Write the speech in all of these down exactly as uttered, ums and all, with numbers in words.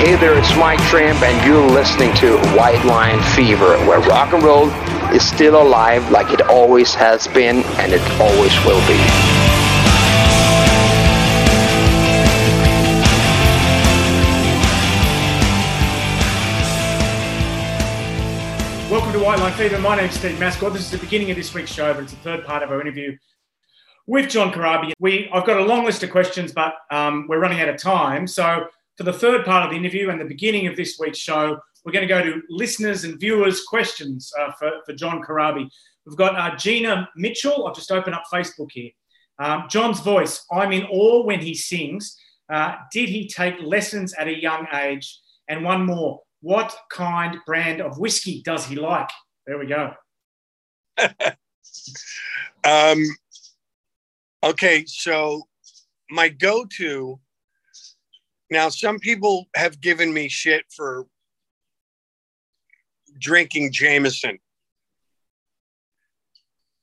Hey there, it's Mike Tramp, and you're listening to White Line Fever, where rock and roll is still alive like it always has been, and it always will be. Welcome to White Line Fever. My name's Steve Mascord. This is the beginning of this week's show, but it's the third part of our interview with John Corabi. We, I've got a long list of questions, but um, we're running out of time. So for the third part of the interview and the beginning of this week's show, we're going to go to listeners' and viewers' questions uh, for, for John Corabi. We've got uh, Gina Mitchell. I've just opened up Facebook here. Um, John's voice. I'm in awe when he sings. Uh, did he take lessons at a young age? And one more. What kind brand of whiskey does he like? There we go. um, okay, so my go-to, now some people have given me shit for drinking Jameson.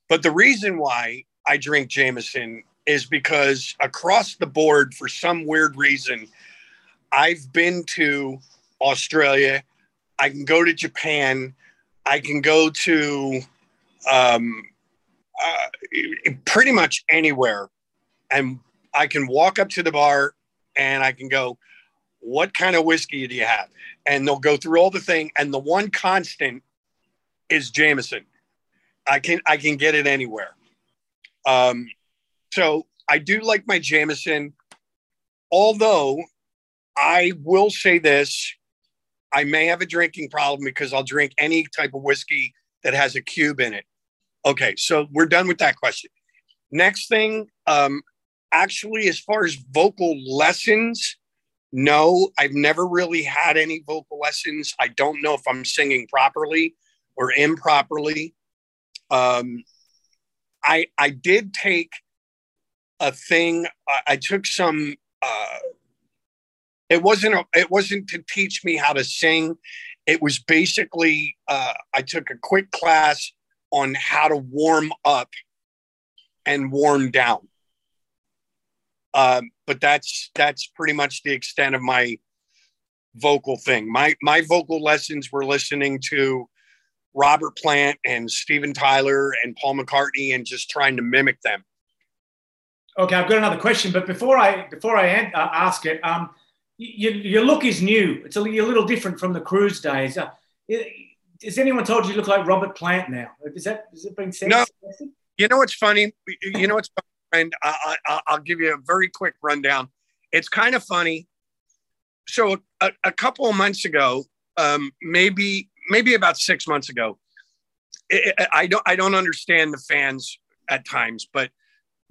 But the reason why I drink Jameson is because across the board, for some weird reason, I've been to Australia, I can go to Japan, I can go to um, uh, pretty much anywhere, and I can walk up to the bar and I can go, what kind of whiskey do you have? And they'll go through all the thing, and the one constant is Jameson. I can I can get it anywhere. Um, so I do like my Jameson, although I will say this. I may have a drinking problem because I'll drink any type of whiskey that has a cube in it. Okay, so we're done with that question. Next thing, um, actually, as far as vocal lessons, no, I've never really had any vocal lessons. I don't know if I'm singing properly or improperly. Um, I, I did take a thing. I, I took some... Uh, It wasn't a, it wasn't to teach me how to sing. It was basically uh, I took a quick class on how to warm up and warm down. Um, but that's that's pretty much the extent of my vocal thing. My my vocal lessons were listening to Robert Plant and Steven Tyler and Paul McCartney and just trying to mimic them. Okay, I've got another question, but before I before I an- uh, ask it. Um, Your, your look is new. It's a, you're a little different from the cruise days. Uh, has anyone told you you look like Robert Plant now? Is that, has it been said? No. You know what's funny? You know what's funny? And I, I, I'll give you a very quick rundown. It's kind of funny. So a, a couple of months ago, um, maybe maybe about six months ago, it, I don't I don't understand the fans at times, but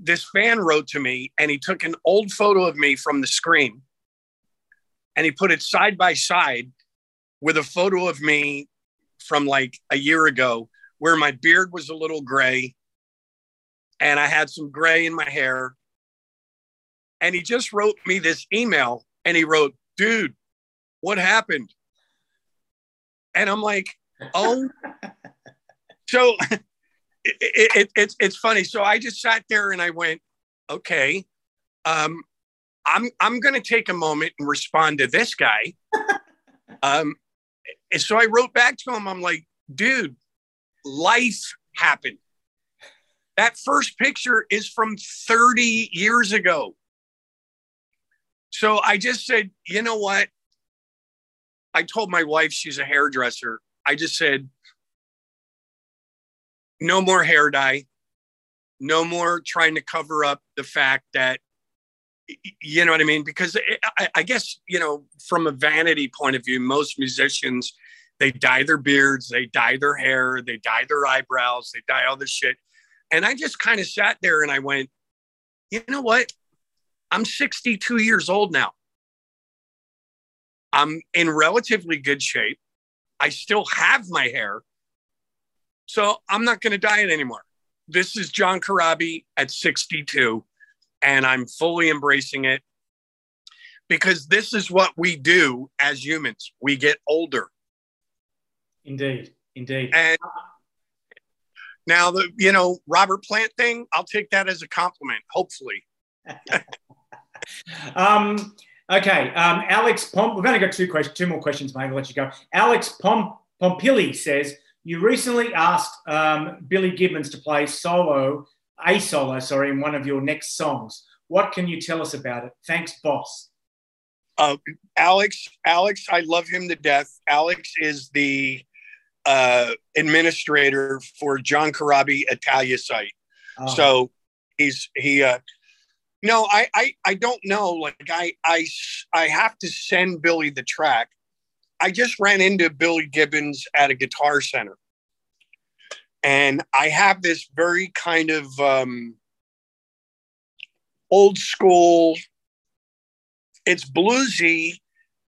this fan wrote to me and he took an old photo of me from the screen. And he put it side by side with a photo of me from like a year ago where my beard was a little gray and I had some gray in my hair. And he just wrote me this email and he wrote, dude, what happened? And I'm like, oh, so it, it, it, it's, it's funny. So I just sat there and I went, okay, um, I'm I'm going to take a moment and respond to this guy. um, so I wrote back to him. I'm like, dude, life happened. That first picture is from thirty years ago. So I just said, you know what? I told my wife, she's a hairdresser. I just said, no more hair dye. No more trying to cover up the fact that, you know what I mean? Because it, I, I guess, you know, from a vanity point of view, most musicians, they dye their beards, they dye their hair, they dye their eyebrows, they dye all this shit. And I just kind of sat there and I went, you know what? I'm sixty-two years old now. I'm in relatively good shape. I still have my hair. So I'm not going to dye it anymore. This is John Corabi at sixty-two. And I'm fully embracing it because this is what we do as humans. We get older. Indeed. Indeed. And now, the you know, Robert Plant thing, I'll take that as a compliment, hopefully. um, Okay, um, Alex Pomp. We've only got two questions, two more questions, mate. I'll let you go. Alex Pomp Pompili says, you recently asked um, Billy Gibbons to play solo, a solo, sorry, in one of your next songs. What can you tell us about it? Thanks, boss. Uh, Alex, Alex, I love him to death. Alex is the uh, administrator for John Corabi Italia site. Oh. So he's, he, uh, no, I, I, I don't know. Like I, I, I have to send Billy the track. I just ran into Billy Gibbons at a Guitar Center, and I have this very kind of um, old school, it's bluesy,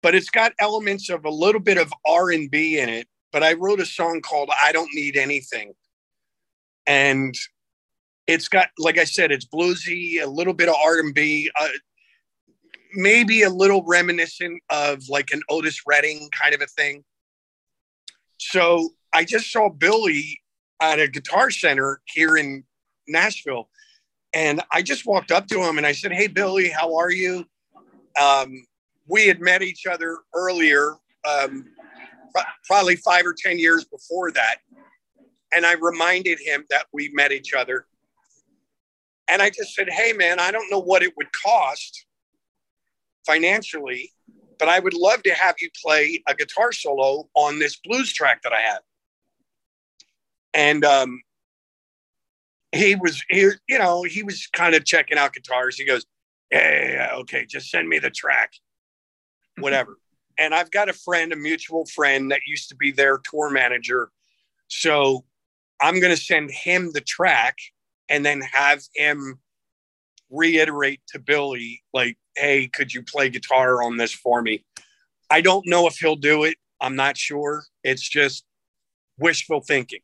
but it's got elements of a little bit of R and B in it. But I wrote a song called I Don't Need Anything. And it's got, like I said, it's bluesy, a little bit of R and B, uh, maybe a little reminiscent of like an Otis Redding kind of a thing. So I just saw Billy at a Guitar Center here in Nashville. And I just walked up to him and I said, hey, Billy, how are you? Um, we had met each other earlier, um, probably five or ten years before that. And I reminded him that we met each other. And I just said, hey, man, I don't know what it would cost financially, but I would love to have you play a guitar solo on this blues track that I have. And um, he was, he, you know, he was kind of checking out guitars. He goes, hey, okay, just send me the track, whatever. And I've got a friend, a mutual friend that used to be their tour manager. So I'm going to send him the track and then have him reiterate to Billy, like, hey, could you play guitar on this for me? I don't know if he'll do it. I'm not sure. It's just wishful thinking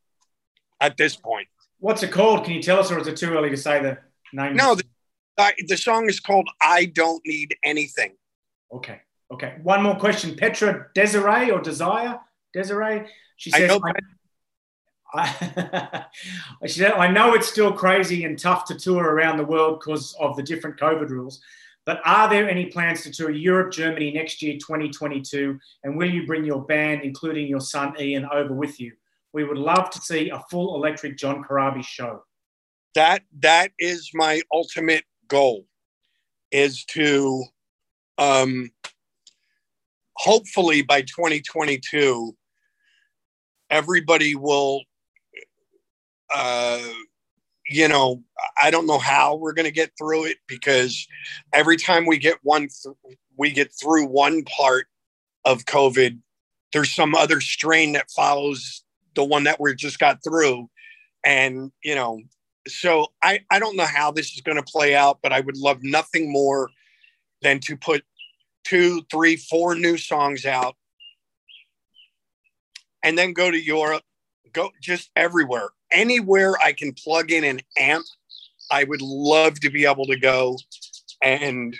at this point. What's it called? Can you tell us, or is it too early to say the name? No, the, uh, the song is called I Don't Need Anything. Okay. Okay. One more question. Petra Desiree or Desire? Desiree? She says, I know, I, she said, I know it's still crazy and tough to tour around the world because of the different COVID rules, but are there any plans to tour Europe, Germany next year, twenty twenty-two? And will you bring your band, including your son Ian, over with you? We would love to see a full electric John Corabi show. That that is my ultimate goal, is to um, hopefully by twenty twenty-two, everybody will. Uh, you know, I don't know how we're going to get through it, because every time we get one, th- we get through one part of COVID, there's some other strain that follows the one that we just got through. And, you know, so I, I don't know how this is going to play out, but I would love nothing more than to put two, three, four new songs out and then go to Europe, go just everywhere. Anywhere I can plug in an amp, I would love to be able to go and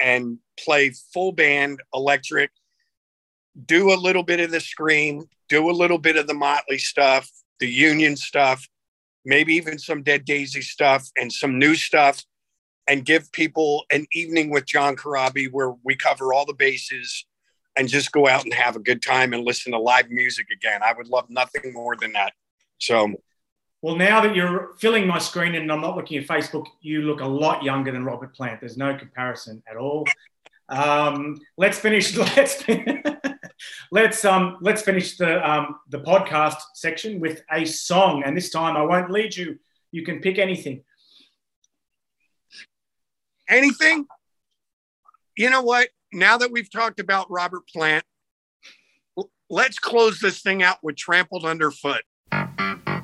and play full band electric, do a little bit of the Scream, do a little bit of the Motley stuff, the Union stuff, maybe even some Dead Daisy stuff and some new stuff, and give people an evening with John Corabi where we cover all the bases and just go out and have a good time and listen to live music again. I would love nothing more than that. So, well, now that you're filling my screen and I'm not looking at Facebook, you look a lot younger than Robert Plant. There's no comparison at all. Um, let's finish. Let's let's um let's finish the um the podcast section with a song. And this time, I won't lead you. You can pick anything. Anything. You know what? Now that we've talked about Robert Plant, l- let's close this thing out with "Trampled Underfoot." You're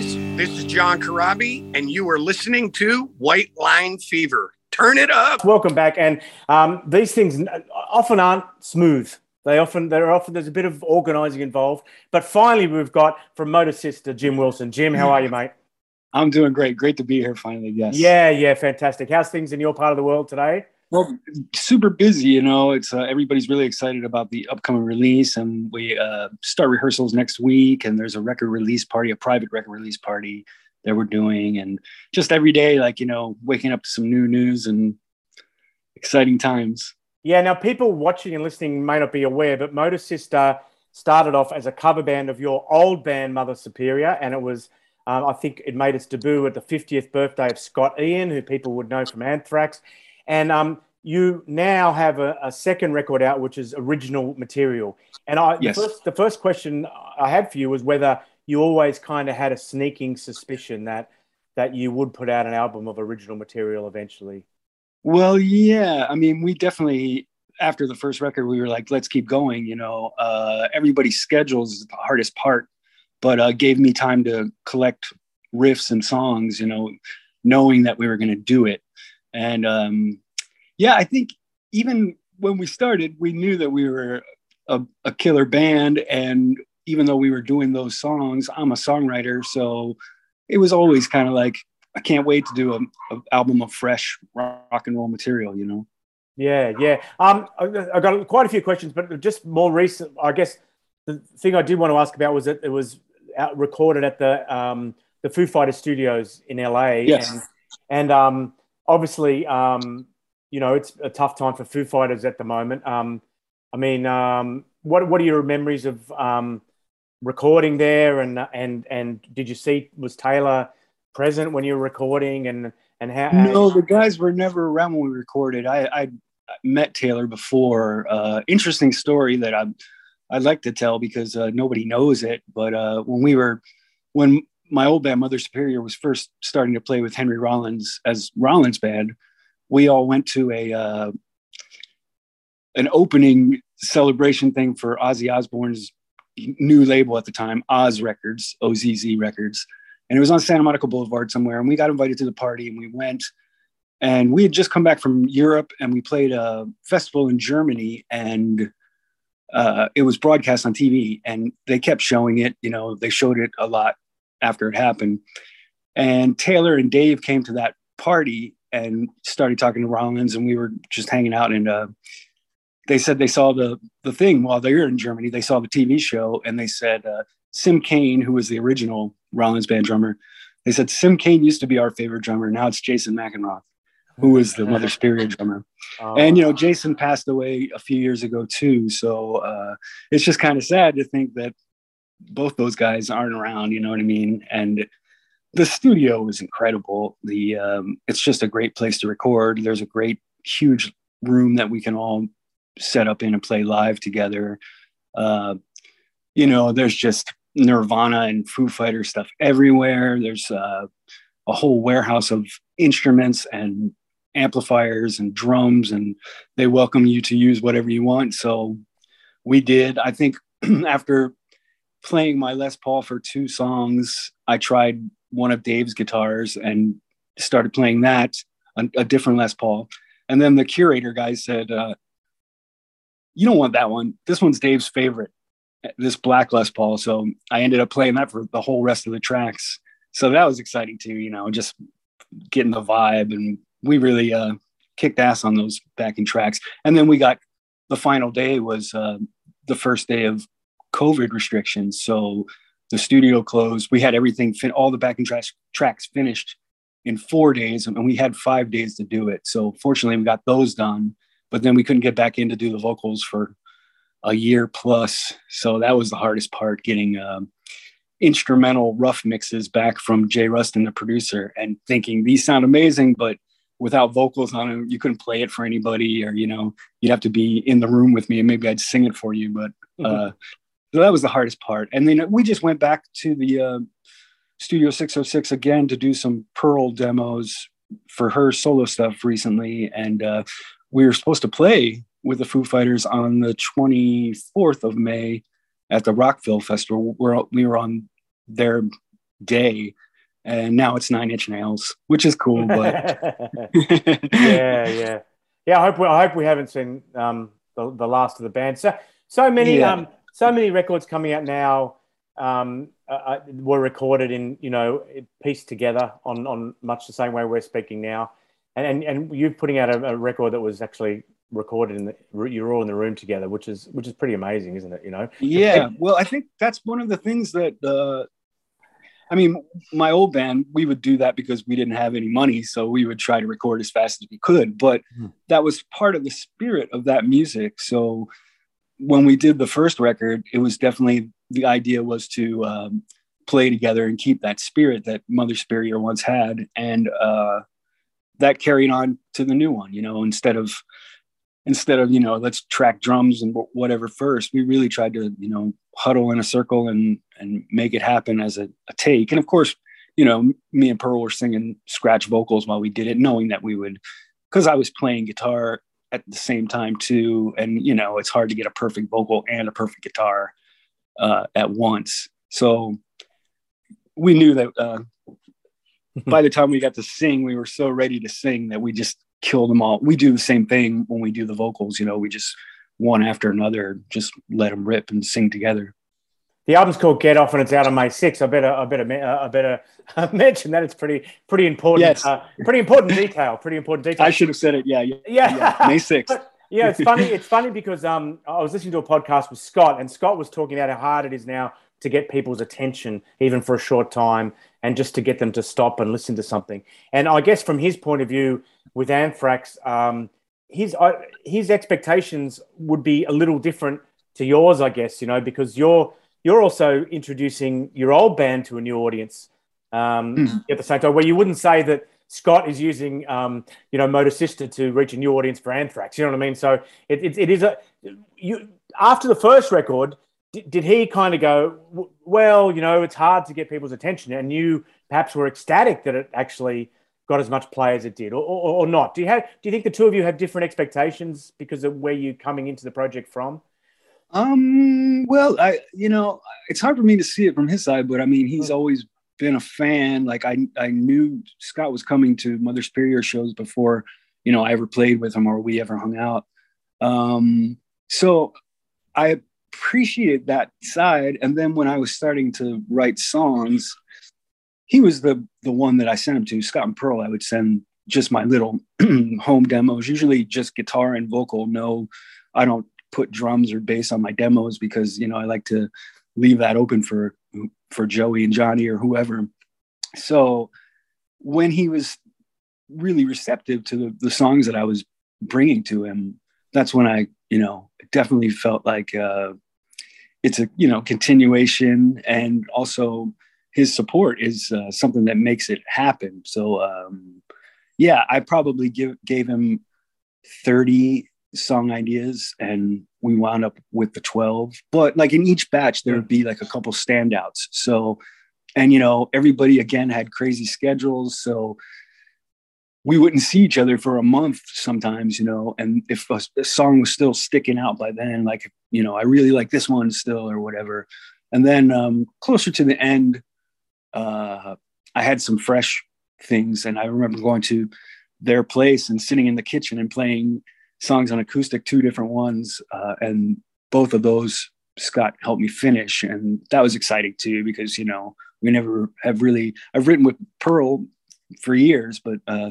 guys. This is John Corabi, and you are listening to White Line Fever. Turn it up. Welcome back. And um, these things often aren't smooth. They often, they're often, there's a bit of organising involved. But finally, we've got from Motor Sister, Jim Wilson. Jim, how are you, mate? I'm doing great. Great to be here finally, yes. Yeah, yeah, fantastic. How's things in your part of the world today? Well, super busy, you know. It's uh, everybody's really excited about the upcoming release, and we uh, start rehearsals next week, and there's a record release party, a private record release party that we're doing, and just every day, like, you know, waking up to some new news and exciting times. Yeah, now people watching and listening may not be aware, but Motor Sister started off as a cover band of your old band, Mother Superior, and it was, um, I think it made its debut at the fiftieth birthday of Scott Ian, who people would know from Anthrax. And um, you now have a, a second record out, which is original material. And I, yes. the, first, the first question I had for you was whether you always kind of had a sneaking suspicion that that you would put out an album of original material eventually. Well, yeah. I mean, we definitely, after the first record, we were like, let's keep going. You know, uh, everybody's schedules is the hardest part, but uh, gave me time to collect riffs and songs, you know, knowing that we were going to do it. And um, yeah, I think even when we started, we knew that we were a, a killer band. And even though we were doing those songs, I'm a songwriter. So it was always kind of like, I can't wait to do an album of fresh rock and roll material, you know? Yeah, yeah. Um, I, I got quite a few questions, but just more recent, I guess the thing I did want to ask about was that it was out, recorded at the um, the Foo Fighters studios in L A. Yes. And, and um, obviously, um, you know, it's a tough time for Foo Fighters at the moment. Um, I mean, um, what what are your memories of um, recording there? And and and did you see, was Taylor present when you were recording? And and how? No, the guys were never around when we recorded. I, I met Taylor before. Uh, interesting story that I I'd like to tell because uh, nobody knows it. But uh, when we were when my old band, Mother Superior, was first starting to play with Henry Rollins as Rollins Band, we all went to a uh, an opening celebration thing for Ozzy Osbourne's new label at the time, Oz Records, O Z Z Records. And it was on Santa Monica Boulevard somewhere. And we got invited to the party and we went. And we had just come back from Europe and we played a festival in Germany. And uh, it was broadcast on T V. And they kept showing it. You know, they showed it a lot after it happened. And Taylor and Dave came to that party and started talking to Rollins, and we were just hanging out. And uh, they said they saw the the thing while they were in Germany. They saw the T V show, and they said uh, Sim Cain, who was the original Rollins Band drummer, they said Sim Cain used to be our favorite drummer. Now it's Jason McEnroth, who was the Mother Superior drummer. Oh. And you know, Jason passed away a few years ago too. So uh, it's just kind of sad to think that both those guys aren't around. You know what I mean? And the studio was incredible. The um, it's just a great place to record. There's a great, huge room that we can all set up in and play live together. Uh, you know, there's just Nirvana and Foo Fighters stuff everywhere. There's uh, a whole warehouse of instruments and amplifiers and drums, and they welcome you to use whatever you want. So we did. I think after playing my Les Paul for two songs, I tried one of Dave's guitars and started playing that, a, a different Les Paul. And then the curator guy said, uh, you don't want that one. This one's Dave's favorite, this black Les Paul. So I ended up playing that for the whole rest of the tracks. So that was exciting too, you know, just getting the vibe. And we really uh, kicked ass on those backing tracks. And then we got, the final day was uh, the first day of COVID restrictions. So the studio closed. We had everything, fin- all the backing tracks, tracks finished in four days, and we had five days to do it. So fortunately, we got those done, but then we couldn't get back in to do the vocals for a year plus. So that was the hardest part, getting um, instrumental rough mixes back from Jay Rustin, the producer, and thinking these sound amazing, but without vocals on them, you couldn't play it for anybody, or, you know, you'd have to be in the room with me and maybe I'd sing it for you, but uh, mm-hmm. So that was the hardest part. And then we just went back to the uh, Studio six oh six again to do some Pearl demos for her solo stuff recently. And uh, we were supposed to play with the Foo Fighters on the twenty-fourth of May at the Rockville Festival, where we were on their day. And now it's Nine Inch Nails, which is cool. But yeah, yeah, yeah. I hope we, I hope we haven't seen um, the, the last of the band. So, so many, yeah. um, so many records coming out now um, uh, were recorded in, you know, pieced together on on much the same way we're speaking now. And and, and you're putting out a, a record that was actually recorded in the, you're all in the room together, which is which is pretty amazing, isn't it? You know. Yeah. Well, I think that's one of the things that. Uh, I mean, my old band, we would do that because we didn't have any money, so we would try to record as fast as we could. But mm. that was part of the spirit of that music. So when we did the first record, it was definitely the idea was to um, play together and keep that spirit that Mother Superior once had, and uh, that carried on to the new one. You know, instead of instead of you know, let's track drums and whatever first, we really tried to you know huddle in a circle and. and make it happen as a, a take. And of course, you know, me and Pearl were singing scratch vocals while we did it, knowing that we would, because I was playing guitar at the same time too. And, you know, it's hard to get a perfect vocal and a perfect guitar uh, at once. So we knew that uh, by the time we got to sing, we were so ready to sing that we just killed them all. We do the same thing when we do the vocals, you know, we just one after another, just let them rip and sing together. The album's called Get Off, and it's out on May sixth. I better, I better, I better mention that. It's pretty, pretty important. Yes. Uh, pretty important detail. Pretty important detail. I should have said it. Yeah, yeah, yeah. yeah. May sixth. But, yeah, it's funny. It's funny because um, I was listening to a podcast with Scott, and Scott was talking about how hard it is now to get people's attention, even for a short time, and just to get them to stop and listen to something. And I guess from his point of view, with Anthrax, um, his uh, his expectations would be a little different to yours, I guess. You know, because you're You're also introducing your old band to a new audience um, mm. at the same time, where you wouldn't say that Scott is using, um, you know, Motor Sister to reach a new audience for Anthrax. You know what I mean? So it, it, it is a you after the first record. Did, did he kind of go, well, you know, it's hard to get people's attention, and you perhaps were ecstatic that it actually got as much play as it did, or, or, or not? Do you have? Do you think the two of you have different expectations because of where you're coming into the project from? Um, well, I, you know, it's hard for me to see it from his side, but I mean, he's always been a fan. Like I, I knew Scott was coming to Mother Superior shows before, you know, I ever played with him or we ever hung out. Um, so I appreciate that side. And then when I was starting to write songs, he was the, the one that I sent him to. Scott and Pearl, I would send just my little home demos, usually just guitar and vocal. No, I don't put drums or bass on my demos because, you know, I like to leave that open for, for Joey and Johnny or whoever. So when he was really receptive to the, the songs that I was bringing to him, that's when I, you know, definitely felt like uh, it's a, you know, continuation, and also his support is uh, something that makes it happen. So um, yeah, I probably give, gave him thirty song ideas, and we wound up with the twelve, but like in each batch there would be like a couple standouts. So, and you know, everybody again had crazy schedules, so we wouldn't see each other for a month sometimes, you know, and if a, a song was still sticking out by then, like, you know, I really like this one still or whatever. And then um closer to the end, uh I had some fresh things, and I remember going to their place and sitting in the kitchen and playing songs on acoustic, two different ones, uh, and both of those Scott helped me finish, and that was exciting too, because, you know, we never have really, I've written with Pearl for years, but uh,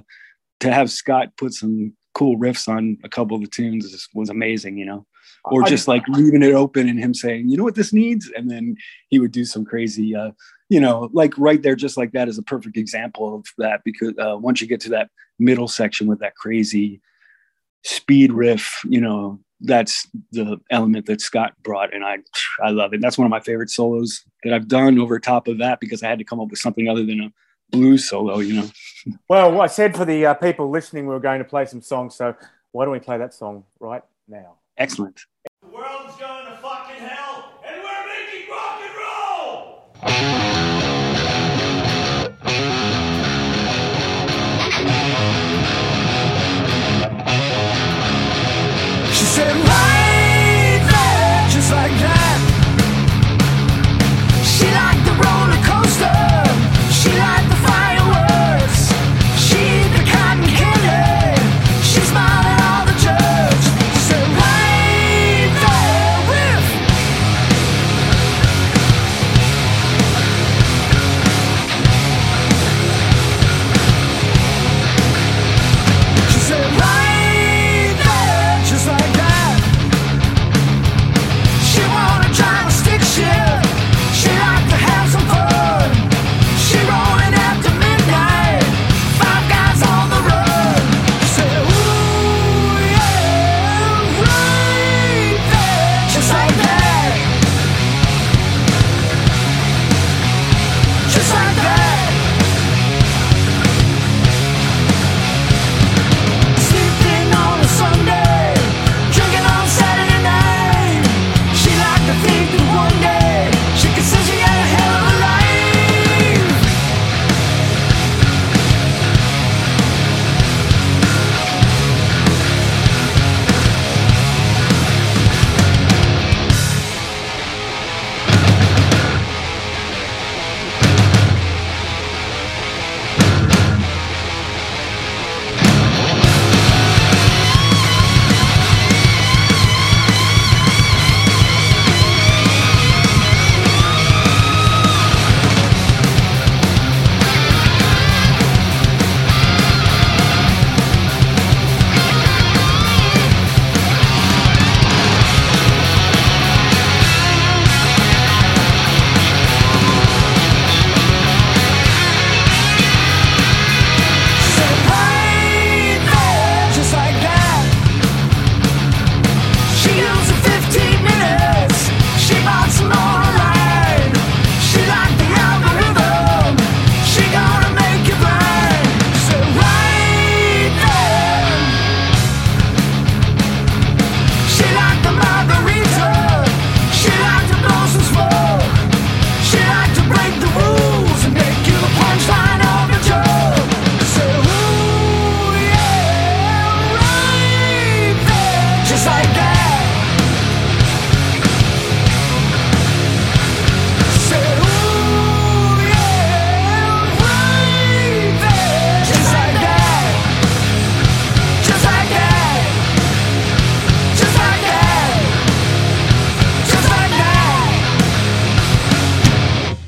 to have Scott put some cool riffs on a couple of the tunes was amazing, you know, or just like leaving it open and him saying, you know what this needs, and then he would do some crazy, uh, you know, like right there, just like that is a perfect example of that, because uh, once you get to that middle section with that crazy speed riff, you know, that's the element that Scott brought, and I I love it. That's one of my favorite solos that I've done over top of that, because I had to come up with something other than a blues solo, you know. Well, I said for the uh, people listening, we were going to play some songs, so why don't we play that song right now? Excellent. The world's going to fucking hell, and we're making rock and roll! Sit right there, just like that. She liked the roller coaster.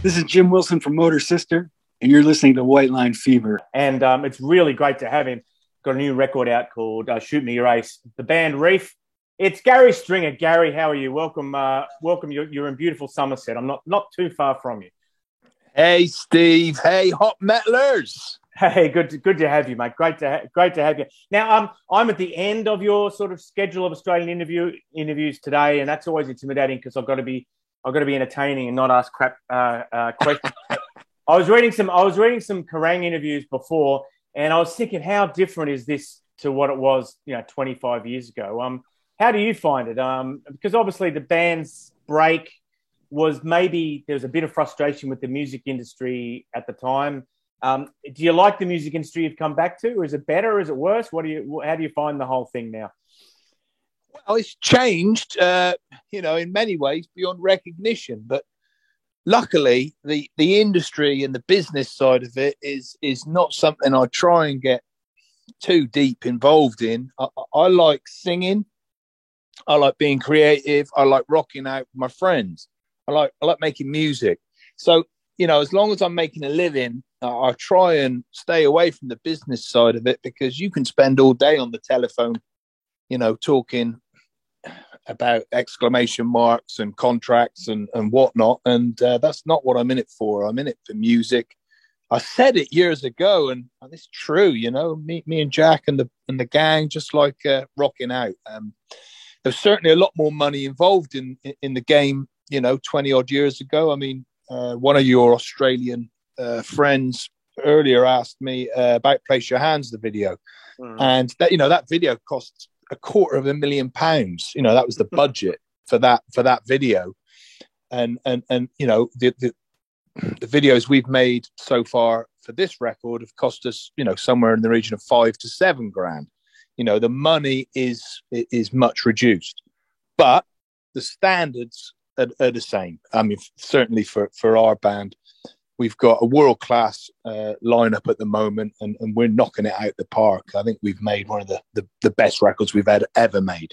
This is Jim Wilson from Motor Sister, and you're listening to White Line Fever. And um, it's really great to have him. Got a new record out called uh, Shoot Me Your Ace. The band Reef. It's Gary Stringer. Gary, how are you? Welcome. Uh, welcome. You're, you're in beautiful Somerset. I'm not, not too far from you. Hey, Steve. Hey, hot metalers. Hey, good to, good to have you, mate. Great to ha- great to have you. Now, um, I'm at the end of your sort of schedule of Australian interview interviews today, and that's always intimidating because I've got to be I've got to be entertaining and not ask crap uh, uh, questions. I was reading some I was reading some Kerrang interviews before, and I was thinking, how different is this to what it was, you know, twenty-five years ago? Um, how do you find it? Um, because obviously the band's break was maybe there was a bit of frustration with the music industry at the time. Um, do you like the music industry you've come back to? Or is it better? Is it worse? What do you? How do you find the whole thing now? Well, it's changed, uh, you know, in many ways beyond recognition. But luckily, the the industry and the business side of it is is not something I try and get too deep involved in. I, I like singing. I like being creative. I like rocking out with my friends. I like I like making music. So, you know, as long as I'm making a living, I try and stay away from the business side of it, because you can spend all day on the telephone, you know, talking about exclamation marks and contracts and, and whatnot. And uh, that's not what I'm in it for. I'm in it for music. I said it years ago, and, and it's true, you know, me, me and Jack and the and the gang, just like uh, rocking out. Um, there's certainly a lot more money involved in, in the game, you know, twenty odd years ago. I mean, uh, one of your Australian Uh, friends earlier asked me uh, about Place Your Hands, the video, mm. and that, you know, that video cost a quarter of a million pounds. You know, that was the budget for that for that video, and and and you know, the, the the videos we've made so far for this record have cost us, you know, somewhere in the region of five to seven grand. You know, the money is is much reduced, but the standards are, are the same. I mean, certainly for for our band. We've got a world-class uh, lineup at the moment, and, and we're knocking it out the park. I think we've made one of the, the, the best records we've had, ever made.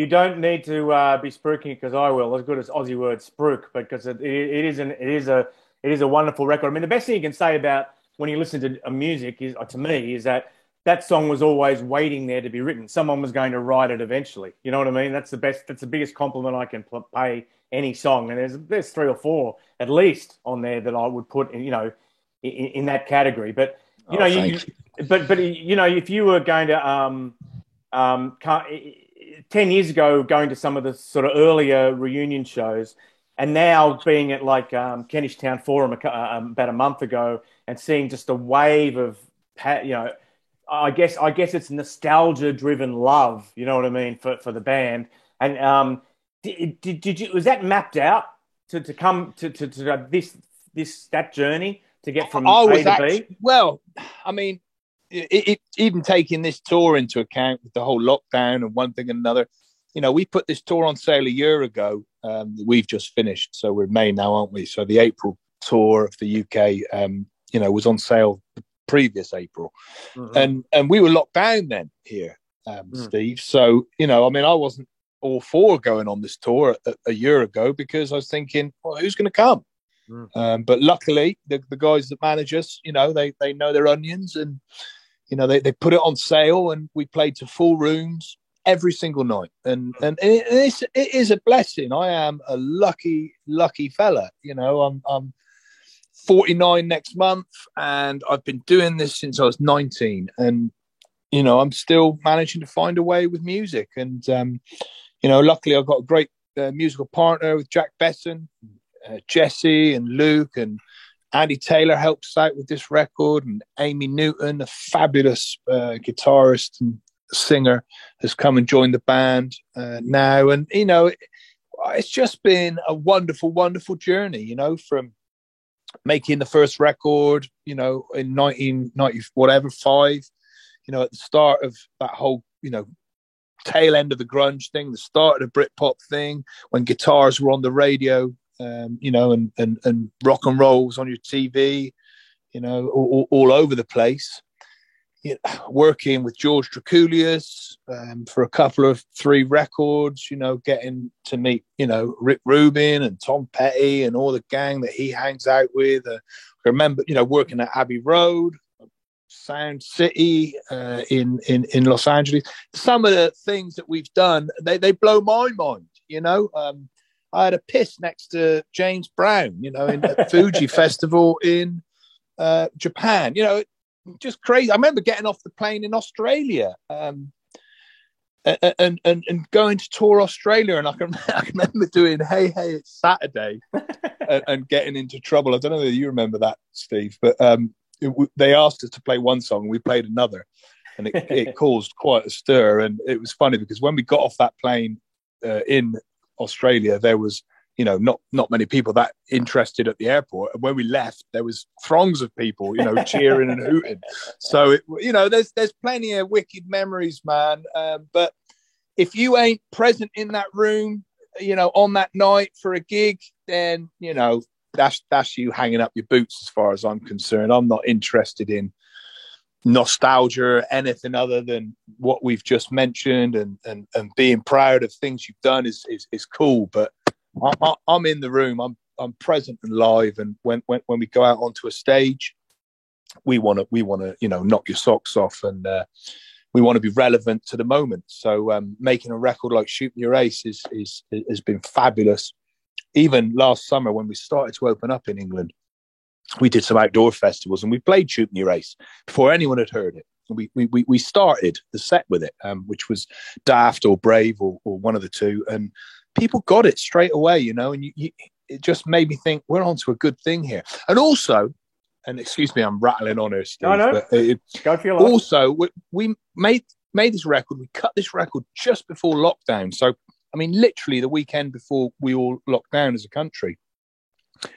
You don't need to uh, be spruiking, because I will, as good as Aussie word spruik, because it, it is an it is a it is a wonderful record. I mean, the best thing you can say about when you listen to music is, to me, is that that song was always waiting there to be written. Someone was going to write it eventually. You know what I mean? That's the best. That's the biggest compliment I can pay any song, and there's there's three or four at least on there that I would put in, you know, in, in that category. But you know, oh, you, you, but but you know, if you were going to um um ten years ago, going to some of the sort of earlier reunion shows, and now being at like um, Kentish Town Forum about a month ago, and seeing just a wave of, you know, I guess I guess it's nostalgia-driven love. You know what I mean, for for the band. And um. Did, did, did you, was that mapped out to, to come to, to, to this, this, that journey to get from I A was to actually, B? Well, I mean, it, it, even taking this tour into account with the whole lockdown and one thing and another, you know, we put this tour on sale a year ago. Um, we've just finished. So we're in May now, aren't we? So the April tour of the U K, um, you know, was on sale the previous April. Mm-hmm. And, and we were locked down then here, um, mm. Steve. So, you know, I mean, I wasn't all four going on this tour a, a year ago, because I was thinking, well, who's going to come? Mm. Um, but luckily, the, the guys that manage us, you know, they they know their onions, and, you know, they, they put it on sale, and we played to full rooms every single night. And and it, it's, it is a blessing. I am a lucky, lucky fella. You know, I'm, I'm forty-nine next month, and I've been doing this since I was nineteen. And, you know, I'm still managing to find a way with music. And, um, you know, luckily I've got a great uh, musical partner with Jack Besson, uh, Jesse and Luke, and Andy Taylor helps out with this record, and Amy Newton, a fabulous uh, guitarist and singer, has come and joined the band uh, now. And, you know, it, it's just been a wonderful, wonderful journey, you know, from making the first record, you know, in nineteen ninety, whatever, five, you know, at the start of that whole, you know, tail end of the grunge thing, the start of the Britpop thing, when guitars were on the radio, um, you know, and, and, and rock and roll was on your T V, you know, all, all over the place. you know, working with George Drakoulias um, for a couple of three records, you know, getting to meet, you know, Rick Rubin and Tom Petty and all the gang that he hangs out with. Uh, I remember, you know, working at Abbey Road, Sound City uh, in, in, in Los Angeles. Some of the things that we've done, they, they blow my mind, you know. Um, I had a piss next to James Brown, you know, in at Fuji Festival in uh, Japan, you know, just crazy. I remember getting off the plane in Australia um, and, and, and going to tour Australia. And I can, I can remember doing, hey, hey, it's Saturday and, and getting into trouble. I don't know whether you remember that, Steve, but um, it, they asked us to play one song and we played another, and it, it caused quite a stir. And it was funny because when we got off that plane uh, in Australia, there was, you know, not not many people that interested at the airport, and when we left there was throngs of people, you know, cheering and hooting. So it, you know, there's there's plenty of wicked memories, man. Um, but if you ain't present in that room, you know, on that night for a gig, then, you know, that's that's you hanging up your boots as far as I'm concerned. I'm not interested in nostalgia or anything other than what we've just mentioned, and and and being proud of things you've done is is, is cool, but I, I, I'm in the room, I'm I'm present and live, and when when, when we go out onto a stage, we want to we want to you know, knock your socks off, and uh, we want to be relevant to the moment. So um, making a record like Shoot Me Your Ace is is has been fabulous. Even last summer when we started to open up in England, we did some outdoor festivals and we played Shoot Me Your Ace before anyone had heard it. We we we started the set with it, um, which was Daft or Brave or, or one of the two, and people got it straight away, you know. And you, you, it just made me think we're onto a good thing here. And also, and excuse me, I'm rattling on here, Steve. No, no. But it, Go for your life. Also, we, we made made this record. We cut this record just before lockdown. So, I mean, literally the weekend before we all locked down as a country.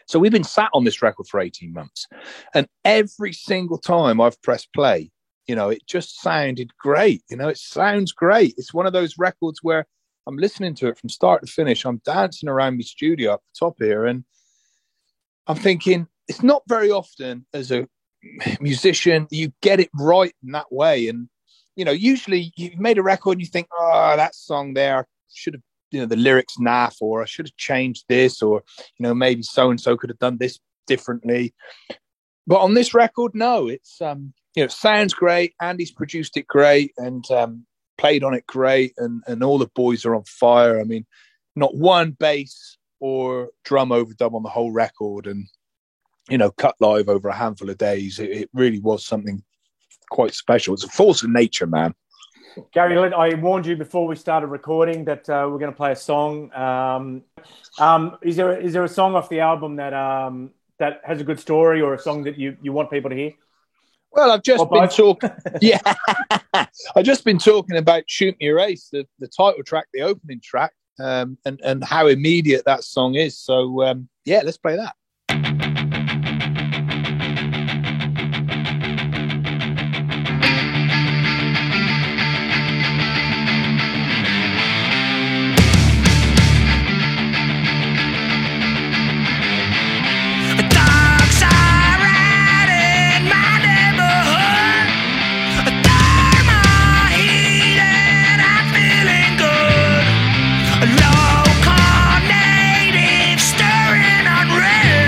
So we've been sat on this record for eighteen months, and every single time I've pressed play, you know, it just sounded great. You know, it sounds great. It's one of those records where I'm listening to it from start to finish. I'm dancing around my studio up the top here, and I'm thinking it's not very often as a musician you get it right in that way. And, you know, usually you've made a record and you think, oh, that song there, I should have, you know, the lyrics naff, or I should have changed this, or, you know, maybe so-and-so could have done this differently. But on this record, no, it's, um, you know, it sounds great. Andy's produced it great and um, played on it great. And, and all the boys are on fire. I mean, not one bass or drum overdub on the whole record. And, you know, cut live over a handful of days. It, it really was something quite special. It's a force of nature, man. Gary, I warned you before we started recording that uh, we're going to play a song. Um, um, is there is there a song off the album that um, that has a good story, or a song that you, you want people to hear? Well, I've just been talking. Yeah, I've just been talking about "Shoot Me Your Ace," the, the title track, the opening track, um, and and how immediate that song is. So um, yeah, let's play that. Staring on red.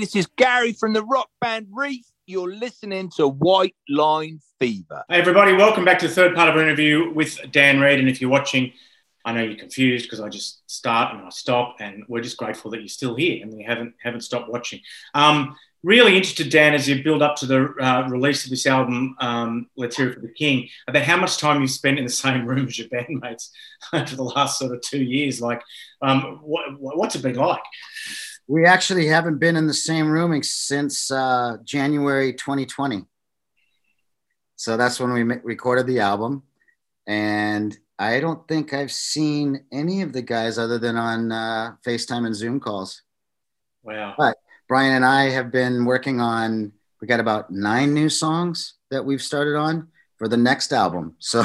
This is Gary from the rock band Reef. You're listening to White Line Fever. Hey, everybody. Welcome back to the third part of our interview with Dan Reid. And if you're watching, I know you're confused because I just start and I stop, and we're just grateful that you're still here and you haven't haven't stopped watching. Um, really interested, Dan, as you build up to the uh, release of this album, um, Let's Hear It for the King, about how much time you've spent in the same room as your bandmates over the last sort of two years. Like, um, what, what's it been like? We actually haven't been in the same room since uh, January twenty twenty. So that's when we recorded the album. And I don't think I've seen any of the guys other than on uh, FaceTime and Zoom calls. Wow. But Brian and I have been working on, we got about nine new songs that we've started on for the next album. So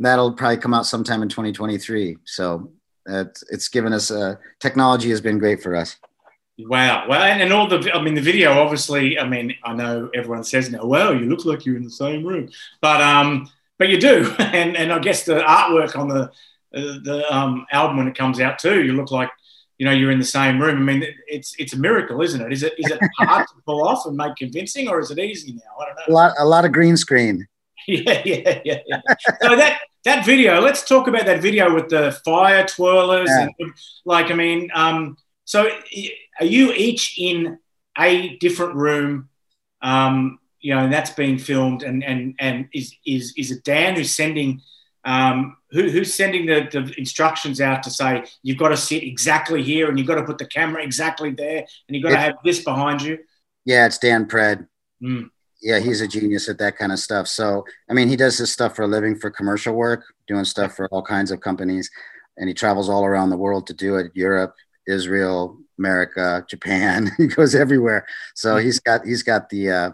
that'll probably come out sometime in twenty twenty-three. So it's, it's given us, uh, technology has been great for us. Wow. Well, and, and all the, I mean, the video, obviously, I mean, I know everyone says now, well, you look like you're in the same room, but, um, but you do. And, and I guess the artwork on the, uh, the, um, album, when it comes out too, you look like, you know, you're in the same room. I mean, it's, it's a miracle, isn't it? Is it, is it hard to pull off and make convincing, or is it easy now? I don't know. A lot, a lot of green screen. yeah, yeah, yeah. yeah. So that, that video, let's talk about that video with the fire twirlers. Yeah. And, like, I mean, um, so are you each in a different room, um, you know, and that's being filmed, and and and is is is it Dan who's sending, um, who who's sending the, the instructions out to say you've got to sit exactly here and you've got to put the camera exactly there and you've got it's, to have this behind you? Yeah, it's Dan Pred. Mm. Yeah, he's a genius at that kind of stuff. So, I mean, he does this stuff for a living, for commercial work, doing stuff for all kinds of companies, and he travels all around the world to do it, Europe, Israel, America, Japan. He goes everywhere. So he's got he's got the uh,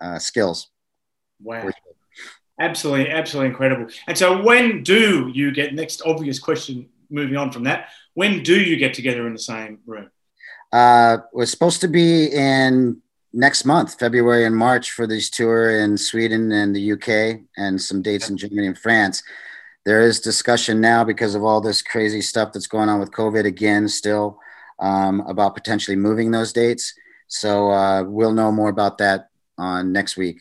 uh, skills. Wow. Absolutely, absolutely incredible. And so when do you get, next obvious question, moving on from that, when do you get together in the same room? Uh, we're supposed to be in next month, February and March, for this tour in Sweden and the U K, and some dates in Germany and France. There is discussion now, because of all this crazy stuff that's going on with COVID again still, um, about potentially moving those dates. So uh, we'll know more about that on next week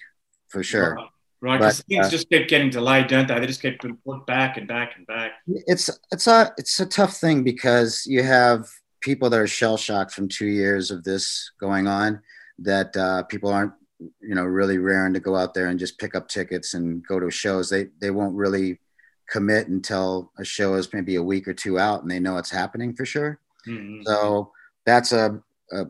for sure. Right, because right, things uh, just keep getting delayed, don't they? They just keep being put back and back and back. It's it's a it's a tough thing, because you have people that are shell-shocked from two years of this going on, that uh, people aren't, you know, really raring to go out there and just pick up tickets and go to shows. They they won't really commit until a show is maybe a week or two out and they know it's happening for sure. Mm-hmm. So that's a, a,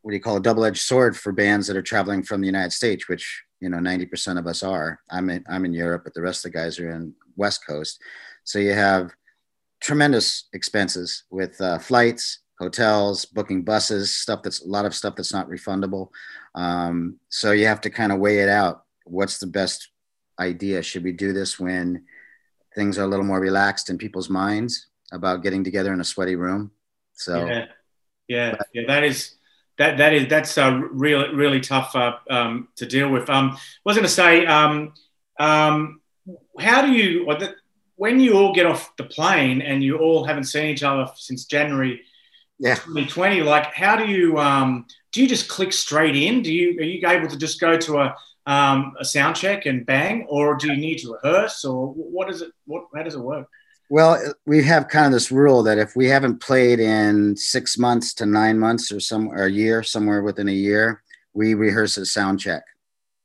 what do you call a double-edged sword for bands that are traveling from the United States, which, you know, ninety percent of us are. I'm in, I'm in Europe, but the rest of the guys are in West Coast. So you have tremendous expenses with uh, flights, hotels, booking buses, stuff that's a lot of stuff that's not refundable. Um, so you have to kind of weigh it out. What's the best idea? Should we do this when things are a little more relaxed in people's minds about getting together in a sweaty room? So, yeah, yeah, but, yeah that is that that is that's uh, really really tough uh, um, to deal with. Um, I was going to say, um, um, how do you or the, when you all get off the plane and you all haven't seen each other since January yeah. twenty twenty? Like, how do you um, do? You just click straight in? Do you are you able to just go to a Um, a sound check and bang, or do you need to rehearse, or what is it? What, how does it work? Well, we have kind of this rule that if we haven't played in six months to nine months or some or a year, somewhere within a year, we rehearse a sound check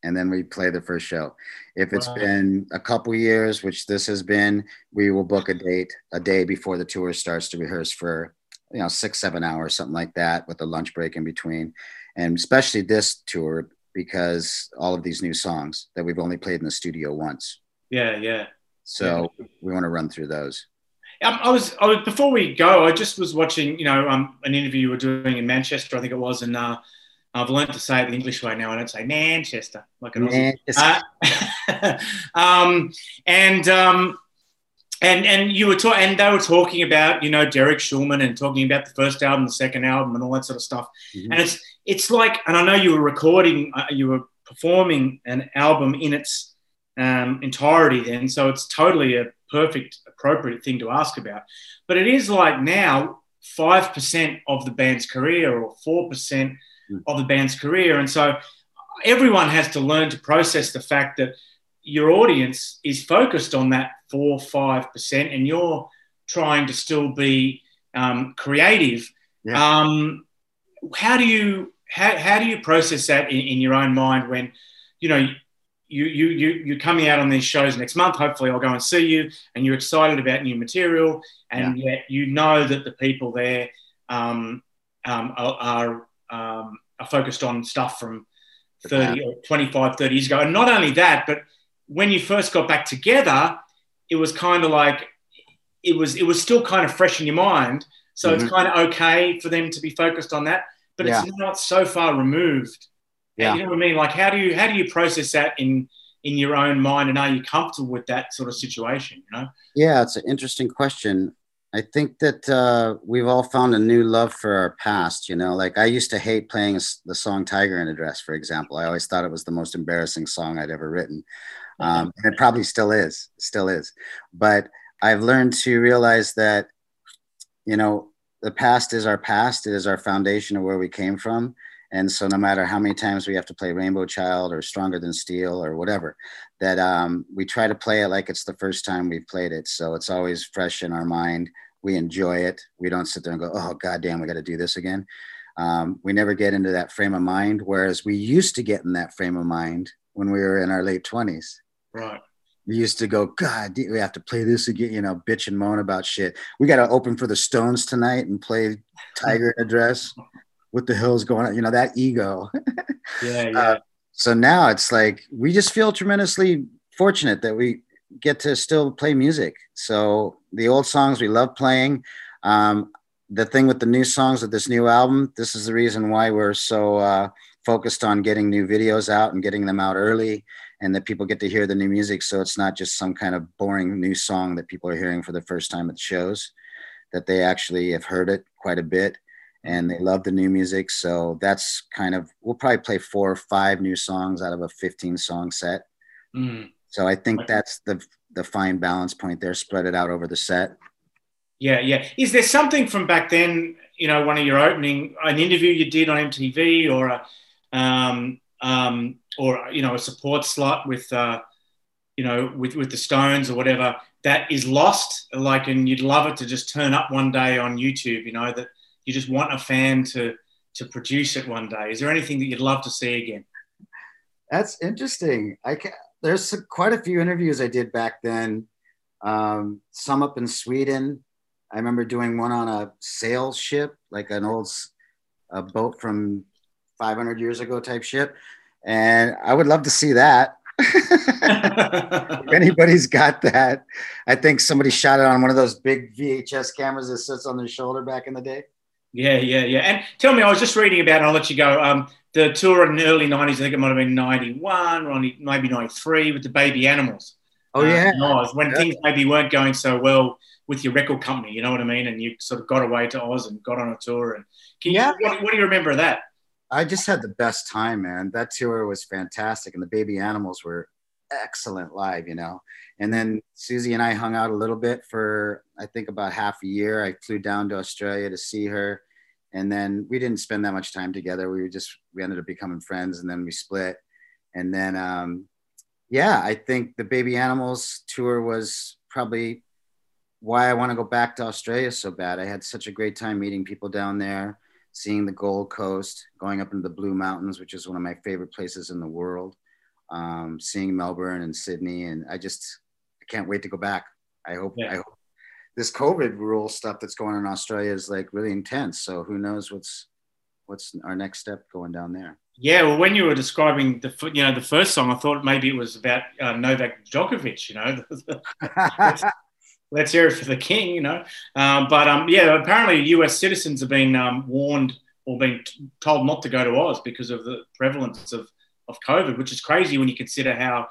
and then we play the first show. If it's wow. been a couple years, which this has been, we will book a date a day before the tour starts to rehearse for, you know, six, seven hours, something like that, with a lunch break in between. And especially this tour, because all of these new songs that we've only played in the studio once. Yeah, yeah. So yeah. we want to run through those. Um, I, was, I was, before we go, I just was watching, you know, um, an interview you were doing in Manchester, I think it was, and uh, I've learned to say it the English way now. I don't say Manchester. Like an Manchester. Uh, um, and, um, and, and you were ta- and they were talking about, you know, Derek Shulman and talking about the first album, the second album and all that sort of stuff. Mm-hmm. And it's, It's like, and I know you were recording, uh, you were performing an album in its um, entirety then, so it's totally a perfect, appropriate thing to ask about. But it is like now five percent of the band's career or four percent of the band's career. And so everyone has to learn to process the fact that your audience is focused on that four, five percent, and you're trying to still be um, creative. Yeah. Um, how do you how, how do you process that in, in your own mind when you know you you you you're coming out on these shows next month? Hopefully, I'll go and see you, and you're excited about new material, and yeah. yet you know that the people there um, um, are are, um, are focused on stuff from thirty yeah. or twenty-five, thirty years ago, and not only that, but when you first got back together, it was kind of like it was it was still kind of fresh in your mind. So mm-hmm. it's kind of okay for them to be focused on that, but yeah. it's not so far removed. Yeah. You know what I mean? Like, how do you how do you process that in in your own mind, and are you comfortable with that sort of situation? You know? Yeah, it's an interesting question. I think that uh, we've all found a new love for our past, you know, like I used to hate playing the song Tiger in a Dress, for example. I always thought it was the most embarrassing song I'd ever written. Um, and it probably still is, still is. But I've learned to realize that, you know, the past is our past. It is our foundation of where we came from. And so no matter how many times we have to play Rainbow Child or Stronger Than Steel or whatever, that um, we try to play it like it's the first time we've played it. So it's always fresh in our mind. We enjoy it. We don't sit there and go, oh, goddamn, we got to do this again. Um, we never get into that frame of mind, whereas we used to get in that frame of mind when we were in our late twenties. Right. We used to go, God, we have to play this again, you know, bitch and moan about shit. We got to open for the Stones tonight and play Tiger in a Dress. What the hell's going on? You know, that ego. yeah, yeah. Uh, so now it's like, we just feel tremendously fortunate that we get to still play music. So the old songs we love playing. Um, the thing with the new songs with this new album, this is the reason why we're so uh, focused on getting new videos out and getting them out early, and that people get to hear the new music. So it's not just some kind of boring new song that people are hearing for the first time at the shows, that they actually have heard it quite a bit. And they love the new music. So that's kind of, we'll probably play four or five new songs out of a fifteen song set. Mm. So I think that's the the fine balance point there, spread it out over the set. Yeah, yeah. Is there something from back then, you know, one of your opening, an interview you did on M T V or, a, um, um, or you know, a support slot with, uh, you know, with, with the Stones or whatever that is lost? Like, and you'd love it to just turn up one day on YouTube, you know, that, you just want a fan to to produce it one day. Is there anything that you'd love to see again? That's interesting. I can, there's some, quite a few interviews I did back then. Um, some up in Sweden. I remember doing one on a sail ship, like an old a boat from five hundred years ago type ship. And I would love to see that. If anybody's got that. I think somebody shot it on one of those big V H S cameras that sits on their shoulder back in the day. Yeah, yeah, yeah. And tell me, I was just reading about, and I'll let you go, um, the tour in the early nineties, I think it might have been ninety-one or maybe ninety-three with the Baby Animals. Oh, yeah. Uh, when yeah. things maybe weren't going so well with your record company, you know what I mean? And you sort of got away to Oz and got on a tour. And can you, yeah. what, what do you remember of that? I just had the best time, man. That tour was fantastic. And the Baby Animals were excellent live, you know. And then Susie and I hung out a little bit for, I think, about half a year. I flew down to Australia to see her. And then we didn't spend that much time together. We were just, we ended up becoming friends, and then we split. And then, um, yeah, I think the Baby Animals tour was probably why I want to go back to Australia so bad. I had such a great time meeting people down there, seeing the Gold Coast, going up into the Blue Mountains, which is one of my favorite places in the world. Um, seeing Melbourne and Sydney, and I just I can't wait to go back. I hope, yeah. I hope this COVID rule stuff that's going on in Australia is like really intense. So who knows what's what's our next step going down there? Yeah, well, when you were describing the you know the first song, I thought maybe it was about uh, Novak Djokovic. You know, Let's Hear It for the King. You know, uh, but um, yeah, apparently U S citizens have been um, warned or been told not to go to Oz because of the prevalence of. of COVID, which is crazy when you consider how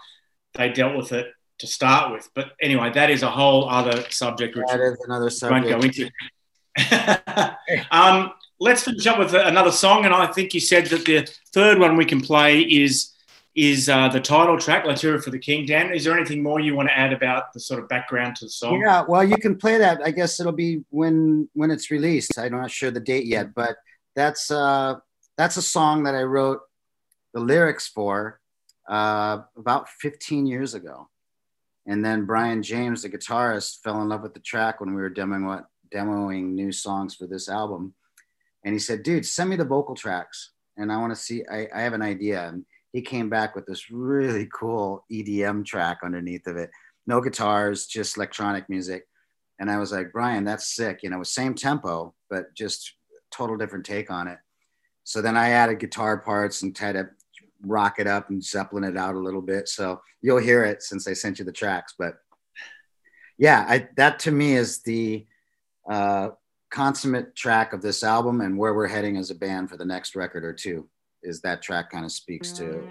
they dealt with it to start with. But anyway, that is a whole other subject. Which that is another subject. Won't go into. um, let's finish up with another song. And I think you said that the third one we can play is is uh, the title track, Let's Hear It for the King. Dan, is there anything more you want to add about the sort of background to the song? Yeah, well, you can play that. I guess it'll be when, when it's released. I'm not sure the date yet, but that's... Uh, that's a song that I wrote the lyrics for uh, about fifteen years ago. And then Brian James, the guitarist, fell in love with the track when we were demoing what demoing new songs for this album. And he said, dude, send me the vocal tracks. And I want to see, I, I have an idea. And he came back with this really cool E D M track underneath of it. No guitars, just electronic music. And I was like, Brian, that's sick. You know, same tempo, but just total different take on it. So then I added guitar parts and tried to rock it up and Zeppelin it out a little bit. So you'll hear it since I sent you the tracks. But yeah, I, that to me is the uh, consummate track of this album and where we're heading as a band for the next record or two, is that track kind of speaks to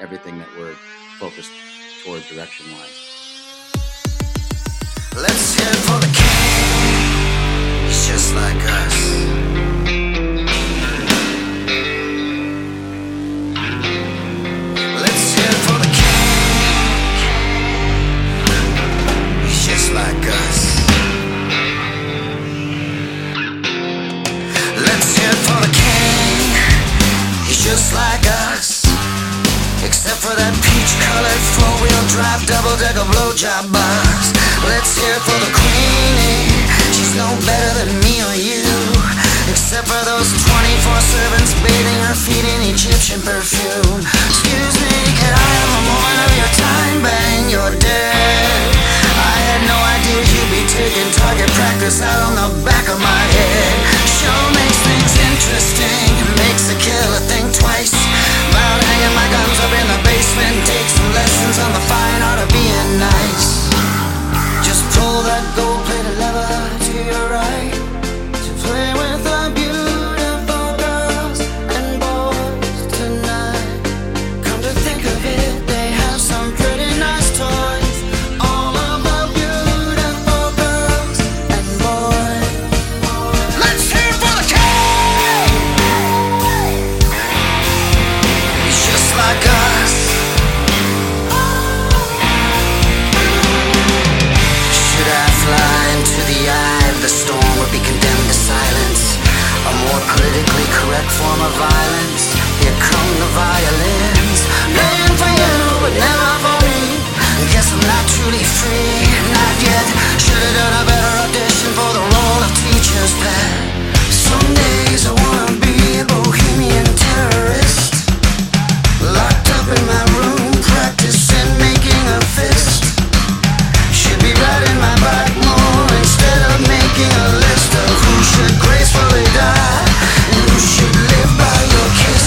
everything that we're focused toward direction-wise. Let's hear it for the king. He's just like us. Like us. Let's hear it for the king. He's just like us, except for that peach-colored four-wheel drive double-decker blowjob bus. Let's hear it for the queen. She's no better than me or you, except for those twenty-four servants bathing her feet in Egyptian perfume. Excuse me, can I have a moment of your time? Bang, you're dead. I had no idea you'd be taking target practice out on the back of my head. Show makes things interesting, makes a killer think twice about hanging my guns up in the basement. Take some lessons on the fine art of being nice. Just pull that gold-plated lever to your right to play with the beautiful girls and boys tonight. Come to think of it, they have some pretty nice toys. Politically correct form of violence. Here come the violins, playing for you, but never for me. Guess I'm not truly free, not yet. Should've done a better audition for the role of teacher's pet. Some days I wanna be a bohemian terrorist, locked up in my room, practicing making a fist. Should be riding my bike more instead of making a list of who should gracefully die. You should live by your kiss.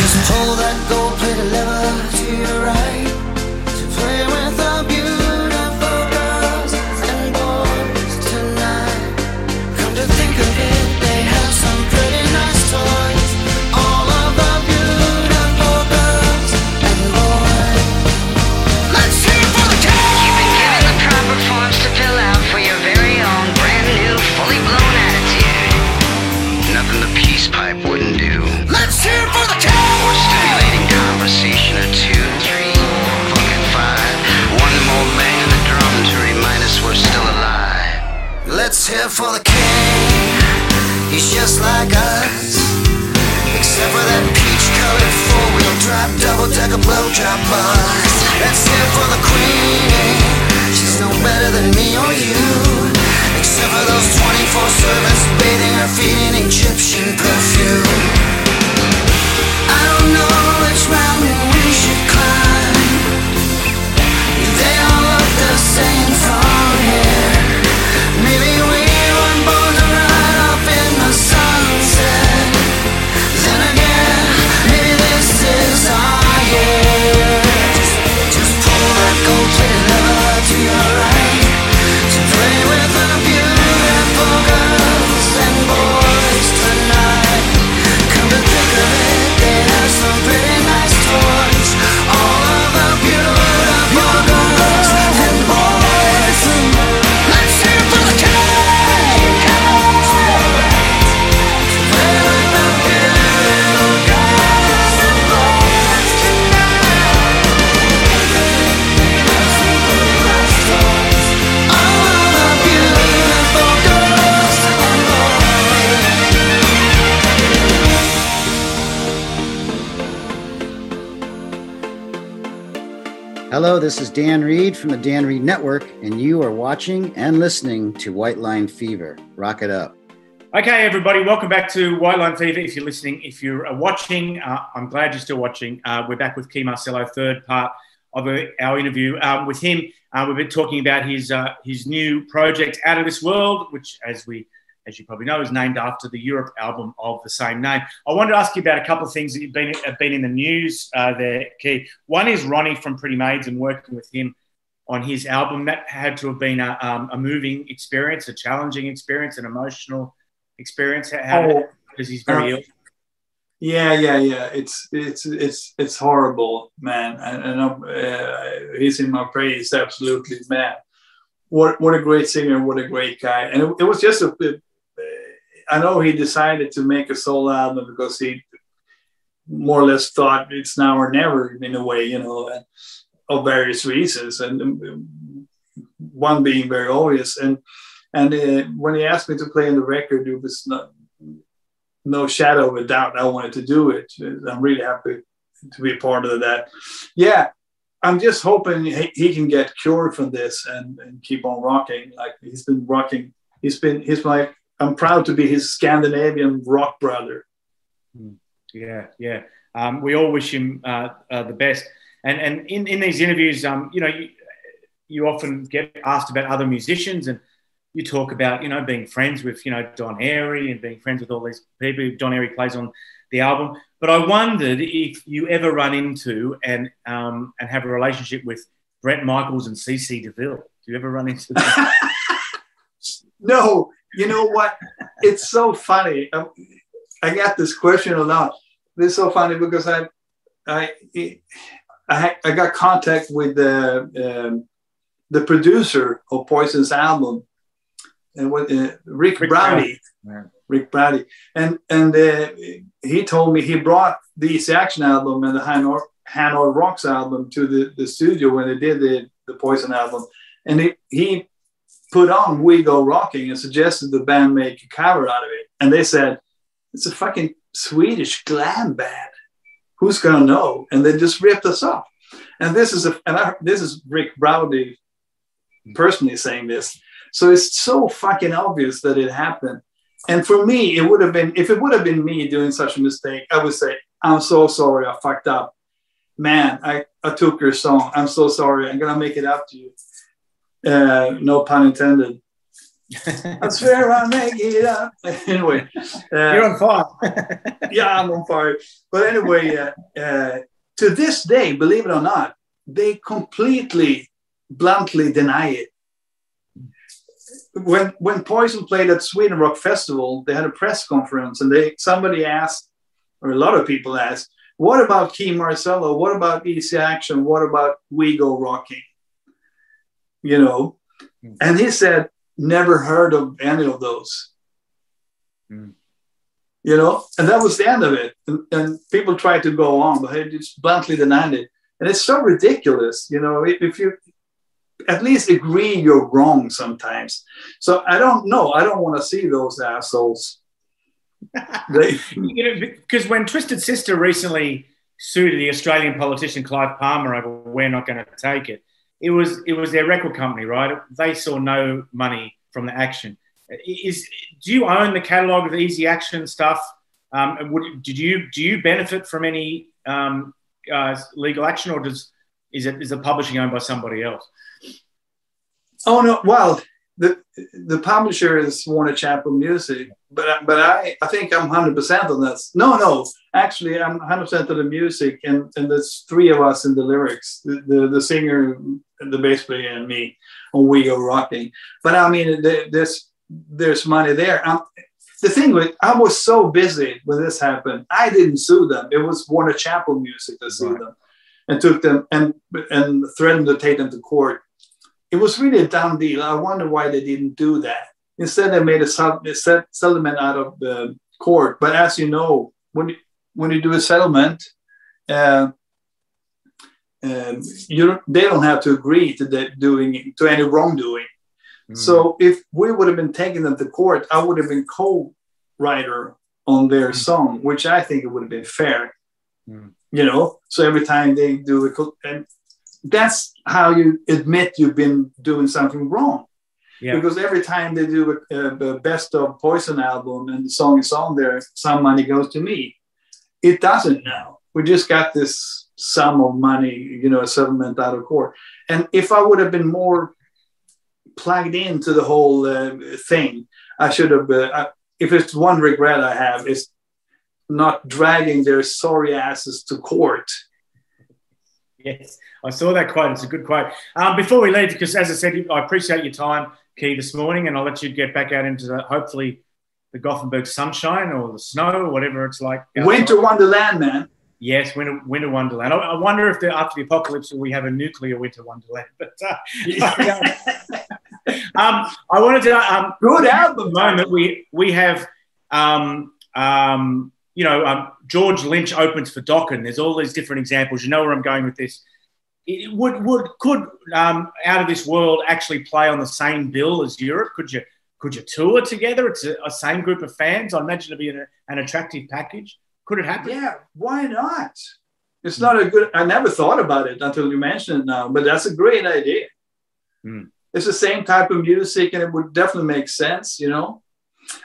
Just pull that gold-plated lever to your right to play with the beautiful girls and boys tonight. Come to think of it, they have some pretty nice toys. All of the beautiful girls and boys. Let's hear it for the king. You've been given the proper forms to fill out for your very own brand new, fully blown attitude. Nothing the peace pipe wouldn't do. Let's hear it for the king! Or stimulating conversation at two, three, fucking five. One more bang in the drum to remind us we're still alive. Let's hear it for the king. He's just like us, except for that peach-colored four-wheel drive double-decker blowjob bus. Let's hear it for the queen. She's no better than me or you, except for those twenty-four servants bathing her feet in Egyptian perfume. I don't know which mountain we should climb. They all look the same from here. Maybe we were born to ride off in the sunset. Then again, maybe this is our year. Just, just pull that gold-plated lever to your right to play with. Hello, this is Dan Reed from the Dan Reed Network, and you are watching and listening to White Line Fever. Rock it up. Okay, everybody, welcome back to White Line Fever. If you're listening, if you're watching, uh, I'm glad you're still watching. Uh, we're back with Kee Marcello, third part of our interview um, with him. Uh, we've been talking about his uh, his new project, Out of This World, which, as we as you probably know, is named after the Europe album of the same name. I wanted to ask you about a couple of things that you've been have been in the news uh, there, Kee. One is Ronnie from Pretty Maids and working with him on his album. That had to have been a, um, a moving experience, a challenging experience, an emotional experience. How oh, because he's very uh, ill. Yeah, yeah, yeah. It's it's it's it's horrible, man. And, and I'm, uh, he's in my praise, absolutely, man. What what a great singer, what a great guy. And it, it was just a. It, I know he decided to make a soul album because he more or less thought it's now or never in a way, you know, and of various reasons, and one being very obvious. And and uh, when he asked me to play on the record, it was not, no shadow of a doubt I wanted to do it. I'm really happy to be a part of that. Yeah, I'm just hoping he, he can get cured from this and, and keep on rocking. Like he's been rocking. He's been, he's like, I'm proud to be his Scandinavian rock brother. Yeah, yeah. Um, we all wish him uh, uh, the best. And and in, in these interviews, um, you know, you, you often get asked about other musicians, and you talk about, you know, being friends with, you know, Don Airey and being friends with all these people. Don Airey plays on the album. But I wondered if you ever run into and um, and have a relationship with Bret Michaels and C C DeVille. Do you ever run into that? No. You know what? It's so funny. I, I got this question a lot. This is so funny because I, I, I, I got contact with the um, the producer of Poison's album, and what uh, Rick, Rick Braddy, yeah. Rick Braddy, and and uh, he told me he brought the Easy Action album and the Hanoi Hanoi Rocks album to the, the studio when they did the, the Poison album, and he he. put on We Go Rocking and suggested the band make a cover out of it. And they said, it's a fucking Swedish glam band. Who's gonna know? And they just ripped us off. And this is a, and I, this is Rick Braddy personally saying this. So it's so fucking obvious that it happened. And for me, it would have been, if it would have been me doing such a mistake, I would say, I'm so sorry, I fucked up. Man, I, I took your song. I'm so sorry. I'm gonna make it up to you. Uh, no pun intended. I swear I make it up. Anyway, uh, you're on fire. Yeah, I'm on fire. But anyway, uh, uh, to this day, believe it or not, they completely, bluntly deny it. When when Poison played at Sweden Rock Festival, they had a press conference, and they somebody asked, or a lot of people asked, "What about Kee Marcello? What about Easy Action? What about We Go Rocking?" You know, and he said, never heard of any of those, mm. you know, and that was the end of it. And, and people tried to go on, but he just bluntly denied it. And it's so ridiculous, you know, if you at least agree you're wrong sometimes. So I don't know. I don't want to see those assholes. they- you know, because when Twisted Sister recently sued the Australian politician Clive Palmer over "We're Not Going to Take It," It was it was their record company, right? They saw no money from the action. Is do you own the catalog of the Easy Action stuff? Um, and would, did you do you benefit from any um, uh, legal action, or does is it is the publishing owned by somebody else? Oh no, well the the publisher is Warner Chappell Music, but but I, I think I'm one hundred percent on this. No, no, actually I'm one hundred percent on the music, and, and there's three of us in the lyrics, the the, the singer, the bass player and me on We Go Rocking. But I mean, there's, there's money there. I'm, the thing was, I was so busy when this happened, I didn't sue them. It was Warner Chappell Music that sued right. them and took them and, and threatened to take them to court. It was really a done deal. I wonder why they didn't do that. Instead, they made a settlement out of the court. But as you know, when you, when you do a settlement, uh, Um, you don't, they don't have to agree to that doing to any wrongdoing. Mm. So if we would have been taking them to court, I would have been co-writer on their mm. song, which I think it would have been fair. Mm. You know, so every time they do a, and that's how you admit you've been doing something wrong. Yeah. Because every time they do a, a best of Poison album and the song is on there, some money goes to me. It doesn't now. We just got this sum of money, you know, a settlement out of court. And if I would have been more plugged into the whole uh, thing, I should have, uh, I, if it's one regret I have, is not dragging their sorry asses to court. Yes, I saw that quote. It's a good quote. Um, before we leave, because as I said, I appreciate your time, Kee, this morning, and I'll let you get back out into the, hopefully, the Gothenburg sunshine or the snow or whatever it's like. Winter wonderland, man. Yes, winter, winter wonderland. I, I wonder if after the apocalypse we have a nuclear winter wonderland. But uh, yeah. um, I wanted to... Um, good album. At the moment, we, we have... Um, um, you know, um, George Lynch opens for Dokken. There's all these different examples. You know where I'm going with this. It would, would, could um, Out of This World actually play on the same bill as Europe? Could you, could you tour together? It's a, a same group of fans. I imagine it'd be an, an attractive package. Could it happen? Yeah, why not? It's not a good. I never thought about it until you mentioned it now. But that's a great idea. Mm. It's the same type of music, and it would definitely make sense. You know.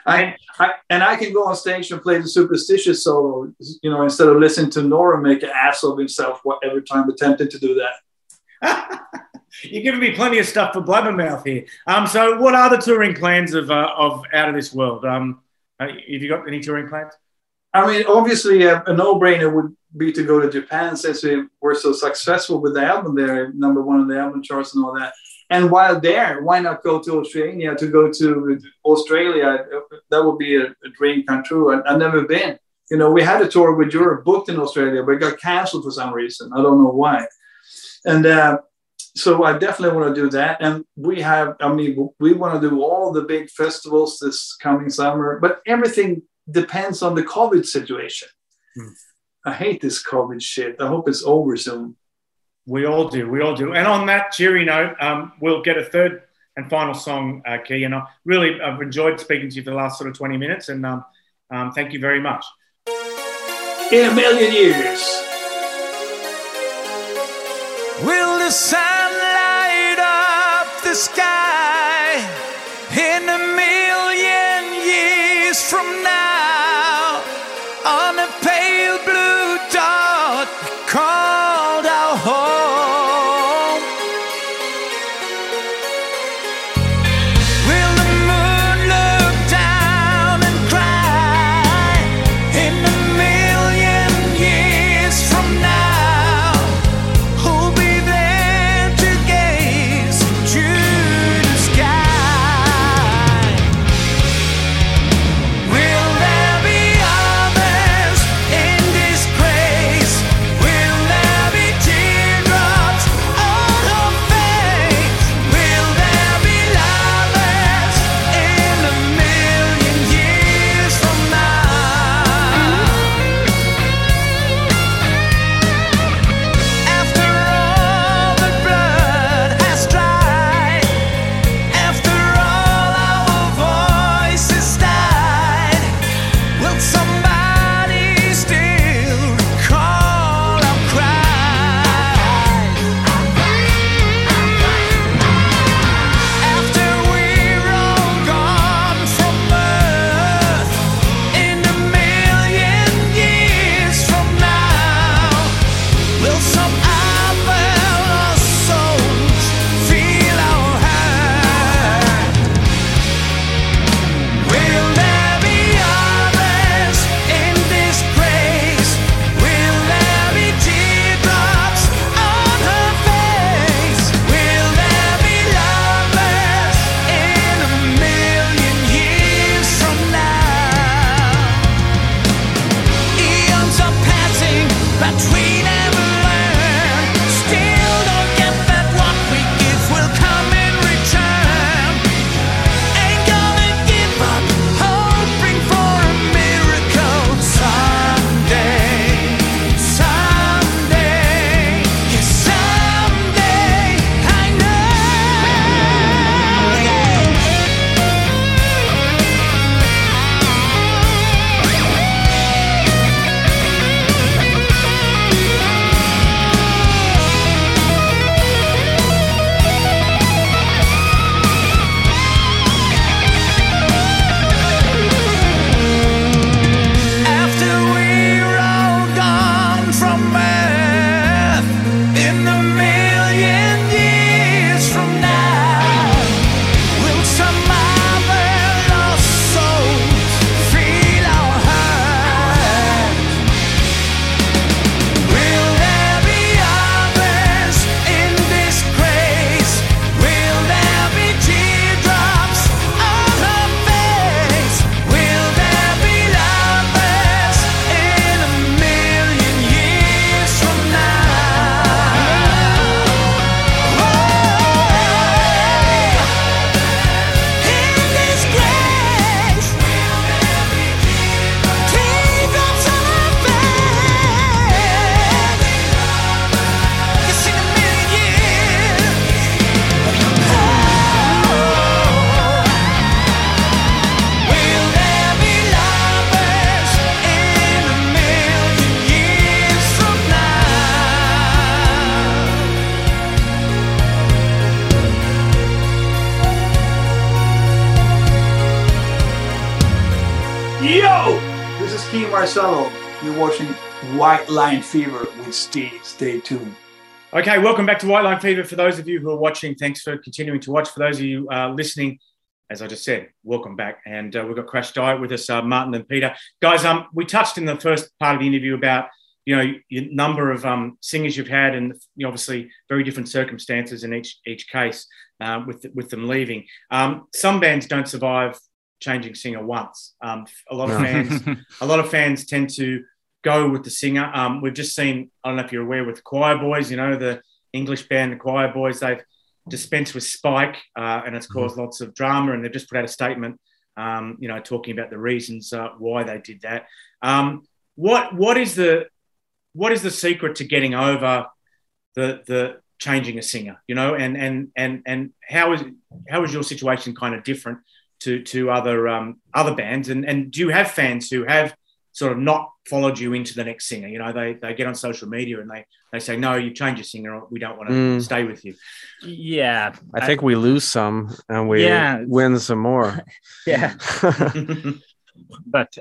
I, I and I can go on stage and play the Superstitious solo, you know, instead of listening to Nora make an ass of himself every time attempting to do that. You're giving me plenty of stuff for blabbermouth here. Um, so what are the touring plans of uh, of Out of This World? Um, have you got any touring plans? I mean, obviously, a, a no-brainer would be to go to Japan, since we were so successful with the album there, number one on the album charts and all that. And while there, why not go to Australia? To go to Australia, that would be a, a dream come true. I, I've never been. You know, we had a tour with Europe booked in Australia, but it got cancelled for some reason. I don't know why. And uh, so I definitely want to do that. And we have, I mean, we want to do all the big festivals this coming summer, but everything depends on the COVID situation. Mm. I hate this COVID shit. I hope it's over soon. We all do, we all do. And on that cheery note, um, we'll get a third and final song, uh, Kee. And I really, I've enjoyed speaking to you for the last sort of twenty minutes. And um, um, thank you very much. In a million years. Will the sun light up the sky in a million years from now on a pale blue dot called our home? Shoot! Yo! This is Kee Marcello. You're watching White Line Fever with Steve. Stay tuned. Okay, welcome back to White Line Fever. For those of you who are watching, thanks for continuing to watch. For those of you uh, listening, as I just said, welcome back. And uh, we've got Crash Diet with us, uh, Martin and Peter. Guys, um, we touched in the first part of the interview about, you know, your number of um, singers you've had and, you know, obviously very different circumstances in each each case uh, with, with them leaving. Um, some bands don't survive changing singer once. Um, a lot of fans, a lot of fans tend to go with the singer. Um, we've just seen, I don't know if you're aware, with the Choir Boys, you know, the English band, the Choir Boys, they've dispensed with Spike uh, and it's caused mm-hmm. lots of drama, and they've just put out a statement, um, you know, talking about the reasons uh, why they did that. Um, what what is the what is the secret to getting over the the changing a singer, you know, and and and and how is how is your situation kind of different to to other um, other bands, and and do you have fans who have sort of not followed you into the next singer? You know, they they get on social media and they they say, no, you change your singer, we don't want to mm. stay with you. Yeah, I, I think we lose some and we yeah. win some more. Yeah. But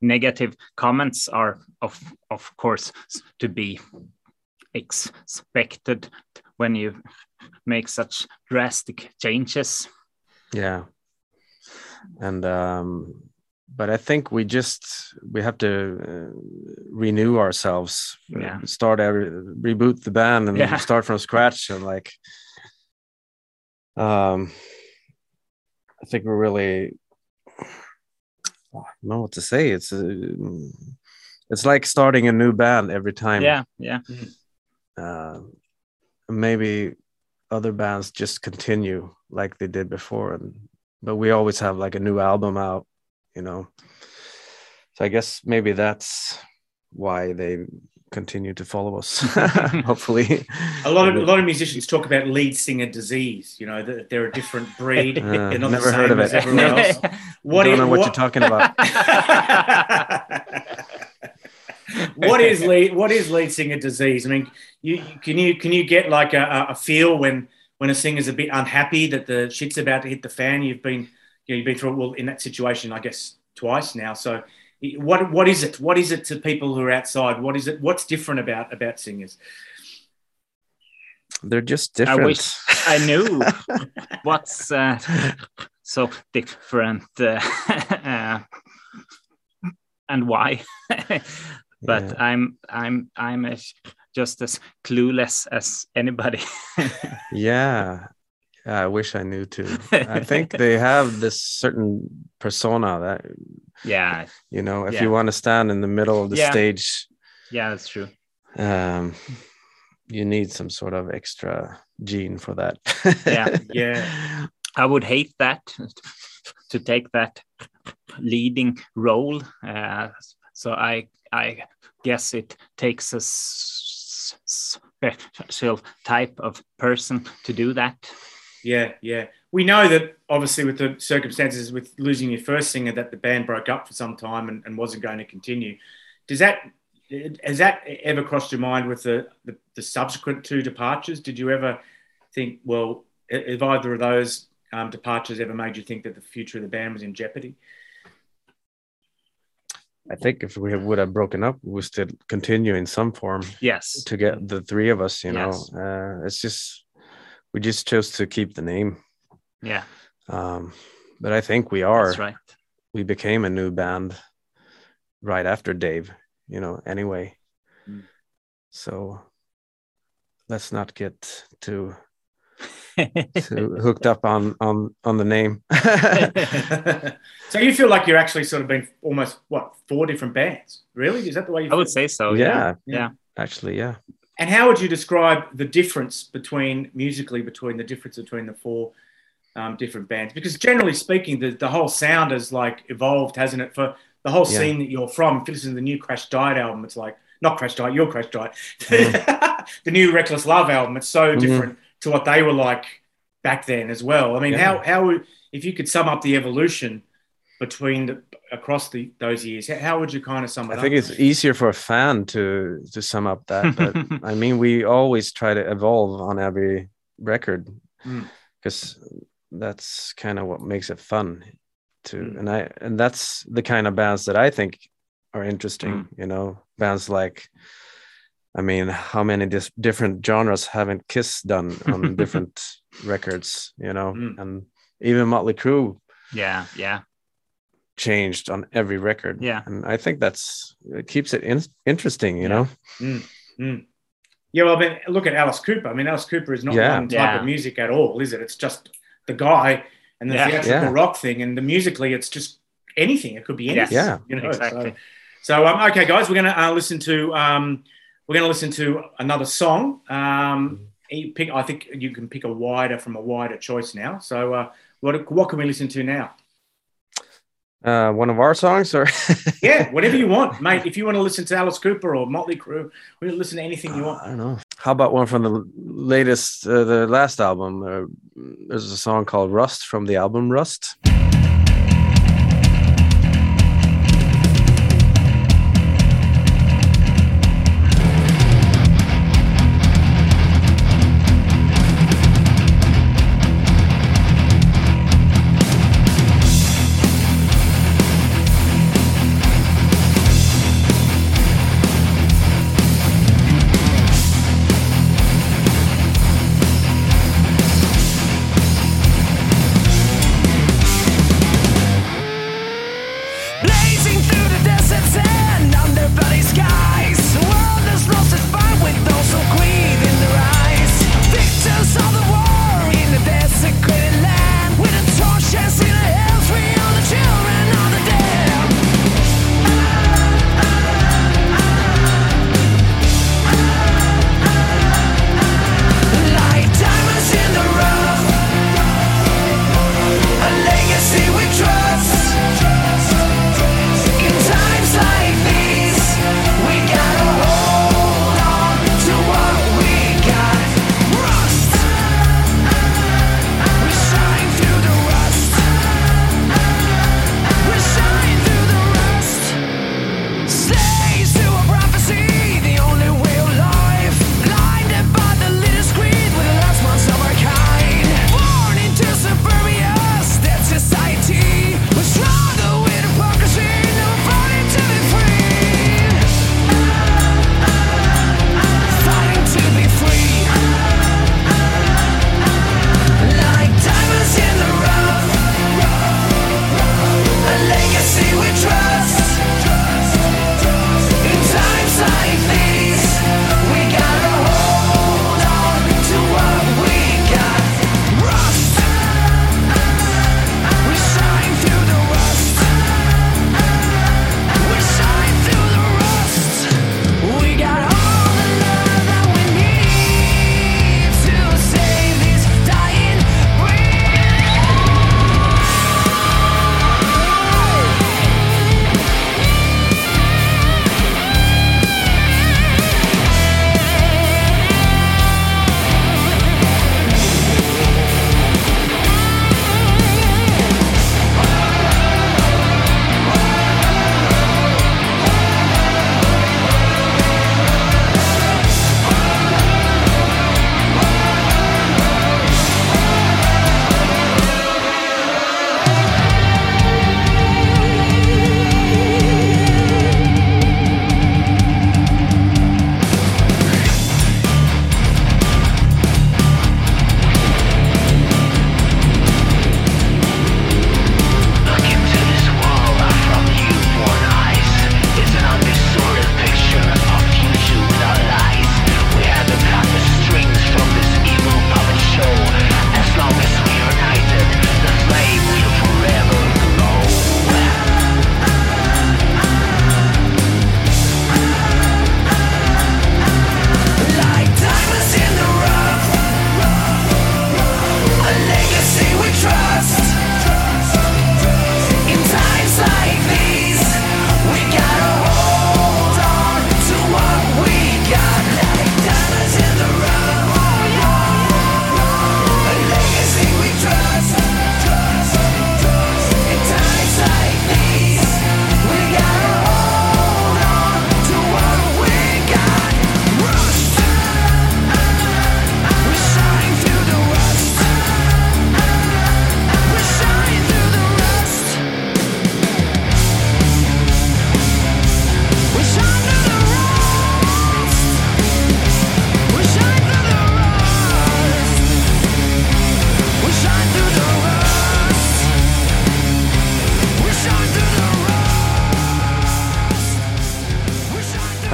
negative comments are of of course to be expected when you make such drastic changes. Yeah. And um but I think we just we have to uh, renew ourselves, yeah. uh, start every, reboot the band and yeah. start from scratch. And like, um, I think we're really, I don't know what to say. It's uh, it's like starting a new band every time. Yeah, yeah. Uh, maybe other bands just continue like they did before, and but we always have like a new album out. You know, so I guess maybe that's why they continue to follow us. Hopefully, a lot of a lot of musicians talk about lead singer disease. You know, that they're a different breed. Uh, they're not never the same heard of as it. Everyone else. What don't is, know what, what you're talking about? What is lead? What is lead singer disease? I mean, you can you can you get like a, a feel when when a singer's a bit unhappy that the shit's about to hit the fan? You've been You know, you've been through it, well, in that situation, I guess, twice now. So what what is it? What is it to people who are outside? What is it? What's different about about singers? They're just different. I wish I knew what's uh, so different uh, uh, and why. But yeah. I'm I'm I'm just as clueless as anybody. Yeah. I wish I knew too. I think they have this certain persona that, yeah, you know, if yeah. you want to stand in the middle of the yeah. stage, yeah, that's true. Um, you need some sort of extra gene for that. Yeah, yeah. I would hate that to take that leading role. Uh, so I, I guess it takes a special type of person to do that. Yeah, yeah. We know that obviously with the circumstances with losing your first singer that the band broke up for some time and, and wasn't going to continue. Does that, has that ever crossed your mind with the, the, the subsequent two departures? Did you ever think, well, if either of those um, departures ever made you think that the future of the band was in jeopardy? I think if we would have broken up, we still continue in some form. Yes. To get the three of us, you yes. know, uh, it's just... We just chose to keep the name. Yeah. Um, but I think we are. That's right. We became a new band right after Dave, you know, anyway. Mm. So let's not get too, too hooked up on, on, on the name. So you feel like you're actually sort of been almost, what, four different bands? Really? Is that the way you I feel? Would say so. Yeah. Yeah. yeah. Actually, yeah. And how would you describe the difference between musically between the difference between the four um, different bands? Because generally speaking, the, the whole sound has like evolved, hasn't it? For the whole yeah. scene that you're from, if you listen to the new Crash Diet album, it's like not Crash Diet, your Crash Diet, mm-hmm. the new Reckless Love album. It's so mm-hmm. different to what they were like back then as well. I mean, yeah. how how if you could sum up the evolution between the, across the those years, how would you kind of sum it up? I think it's easier for a fan to to sum up that, but I mean, we always try to evolve on every record because mm. that's kind of what makes it fun too. And I and that's the kind of bands that I think are interesting, mm. you know, bands like, I mean, how many dis- different genres haven't Kiss done on different records, you know, mm. and even Motley Crue. Yeah, yeah. Changed on every record. Yeah. And I think that's, it keeps it in- interesting, you yeah. know. Mm. Mm. Yeah, well, I mean, look at Alice Cooper. I mean, Alice Cooper is not yeah. one type yeah. of music at all, is it? It's just the guy and the yeah. theatrical yeah. rock thing, and the musically, it's just anything. It could be anything. Yeah, you know? Exactly. So, so um, okay, guys, we're gonna uh, listen to um, we're gonna listen to another song. Um, mm. pick, I think you can pick a wider from a wider choice now. So, uh, what what can we listen to now? Uh, one of our songs, or yeah, whatever you want, mate. If you want to listen to Alice Cooper or Motley Crue, we can listen to anything you want. Uh, I don't know. How about one from the latest, uh, the last album? Uh, there's a song called "Rust" from the album Rust.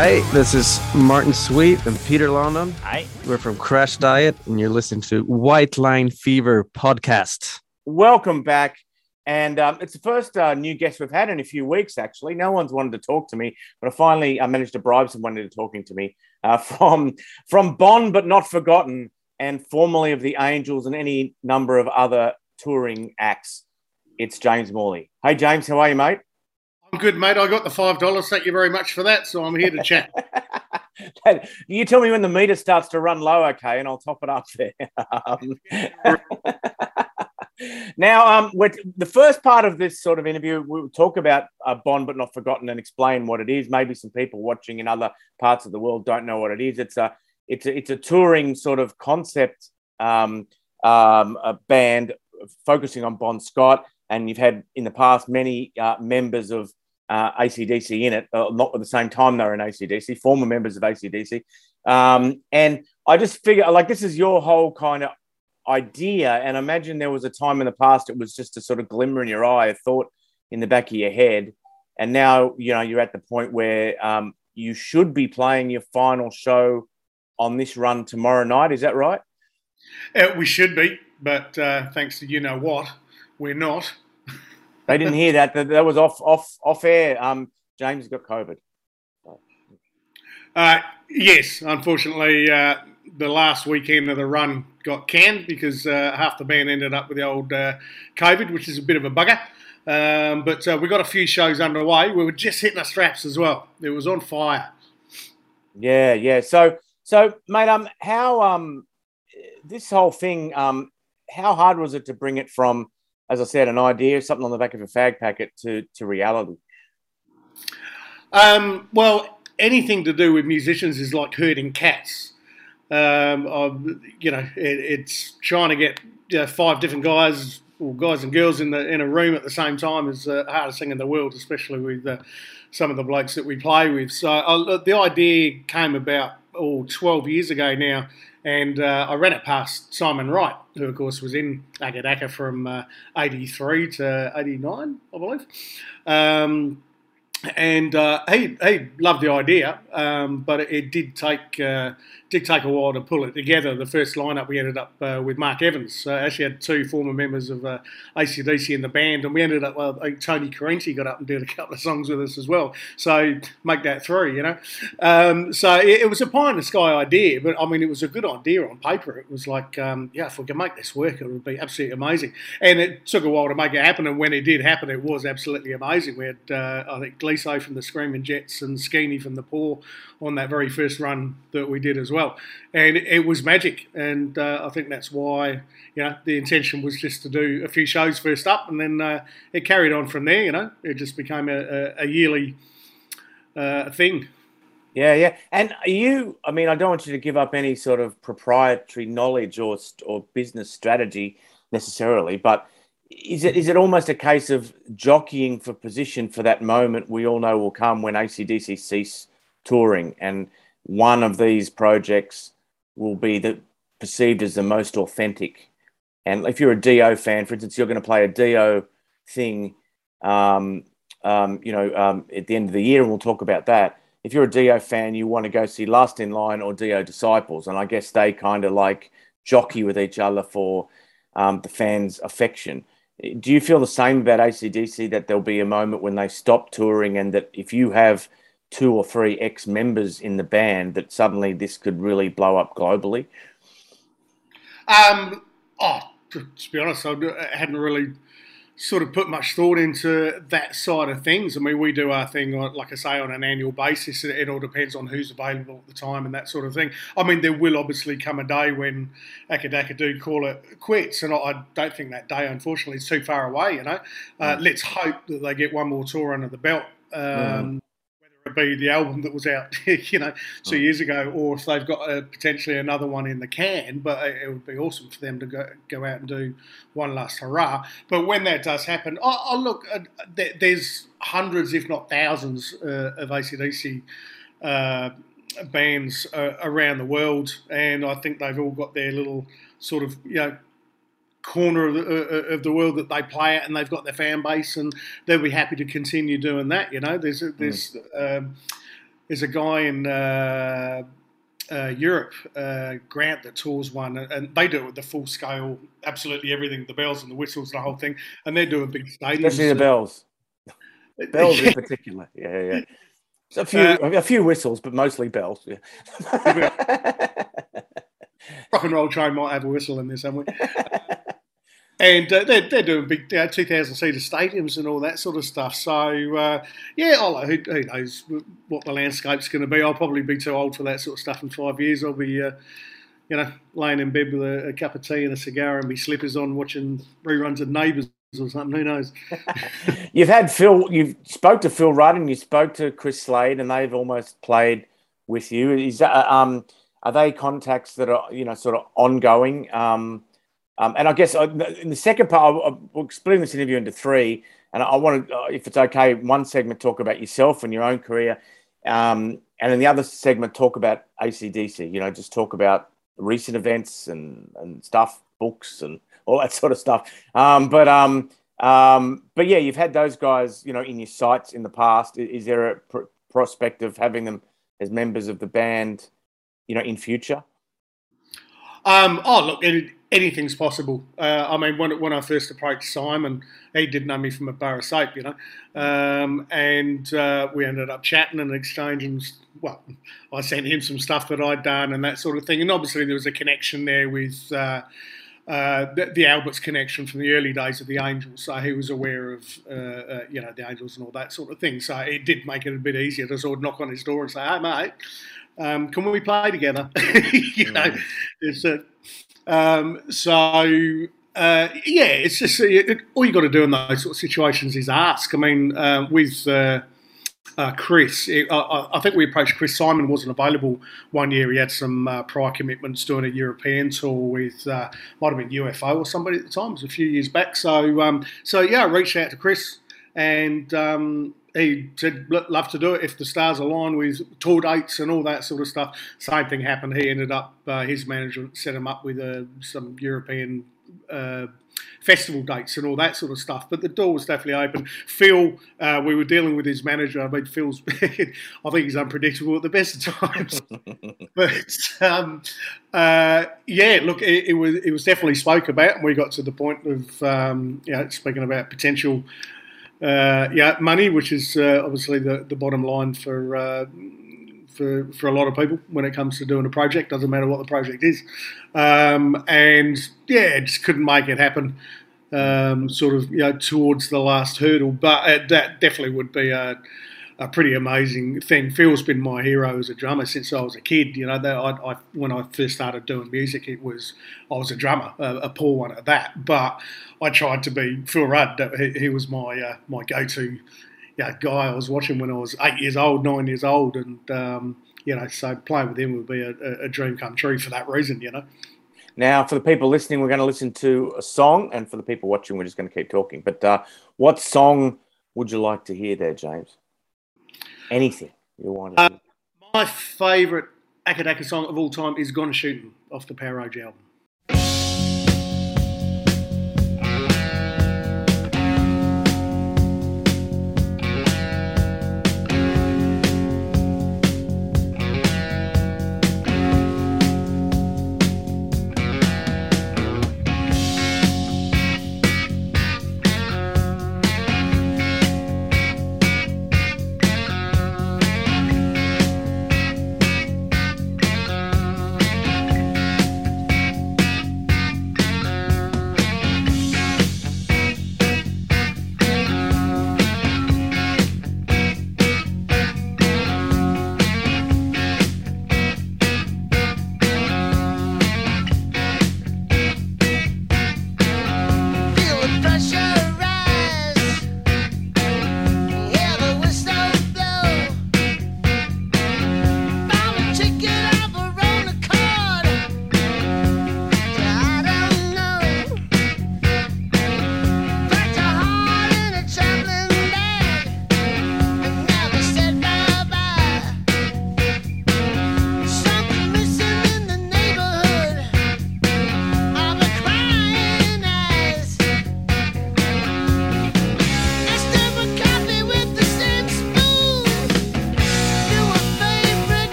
Hey, this is Martin Sweet and Peter London. Hi. We're from Crash Diet, and you're listening to White Line Fever podcast. Welcome back. And um, it's the first uh, new guest we've had in a few weeks, actually. No one's wanted to talk to me, but I finally uh, managed to bribe someone into talking to me uh, from, from Bon But Not Forgotten and formerly of the Angels and any number of other touring acts. It's James Morley. Hey, James, how are you, mate? I'm good, mate. I got the five dollars. Thank you very much for that. So I'm here to chat. You tell me when the meter starts to run low, okay, and I'll top it up there. Now, um, the first part of this sort of interview, we'll talk about uh, Bon But Not Forgotten and explain what it is. Maybe some people watching in other parts of the world don't know what it is. It's a, it's a, it's a touring sort of concept um, um, a band focusing on Bon Scott. And you've had in the past many uh, members of uh, A C D C in it, uh, not at the same time they were in A C D C, former members of A C D C. Um, and I just figure, like, this is your whole kind of idea. And I imagine there was a time in the past it was just a sort of glimmer in your eye, a thought in the back of your head. And now, you know, you're at the point where um, you should be playing your final show on this run tomorrow night. Is that right? Uh, we should be, but uh, thanks to you know what. We're not. They didn't hear that. That was off, off, off air. Um, James got COVID. Uh, yes, unfortunately, uh, the last weekend of the run got canned because uh, half the band ended up with the old uh, COVID, which is a bit of a bugger. Um, but uh, we got a few shows underway. We were just hitting the straps as well. It was on fire. Yeah, yeah. So, so, mate, um, how um, this whole thing, um, how hard was it to bring it from, as I said, an idea, something on the back of a fag packet, to, to reality? Um, well, anything to do with musicians is like herding cats. Um, I, you know, it, it's trying to get you know, five different guys or guys and girls in the in a room at the same time is the hardest thing in the world, especially with uh, some of the blokes that we play with. So uh, the idea came about oh, twelve years ago now. And uh, I ran it past Simon Wright, who, of course, was in Akka Dakka from uh, eighty-three to eighty-nine, I believe. Um, and uh, he he loved the idea, um, but it, it did take uh, did take a while to pull it together. The first lineup we ended up uh, with Mark Evans. Uh, actually, had two former members of uh, A C D C in the band, and we ended up. Well, uh, Tony Correnti got up and did a couple of songs with us as well. So make that three, you know. Um, so it, it was a pie in the sky idea, but I mean, it was a good idea on paper. It was like, um, yeah, if we could make this work, it would be absolutely amazing. And it took a while to make it happen, and when it did happen, it was absolutely amazing. We had, uh, I think, Liso from the Screaming Jets and Skeeny from the Poor on that very first run that we did as well. And it was magic. And uh, I think that's why, you know, the intention was just to do a few shows first up, and then uh, it carried on from there, you know. It just became a, a yearly uh, thing. Yeah, yeah. And you, I mean, I don't want you to give up any sort of proprietary knowledge or or business strategy necessarily, but Is it is it almost a case of jockeying for position for that moment we all know will come when A C D C cease touring, and one of these projects will be the, perceived as the most authentic? And if you're a Dio fan, for instance, you're going to play a Dio thing, um, um, you know, um, at the end of the year, and we'll talk about that. If you're a Dio fan, you want to go see Last in Line or Dio Disciples, and I guess they kind of like jockey with each other for um, the fans' affection. Do you feel the same about A C D C, that there'll be a moment when they stop touring, and that if you have two or three ex-members in the band, that suddenly this could really blow up globally? Um, oh, to be honest, I hadn't really sort of put much thought into that side of things. I mean, we do our thing, like I say, on an annual basis. It all depends on who's available at the time and that sort of thing. I mean, there will obviously come a day when Akka Dakka do call it quits, and I don't think that day, unfortunately, is too far away, you know. Uh, mm. Let's hope that they get one more tour under the belt, um, mm. whether it be the album that was out, you know, two mm. years ago, or if they've got uh, potentially another one in the can. But it, it would be awesome for them to go, go out and do one last hurrah. But when that does happen, oh, oh look, uh, there, there's hundreds, if not thousands, uh, of A C D C uh, bands uh, around the world, and I think they've all got their little sort of, you know, corner of the, uh, of the world that they play at, and they've got their fan base, and they'll be happy to continue doing that, you know. There's, there's mm. um, there's a guy in uh, uh, Europe, uh, Grant, that tours one, and they do it with the full scale, absolutely everything, the bells and the whistles and the whole thing, and they're doing big stadiums. Especially the bells. Bells yeah. in particular. Yeah, yeah. So a few uh, a few whistles, but mostly bells. Yeah. Rock and Roll Train might have a whistle in there somewhere. And uh, they're, they're doing big uh, two thousand seater stadiums and all that sort of stuff. So, uh, yeah, I'll, who, who knows what the landscape's going to be. I'll probably be too old for that sort of stuff in five years. I'll be, uh, you know, laying in bed with a, a cup of tea and a cigar and my slippers on watching reruns of Neighbours or something. Who knows? You've had Phil – you've spoke to Phil Rudd and you spoke to Chris Slade and they've almost played with you. Is that, um, are they contacts that are, you know, sort of ongoing? Um Um, and I guess I, in the second part, I'll, I'll split this interview into three. And I want to, if it's okay, one segment talk about yourself and your own career. Um, and in the other segment, talk about A C D C, you know, just talk about recent events and, and stuff, books and all that sort of stuff. Um, but, um, um, but yeah, you've had those guys, you know, in your sights in the past. Is, is there a pr- prospect of having them as members of the band, you know, in future? Um, oh, look, it, anything's possible. Uh, I mean, when when I first approached Simon, he didn't know me from a bar of soap, you know, um, and uh, we ended up chatting and exchanging, well, I sent him some stuff that I'd done and that sort of thing, and obviously there was a connection there with uh, uh, the, the Alberts connection from the early days of the Angels, so he was aware of, uh, uh, you know, the Angels and all that sort of thing, so it did make it a bit easier to sort of knock on his door and say, hey, mate, um, can we play together? you know, it's a... Um, so, uh, yeah, it's just it, it, all you got to do in those sort of situations is ask. I mean, uh, with uh, uh, Chris, it, I, I think we approached Chris. Simon wasn't available one year. He had some uh, prior commitments doing a European tour with, uh, might have been U F O or somebody at the time. It was a few years back. So, um, so yeah, I reached out to Chris and um, he said, love to do it if the stars align with tour dates and all that sort of stuff. Same thing happened. He ended up, uh, his manager set him up with uh, some European uh, festival dates and all that sort of stuff. But the door was definitely open. Phil, uh, we were dealing with his manager. I mean, Phil's, I think he's unpredictable at the best of times. But, um, uh, yeah, look, it, it was it was definitely spoke about. And we got to the point of, um, you know, speaking about potential Uh, yeah, money, which is uh, obviously the, the bottom line for uh, for for a lot of people when it comes to doing a project. Doesn't matter what the project is, um, and yeah, just couldn't make it happen. Um, sort of, you know, towards the last hurdle, but uh, that definitely would be a, a pretty amazing thing. Phil's been my hero as a drummer since I was a kid. You know, that I, I when I first started doing music, it was I was a drummer, a, a poor one at that, but I tried to be Phil Rudd. He, he was my uh, my go-to yeah, guy. I was watching when I was eight years old, nine years old, and um, you know, so playing with him would be a, a dream come true for that reason. You know. Now, for the people listening, we're going to listen to a song, and for the people watching, we're just going to keep talking. But uh, what song would you like to hear there, James? Anything you want to hear. Um, my favourite Akadaka song of all time is Gone Shootin' off the Power Road album.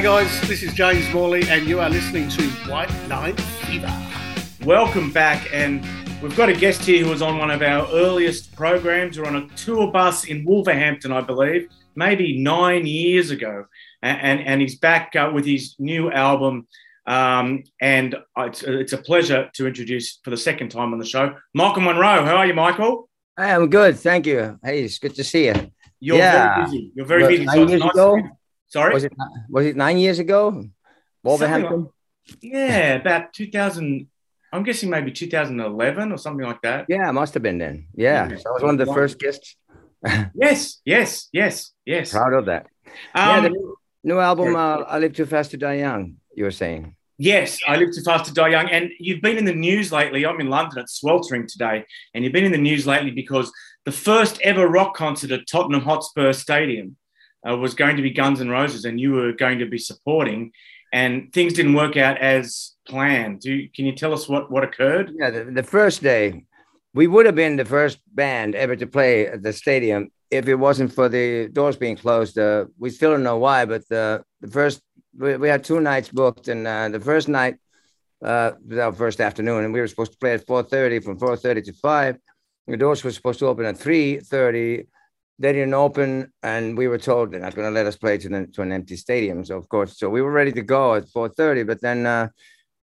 Hey guys, this is James Morley and you are listening to White Line Fever. Welcome back, and we've got a guest here who was on one of our earliest programs. We're on a tour bus in Wolverhampton, I believe, maybe nine years ago. And, and, and he's back uh, with his new album. Um, and it's, it's a pleasure to introduce for the second time on the show, Michael Munro. How are you, Michael? I am good, thank you. Hey, it's good to see you. You're yeah. very busy. You're very well, busy. Nine so years nice ago? Sorry? Was it, was it nine years ago? Wolverhampton? Like, yeah, about two thousand, I'm guessing maybe two thousand eleven or something like that. Yeah, it must have been then. Yeah, yeah. So I was one of the first guests. yes, yes, yes, yes. Proud of that. Um, yeah, the new, new album, uh, I Live Too Fast to Die Young, you were saying. Yes, I Live Too Fast to Die Young. And you've been in the news lately. I'm in London. It's sweltering today. And you've been in the news lately because the first ever rock concert at Tottenham Hotspur Stadium uh, was going to be Guns N' Roses, and you were going to be supporting, and things didn't work out as planned. Do you, can you tell us what, what occurred? Yeah, the, the first day, we would have been the first band ever to play at the stadium if it wasn't for the doors being closed. Uh, we still don't know why, but the, the first... We had two nights booked, and uh, the first night uh, was our first afternoon, and we were supposed to play at four thirty, from four thirty to five. The doors were supposed to open at three thirty. They didn't open, and we were told they're not going to let us play to, the, to an empty stadium. So, of course, so we were ready to go at four thirty, but then uh,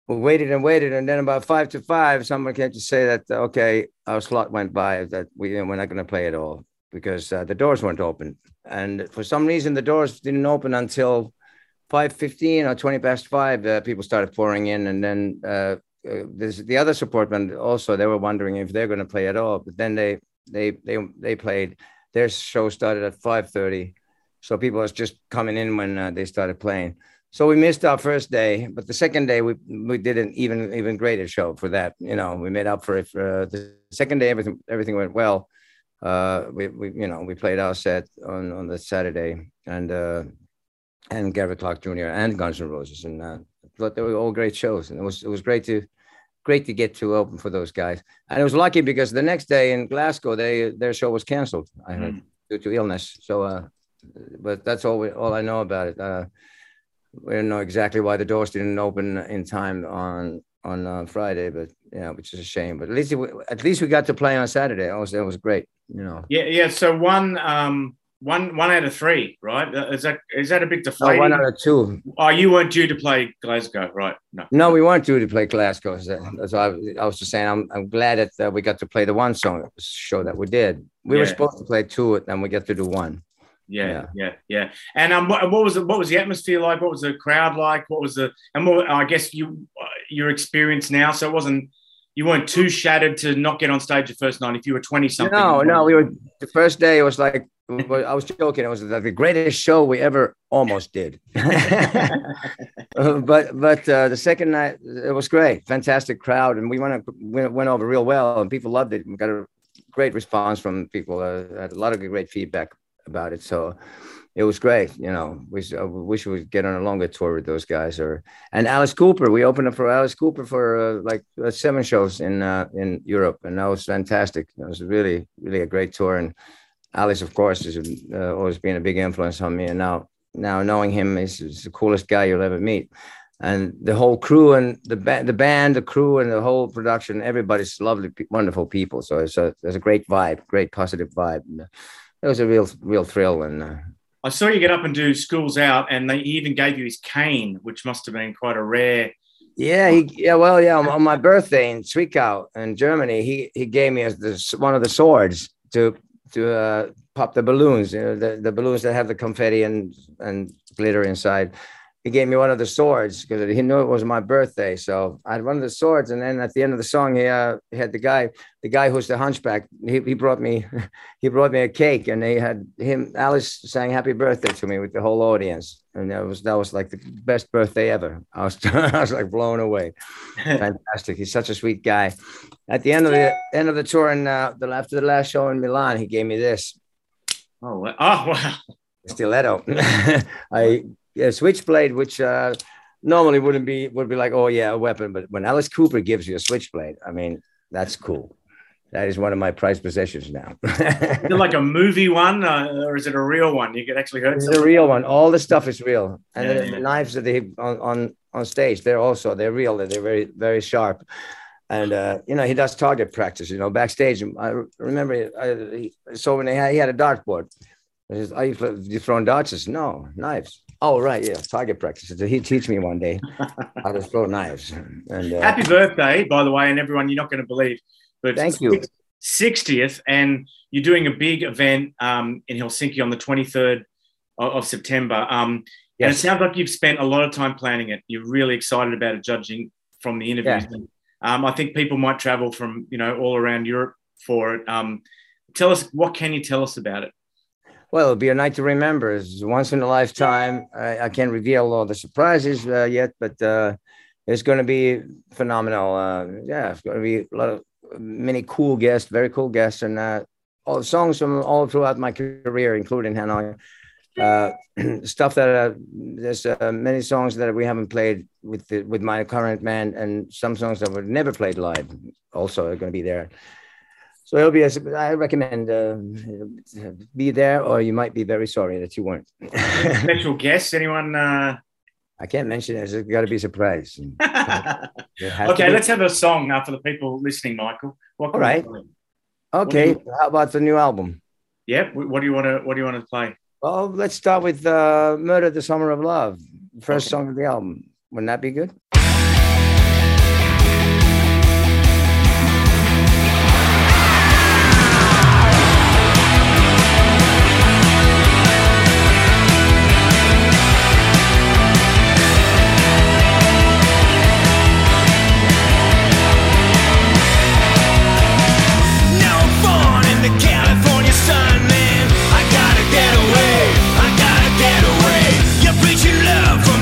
we waited and waited, and then about five to five, someone came to say that, okay, our slot went by, that we, we're not going to play at all because uh, the doors weren't open. And for some reason, the doors didn't open until five fifteen or twenty past five, uh, people started pouring in. And then uh, this, the other support band also, they were wondering if they're going to play at all. But then they they they they played. Their show started at five thirty. So people was just coming in when uh, they started playing. So we missed our first day. But the second day, we we did an even even greater show for that. You know, we made up for it. For, uh, the second day, everything everything went well. Uh, we, we, you know, we played our set on, on the Saturday. And... Uh, and Gary Clark Junior and Guns N' Roses, and uh, I thought they were all great shows, and it was it was great to great to get to open for those guys. And it was lucky because the next day in Glasgow, they their show was cancelled. I heard mm. due to illness. So, uh, but that's all we, all I know about it. Uh, we don't know exactly why the doors didn't open in time on on uh, Friday, but yeah, which is a shame. But at least it, at least we got to play on Saturday. It was it was great, you know. Yeah, yeah. So one. Um... One one out of three, right? Is that is that a bit deflating? No, one out of two. Oh, you weren't due to play Glasgow, right? No, no, we weren't due to play Glasgow. So, so I, I was just saying, I'm I'm glad that uh, we got to play the one song show that we did. We yeah. were supposed to play two, and we got to do one. Yeah, yeah, yeah, yeah. And um, what, what was the, what was the atmosphere like? What was the crowd like? What was the and what, I guess you your experience now, so it wasn't. You weren't too shattered to not get on stage the first night if you were twenty-something. No, no, we were – the first day it was like – I was joking. It was like the greatest show we ever almost did. but but uh, the second night, it was great, fantastic crowd, and we went, went, went over real well, and people loved it. We got a great response from people. Uh, had a lot of great feedback about it, so – it was great, you know. We I wish we would get on a longer tour with those guys. Or and Alice Cooper, we opened up for Alice Cooper for uh, like uh, seven shows in uh, in Europe, and that was fantastic. It was really, really a great tour. And Alice, of course, has uh, always been a big influence on me. And now, now knowing him, he's, he's the coolest guy you'll ever meet. And the whole crew and the ba- the band, the crew and the whole production, everybody's lovely, wonderful people. So it's a there's a great vibe, great positive vibe. And it was a real, real thrill. And uh, I saw you get up and do Schools Out, and they even gave you his cane, which must have been quite a rare. Yeah, he, yeah, well, yeah. On my birthday in Zwickau in Germany, he he gave me this, one of the swords to to uh, pop the balloons, you know, the, the balloons that have the confetti and and glitter inside. He gave me one of the swords because he knew it was my birthday, so I had one of the swords. And then at the end of the song, he, uh, he had the guy, the guy who's the hunchback. He, he brought me, he brought me a cake, and they had him. Alice sang "Happy Birthday" to me with the whole audience, and that was that was like the best birthday ever. I was I was like blown away. Fantastic! He's such a sweet guy. At the end of the end of the tour, and uh, the after the last show in Milan, he gave me this. Oh! Oh! Wow! Stiletto. I. Yeah, switchblade, which uh, normally wouldn't be would be like, oh yeah, a weapon. But when Alice Cooper gives you a switchblade, I mean, that's cool. That is one of my prized possessions now. Is it like a movie one, uh, or is it a real one? You could actually hurt something. It's a real one. All the stuff is real. And yeah, the, yeah. the knives that they on, on on stage, they're also they're real. They're very very sharp. And uh, you know, he does target practice. You know, backstage. I remember. I, he, so when he had, he had a dartboard, I says, "Are you, you throwing darts?" I says, "No, knives." Oh, right, yeah, target practice. So he'd teach me one day how to throw knives. And uh, happy birthday, by the way, and everyone. You're not going to believe. But thank you. sixtieth, and you're doing a big event um, in Helsinki on the twenty-third of, of September. Um, yes. And it sounds like you've spent a lot of time planning it. You're really excited about it, judging from the interviews. Yeah. Um, I think people might travel from, you know, all around Europe for it. Um, tell us, what can you tell us about it? Well, it'll be a night to remember. It's once in a lifetime. I, I can't reveal all the surprises uh, yet, but uh, it's going to be phenomenal. Uh, yeah, it's going to be a lot of many cool guests, very cool guests, and uh, all songs from all throughout my career, including Hanoi. Uh, stuff that uh, there's uh, many songs that we haven't played with the, with my current band, and some songs that were never played live also are going to be there. So it'll be. A, I recommend uh, be there, or you might be very sorry that you weren't. Special guests? Anyone? Uh... I can't mention it. It's got to be a surprise. Okay, let's have a song now for the people listening, Michael. What All right. Okay. You... How about the new album? Yep. Yeah. What do you want to? What do you want to play? Well, let's start with uh, "Murder: The Summer of Love," first okay. song of the album. Wouldn't that be good?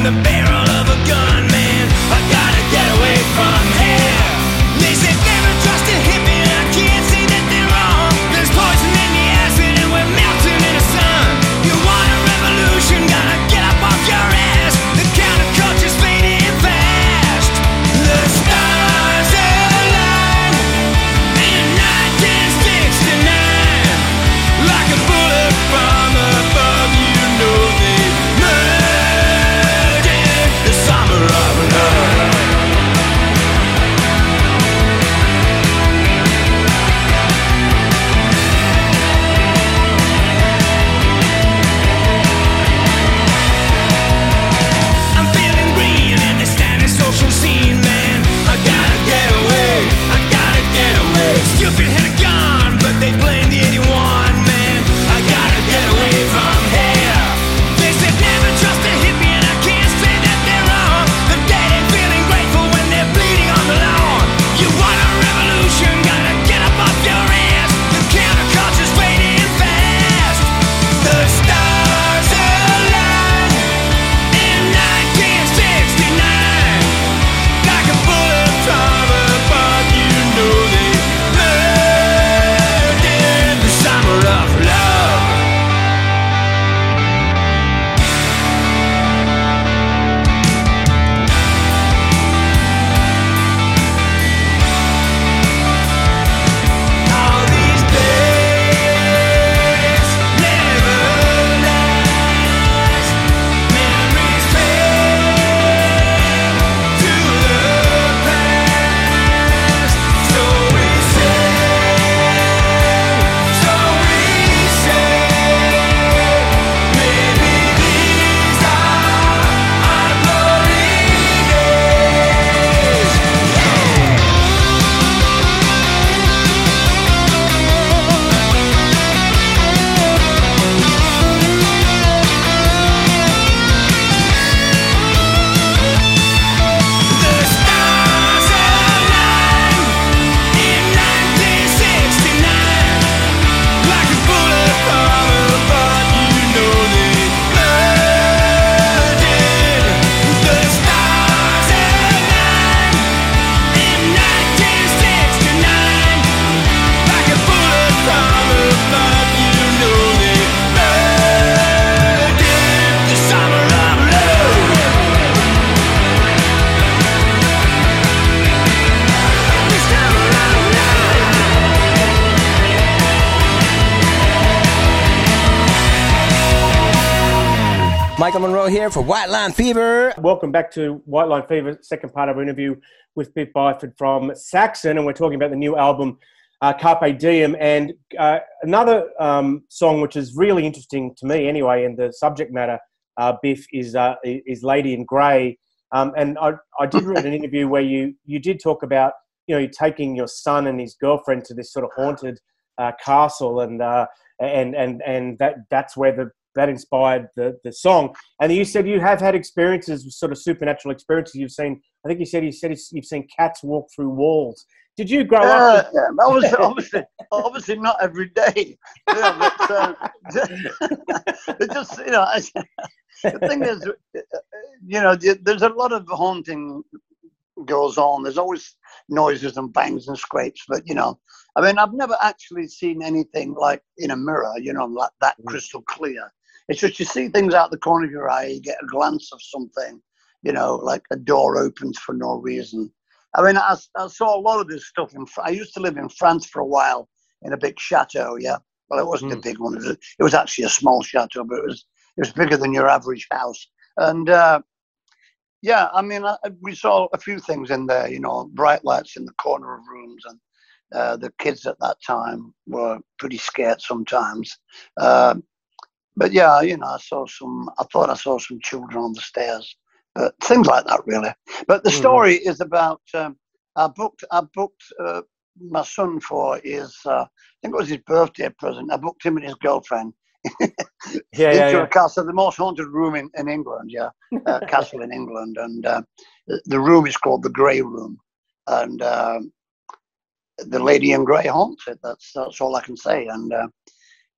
The barrel of a gun, man. Michael Monroe here for White Line Fever. Welcome back to White Line Fever, second part of our interview with Pip Byford from Saxon, and we're talking about the new album, uh, Carpe Diem, and uh, another um, song which is really interesting to me anyway, and the subject matter, uh, Biff, is uh, is Lady in Grey. Um, and I, I did read an interview where you, you did talk about, you know, you're taking your son and his girlfriend to this sort of haunted uh, castle, and uh, and and and that that's where the that inspired the the song. And you said you have had experiences, sort of supernatural experiences. You've seen, I think you said you said you've seen cats walk through walls. Did you grow uh, up? Yeah, that was obviously, obviously not every day. You know, but, uh, it just, you know, I, the thing is, you know, there's a lot of haunting goes on. There's always noises and bangs and scrapes, but, you know, I mean, I've never actually seen anything like in a mirror, you know, like that crystal clear. It's just you see things out the corner of your eye, you get a glance of something, you know, like a door opens for no reason. I mean, I, I saw a lot of this stuff. In, I used to live in France for a while in a big chateau, yeah. Well, it wasn't mm. a big one. It was, it was actually a small chateau, but it was, it was bigger than your average house. And, uh, yeah, I mean, I, we saw a few things in there, you know, bright lights in the corner of rooms. And uh, the kids at that time were pretty scared sometimes. Uh, but, yeah, you know, I saw some, I thought I saw some children on the stairs. Uh, things like that, really. But the story mm. is about um, I booked I booked uh, my son for his uh, I think it was his birthday present. I booked him and his girlfriend yeah, into yeah, yeah. a castle, the most haunted room in, in England. Yeah, uh, castle in England, and uh, the room is called the Grey Room, and um, the Lady in Grey haunts it. That's that's all I can say. And uh,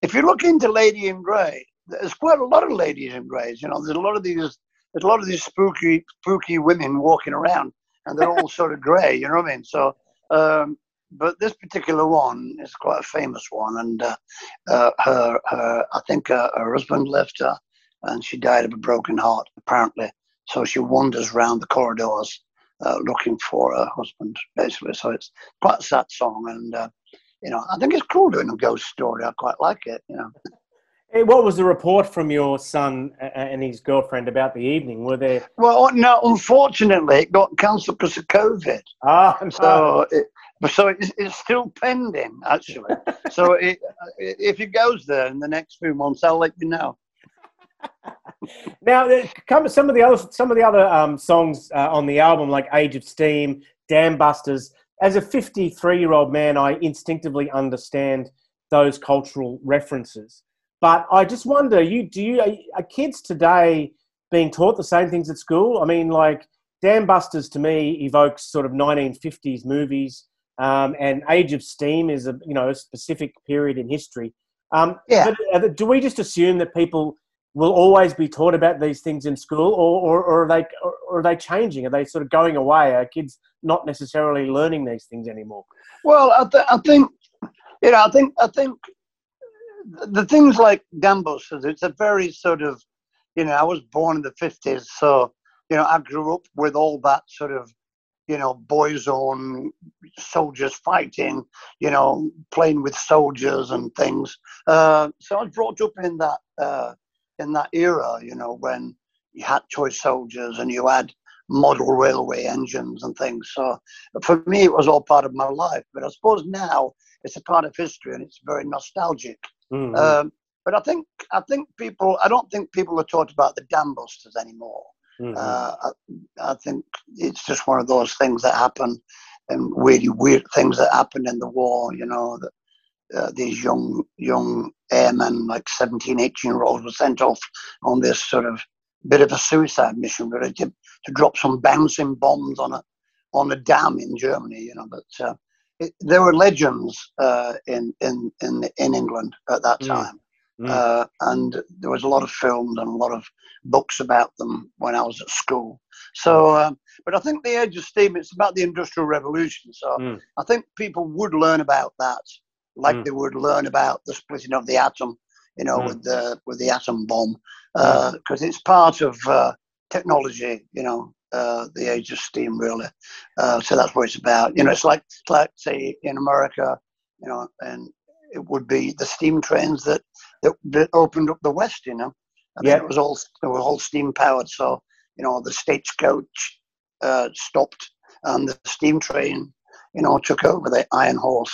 if you look into Lady in Grey, there's quite a lot of ladies in greys. You know, there's a lot of these. There's a lot of these spooky, spooky women walking around, and they're all sort of grey. You know what I mean? So, um, but this particular one is quite a famous one, and uh, uh, her, her, I think uh, her husband left her, and she died of a broken heart, apparently. So she wanders round the corridors uh, looking for her husband, basically. So it's quite a sad song, and uh, you know, I think it's cool doing a ghost story. I quite like it, you know. Hey, what was the report from your son and his girlfriend about the evening? Were they? Well, no, unfortunately, it got cancelled because of COVID. Ah, no. So, it, so it's, it's still pending, actually. So it, if it goes there in the next few months, I'll let you know. Now, some of the other, some of the other um, songs uh, on the album, like Age of Steam, Dam Busters. As a fifty-three-year-old man, I instinctively understand those cultural references. But I just wonder, you do you are, are kids today being taught the same things at school? I mean, like Dam Busters to me evokes sort of nineteen fifties movies, um, and Age of Steam is a you know a specific period in history. Um, yeah. But do we just assume that people will always be taught about these things in school, or or, or are they or, or are they changing? Are they sort of going away? Are kids not necessarily learning these things anymore? Well, I, th I think you know, I think I think. The things like Dam Busters, it's a very sort of, you know, I was born in the fifties, so, you know, I grew up with all that sort of, you know, boys on soldiers fighting, you know, playing with soldiers and things. Uh, so I was brought up in that, uh, in that era, you know, when you had toy soldiers and you had model railway engines and things. So for me, it was all part of my life. But I suppose now it's a part of history and it's very nostalgic. Mm-hmm. um, but I think I think people I don't think people are taught about the Dam Busters anymore. Mm-hmm. uh, I, I think it's just one of those things that happen, and really weird things that happened in the war, you know, that uh, these young young airmen, like seventeen, eighteen year olds, were sent off on this sort of bit of a suicide mission, really, to, to drop some bouncing bombs on a on a dam in Germany, you know. But uh, It, there were legends uh, in, in in in England at that time, mm. Mm. Uh, and there was a lot of films and a lot of books about them when I was at school. So, um, but I think the Age of Steam, it's about the Industrial Revolution. So mm. I think people would learn about that, like mm. they would learn about the splitting of the atom, you know, mm. with the with the atom bomb, because uh, mm. it's part of uh, technology, you know. Uh, the Age of Steam, really. Uh, so that's what it's about. You know, it's like, it's like, say, in America, you know, and it would be the steam trains that that, that opened up the West, you know. I mean, yeah. It was all it was all steam powered. So you know, the stagecoach uh, stopped, and the steam train, you know, took over the Iron Horse,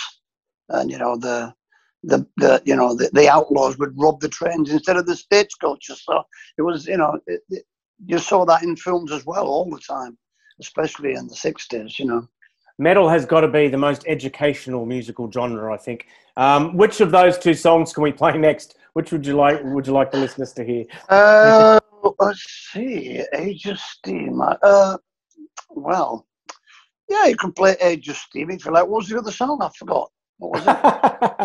and you know the the, the you know the, the outlaws would rob the trains instead of the stagecoaches. So it was, you know, it, it, you saw that in films as well all the time, especially in the sixties. You know, metal has got to be the most educational musical genre, I think. Um, which of those two songs can we play next? Which would you like? Would you like the listeners to hear? Uh, let's see, Age of Steam. Uh, well, yeah, you can play Age of Steam if you like. What was the other song? I forgot. What was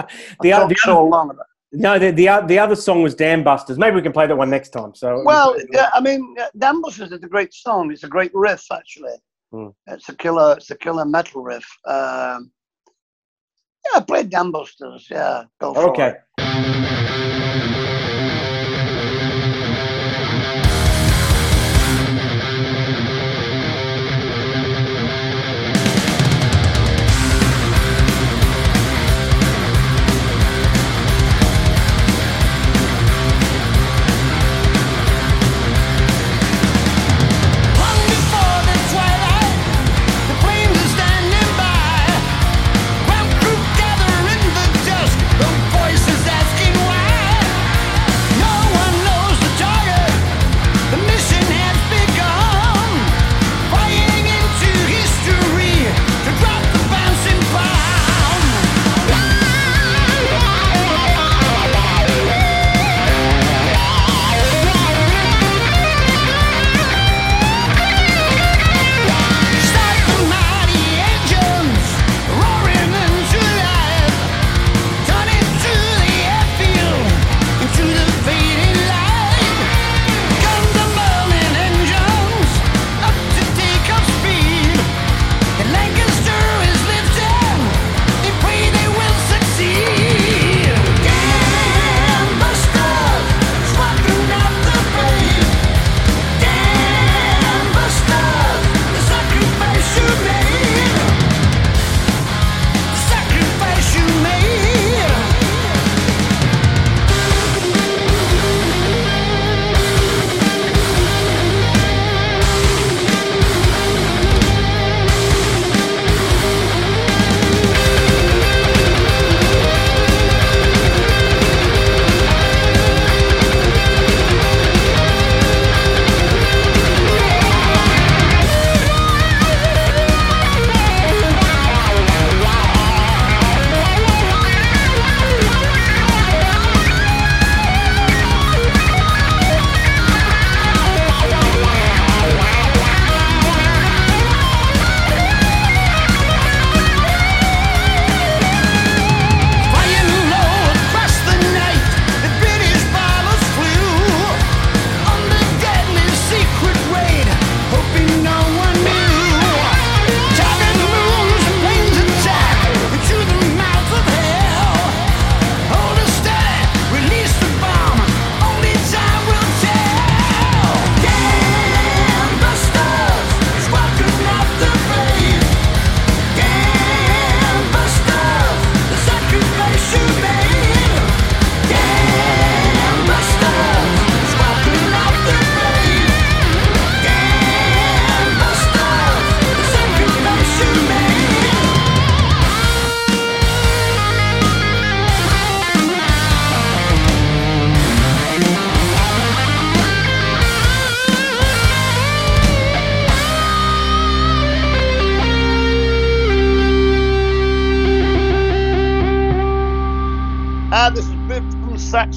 it? the other so long about. No, the the the other song was Dam Busters. Maybe we can play that one next time. So well, yeah, I mean, Dam Busters is a great song. It's a great riff, actually. Mm. It's a killer. It's a killer metal riff. Um, yeah, I played Dam Busters. Yeah, go for okay. it. Okay.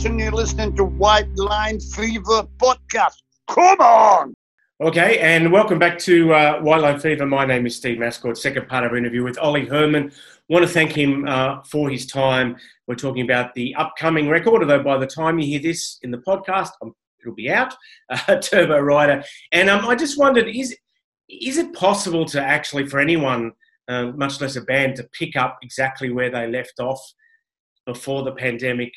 And you're listening to White Line Fever podcast. Come on! Okay, and welcome back to uh, White Line Fever. My name is Steve Mascord. Second part of our interview with Ollie Herman. Want to thank him uh, for his time. We're talking about the upcoming record, although by the time you hear this in the podcast, um, it'll be out, uh, Turbo Rider. And um, I just wondered, is, is it possible to actually, for anyone, uh, much less a band, to pick up exactly where they left off before the pandemic?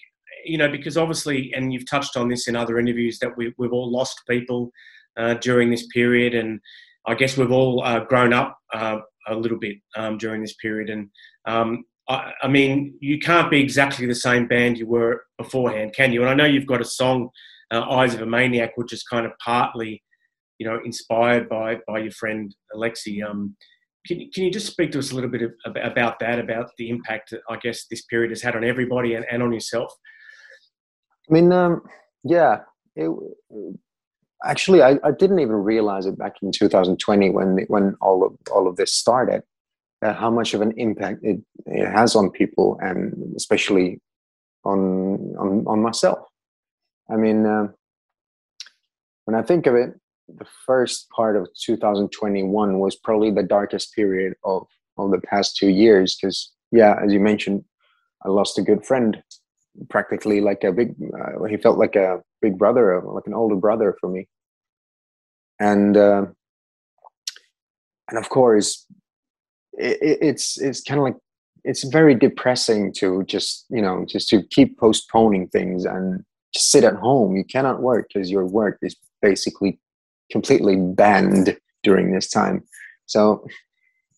You know, because obviously, and you've touched on this in other interviews, that we, we've all lost people uh, during this period, and I guess we've all uh, grown up uh, a little bit um, during this period. And um, I, I mean, you can't be exactly the same band you were beforehand, can you? And I know you've got a song uh, Eyes of a Maniac, which is kind of partly, you know, inspired by by your friend Alexi. Um, can, can you just speak to us a little bit of, about that, about the impact that I guess this period has had on everybody and, and on yourself? I mean, um, yeah, it, actually, I, I didn't even realize it back in two thousand twenty when when all of all of this started, uh, how much of an impact it, it has on people, and especially on on, on myself. I mean, uh, when I think of it, the first part of two thousand twenty-one was probably the darkest period of of the past two years because, yeah, as you mentioned, I lost a good friend. Practically like a big uh, he felt like a big brother, like an older brother for me, and uh, and of course it, it's it's kind of like it's very depressing to just you know just to keep postponing things and just sit at home. You cannot work because your work is basically completely banned during this time, so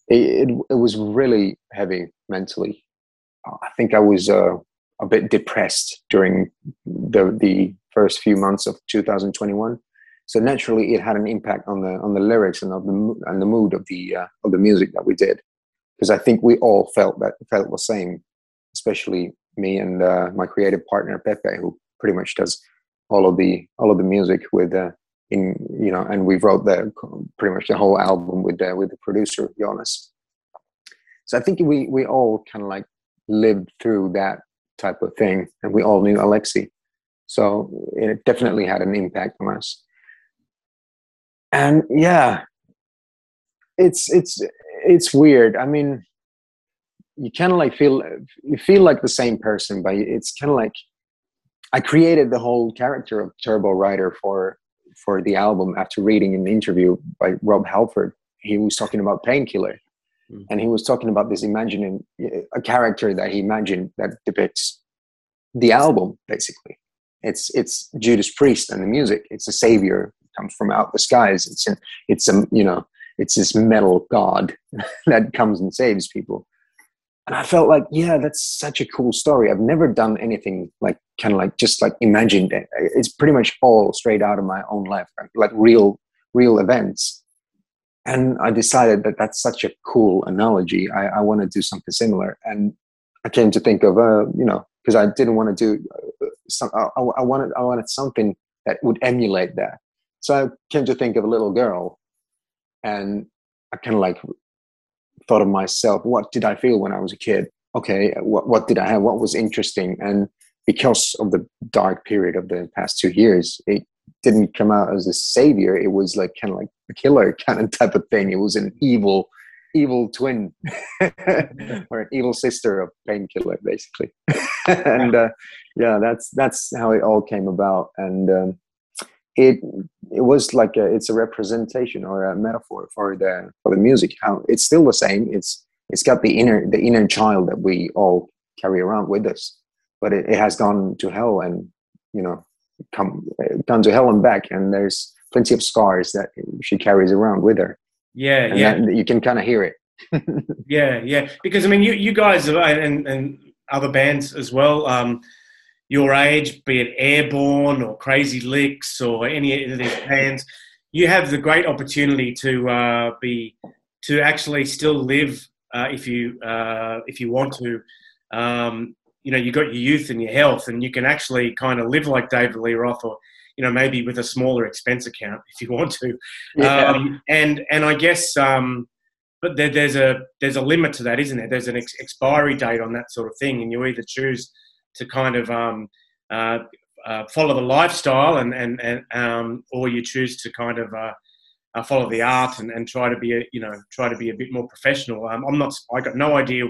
it, it, it was really heavy mentally. I think I was uh a bit depressed during the the first few months of two thousand twenty-one, so naturally it had an impact on the on the lyrics and of the and the mood of the uh, of the music that we did, because I think we all felt that felt the same, especially me and uh, my creative partner Pepe, who pretty much does all of the all of the music with uh, in you know, and we wrote the pretty much the whole album with uh, with the producer Jonas. So I think we we all kind of like lived through that type of thing, and we all knew Alexi, so it definitely had an impact on us. And yeah, it's it's it's weird. I mean, you kind of like feel you feel like the same person, but it's kind of like I created the whole character of Turbo Rider for for the album after reading an interview by Rob Halford. He was talking about Painkiller. And he was talking about this imagining a character that he imagined that depicts the album. Basically, it's it's Judas Priest and the music. It's a savior who comes from out the skies. It's an, it's a you know it's this metal god that comes and saves people. And I felt like, yeah, that's such a cool story. I've never done anything like kind of like just like imagined it. It's pretty much all straight out of my own life, right? Like real real events. And I decided that that's such a cool analogy. I, I want to do something similar. And I came to think of, uh, you know, because I didn't want to do, uh, some, I, I wanted I wanted something that would emulate that. So I came to think of a little girl. And I kind of like thought of myself, what did I feel when I was a kid? Okay, what, what did I have? What was interesting? And because of the dark period of the past two years, it didn't come out as a savior. It was like kind of like a killer kind of type of thing. It was an evil, evil twin or an evil sister of Painkiller, basically. And uh, yeah, that's that's how it all came about. And um, it it was like a, it's a representation or a metaphor for the for the music. How it's still the same. It's it's got the inner the inner child that we all carry around with us, but it, it has gone to hell and you know. Come down to hell and back, and there's plenty of scars that she carries around with her. Yeah, and yeah, that, you can kind of hear it. yeah, yeah, because I mean, you you guys have, and and other bands as well. Um, your age, be it Airborne or Crazy Licks or any of these bands, you have the great opportunity to uh, be to actually still live uh, if you uh, if you want to. Um, You know, you got your youth and your health, and you can actually kind of live like David Lee Roth, or you know, maybe with a smaller expense account if you want to. Yeah. Um, and and I guess, um, but there, there's a there's a limit to that, isn't there? There's an ex- expiry date on that sort of thing, and you either choose to kind of um, uh, uh, follow the lifestyle, and and and um, or you choose to kind of uh, uh, follow the art and, and try to be a, you know try to be a bit more professional. Um, I'm not. I got no idea.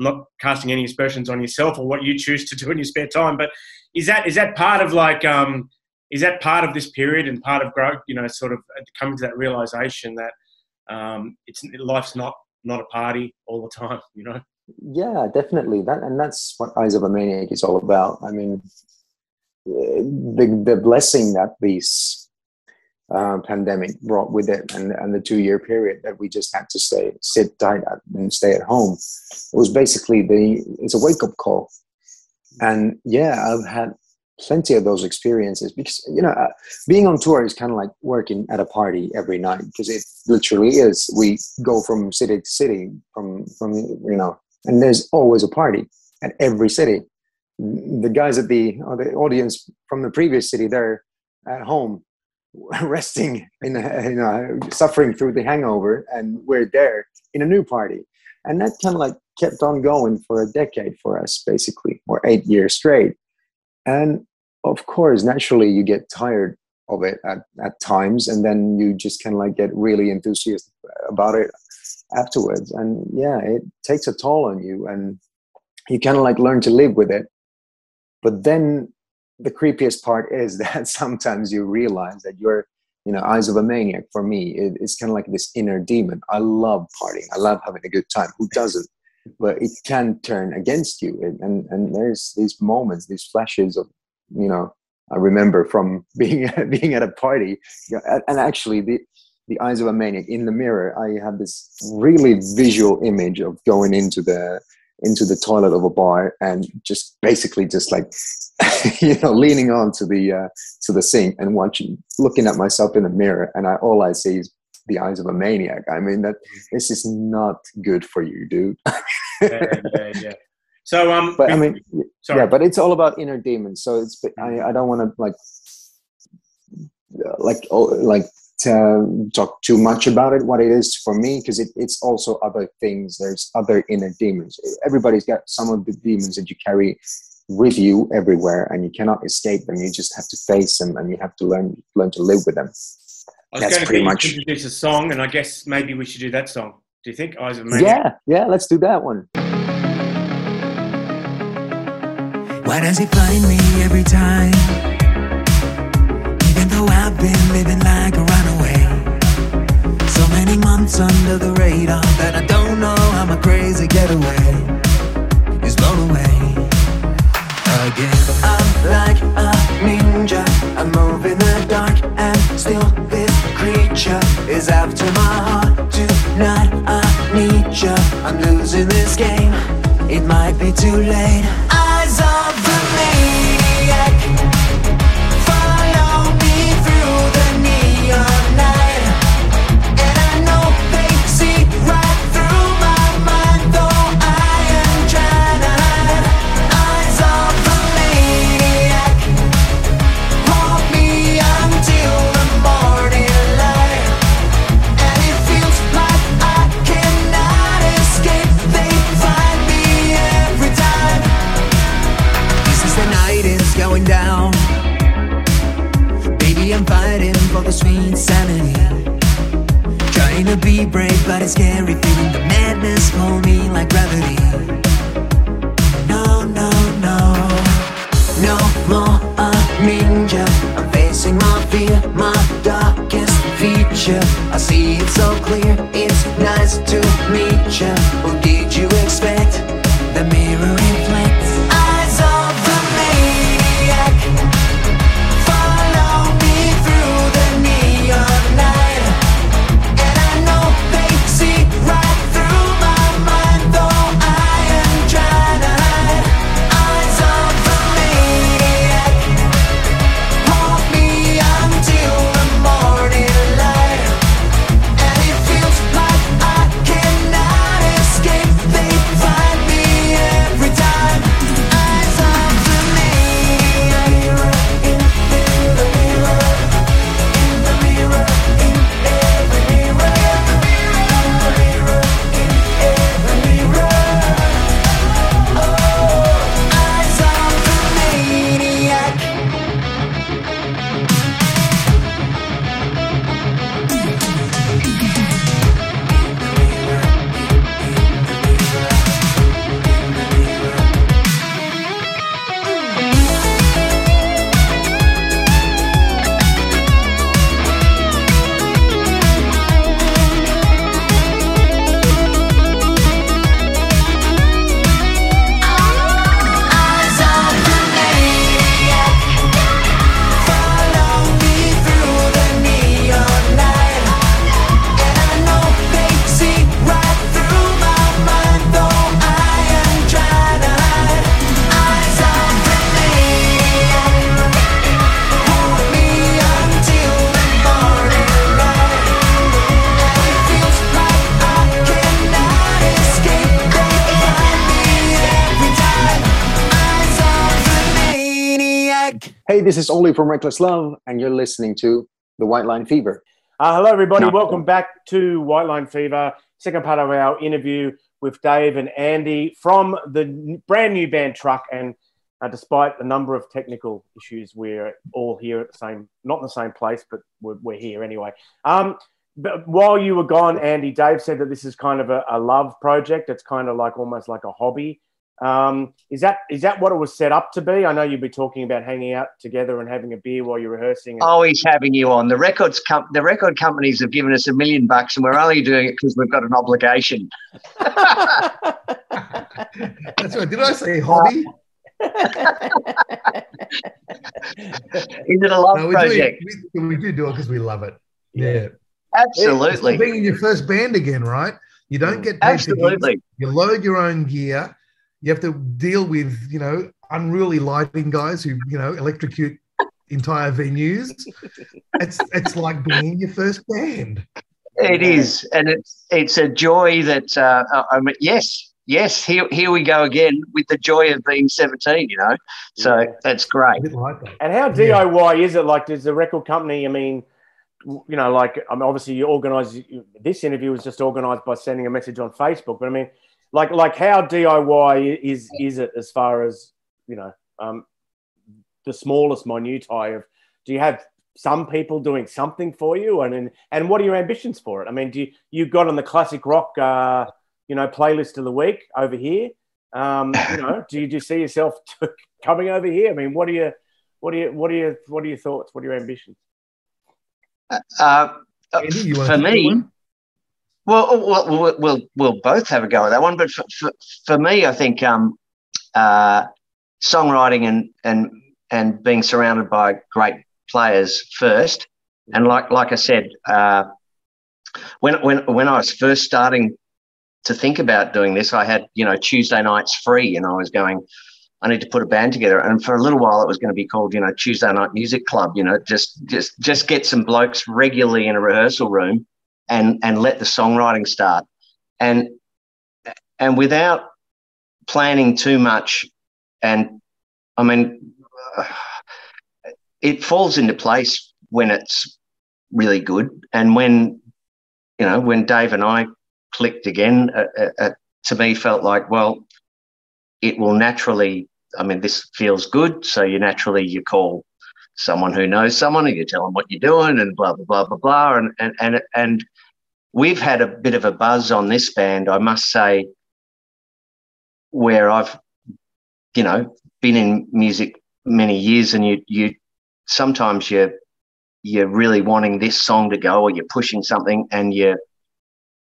I'm not casting any aspersions on yourself or what you choose to do in your spare time, but is that is that part of like um, is that part of this period and part of growth? You know, sort of coming to that realization that um, it's life's not not a party all the time. You know. Yeah, definitely. That and that's what Eyes of a Maniac is all about. I mean, the the blessing that this uh, pandemic brought with it, and and the two year period that we just had to stay sit tight at and stay at home. It was basically the, it's a wake up call. And yeah, I've had plenty of those experiences, because, you know, uh, being on tour is kind of like working at a party every night, because it literally is. We go from city to city, from, from, you know, and there's always a party at every city. The guys at the, or the audience from the previous city, they're at home resting, in a, you know, suffering through the hangover, and we're there in a new party. And that kind of like kept on going for a decade for us, basically, or eight years straight. And of course, naturally, you get tired of it at, at times, and then you just kind of like get really enthusiastic about it afterwards. And yeah, it takes a toll on you, and you kind of like learn to live with it. But then the creepiest part is that sometimes you realize that you're, you know, eyes of a maniac. For me, it, it's kind of like this inner demon. I love partying. I love having a good time. Who doesn't? But it can turn against you. It, and, and there's these moments, these flashes of, you know, I remember from being, being at a party. And actually, the, the eyes of a maniac in the mirror, I had this really visual image of going into the, into the toilet of a bar and just basically just like, you know, leaning on to the, uh, to the sink and watching, looking at myself in the mirror. And I, all I see is the eyes of a maniac. I mean, that this is not good for you, dude. yeah, yeah, yeah. So, um, but I mean, sorry. yeah, but it's all about inner demons. So it's, I, I don't want to like, like, like to talk too much about it, what it is for me, because it, it's also other things. There's other inner demons. Everybody's got some of the demons that you carry with you everywhere, and you cannot escape them. You just have to face them, and you have to learn, learn to live with them. I was That's going to pretty much introduce a song, and I guess maybe we should do that song. Do you think Eyes of a Maniac? Yeah, yeah, let's do that one. Why does he find me every time? Even though I've been living like a runaway, so many months under the radar that I don't know how my crazy getaway is blown away. Again, I'm like a ninja, I move in the dark, and still this creature is after my heart. Tonight I need you, I'm losing this game, it might be too late. Eyes of the maniac, follow me through the neon night, and I know they see right through my mind, though I am trying to hide. Eyes of the maniac, hold me until the morning light, and it feels like I cannot escape, they find me every time. This is the night, it's going down, baby, I'm fighting for the sweet sanity, trying to be brave, but it's scary, feeling the madness pull me like gravity. No, no, no, no more a ninja, I'm facing my fear, my darkest feature, I see it so clear, it's nice to meet you, what did you expect, the mirror reflects. Eyes of the maniac, follow me through the neon night, and I know they see right through my mind, though I am trying to hide. Eyes of the maniac, hold me until the morning light, and it feels like I cannot escape, they find me every time. think. Hey, this is Oli from Reckless Love, and you're listening to The White Line Fever. Uh, hello, everybody. No. Welcome back to White Line Fever, second part of our interview with Dave and Andy from the brand new band Truck. And uh, despite a number of technical issues, we're all here at the same, not in the same place, but we're, we're here anyway. Um, But while you were gone, Andy, Dave said that this is kind of a, a love project. It's kind of like almost like a hobby. Um, is that is that what it was set up to be? I know you'd be talking about hanging out together and having a beer while you're rehearsing. And- Always having you on. The records com- the record companies have given us a million bucks and we're only doing it because we've got an obligation. That's right. Did I say hobby? Is it a love no, project? We, we do do it because we love it. Yeah. yeah. Absolutely. It's being in your first band again, right? You don't get paid. Absolutely. You load your own gear. You have to deal with, you know, unruly lighting guys who, you know, electrocute entire venues. It's it's like being in your first band. It is, and it's it's a joy that uh, I mean, yes, yes. Here here we go again with the joy of being seventeen. You know, so yeah. That's great. Like that. And how D I Y yeah. is it? Like, does the record company? I mean. You know, like, I mean, obviously you organise, this interview was just organised by sending a message on Facebook, but I mean, like, like how D I Y is is it as far as, you know, um, the smallest minutiae of, do you have some people doing something for you? And, and, and what are your ambitions for it? I mean, do you, you got on the classic rock, uh, you know, playlist of the week over here? Um, you know, do you just see yourself coming over here? I mean, what are your, what are your, what are your, what are your thoughts? What are your ambitions? Uh, Andy, for me, well, well, we'll we'll both have a go at that one. But for for, for me, I think um, uh, songwriting and and and being surrounded by great players first. And like like I said, uh, when when when I was first starting to think about doing this, I had you know Tuesday nights free, and I was going, I need to put a band together. And for a little while, it was going to be called, you know, Tuesday Night Music Club, you know, just just just get some blokes regularly in a rehearsal room and and let the songwriting start. And and without planning too much, and, I mean, it falls into place when it's really good. And when, you know, when Dave and I clicked again, uh, uh, to me felt like, well, it will naturally, I mean, this feels good, so you naturally, you call someone who knows someone and you tell them what you're doing and blah, blah, blah, blah, blah. And, and, and, and we've had a bit of a buzz on this band, I must say, where I've, you know, been in music many years and you, you sometimes you're, you're really wanting this song to go or you're pushing something and you,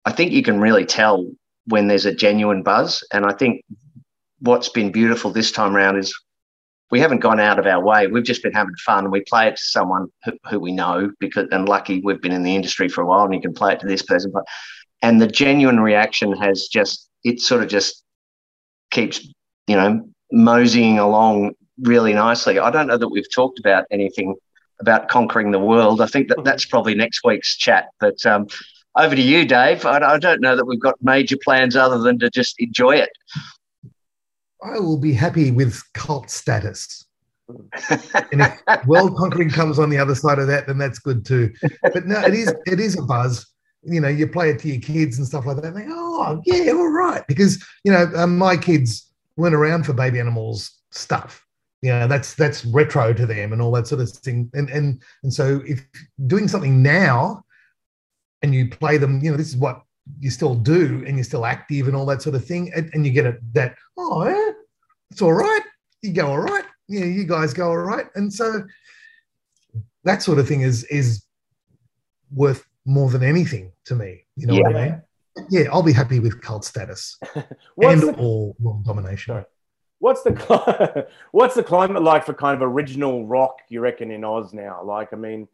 I think you can really tell when there's a genuine buzz. And I think what's been beautiful this time around is we haven't gone out of our way. We've just been having fun and we play it to someone who, who we know because, and lucky we've been in the industry for a while and you can play it to this person. But, and the genuine reaction has just, it sort of just keeps, you know, moseying along really nicely. I don't know that we've talked about anything about conquering the world. I think that that's probably next week's chat, but um, over to you, Dave. I, I don't know that we've got major plans other than to just enjoy it. I will be happy with cult status. And if world conquering comes on the other side of that, then that's good too. But no, it is it is a buzz. You know, you play it to your kids and stuff like that. And they go, oh, yeah, all right. Because, you know, um, my kids weren't around for Baby Animals stuff. You know, that's that's retro to them and all that sort of thing. And and and so if doing something now and you play them, you know, this is what you still do and you're still active and all that sort of thing. And, and you get it that, oh, yeah, it's all right. You go all right. Yeah, you guys go all right. And so that sort of thing is is worth more than anything to me. You know yeah. what I mean? Yeah, I'll be happy with cult status and the, all world domination. Sorry. What's the cli- what's the climate like for kind of original rock, you reckon, in Oz now? Like, I mean,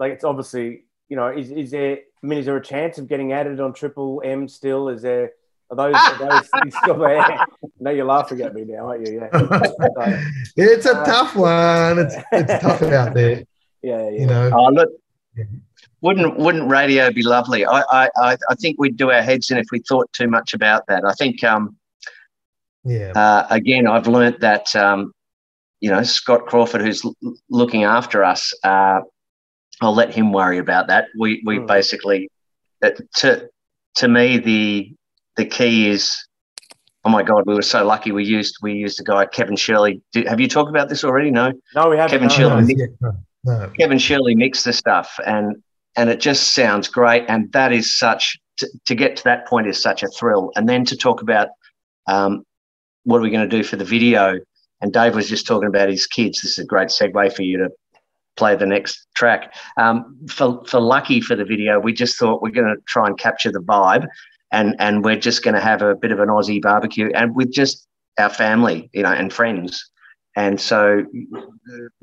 like it's obviously, you know, is is there... I mean, is there a chance of getting added on Triple M still? Is there are those are those things still there? No, you're laughing at me now, aren't you? Yeah, so, it's a uh, tough one. It's it's tough out there. Yeah, yeah. You know, oh, look, wouldn't wouldn't radio be lovely? I I I think we'd do our heads in if we thought too much about that. I think um, yeah. Uh, again, I've learnt that um, you know, Scott Crawford, who's l- looking after us, uh, I'll let him worry about that. We we mm. basically, uh, to to me, the the key is, oh my God, we were so lucky. We used we used a guy, Kevin Shirley. Did, have you talked about this already? No, no, we haven't. Kevin no, Shirley, no, no, no. Kevin Shirley mixed the stuff, and and it just sounds great. And that is such to, to get to that point is such a thrill. And then to talk about um, what are we going to do for the video? And Dave was just talking about his kids. This is a great segue for you to play the next track. Um, for, for Lucky, for the video, we just thought we're going to try and capture the vibe, and and we're just going to have a bit of an Aussie barbecue and with just our family, you know, and friends. And so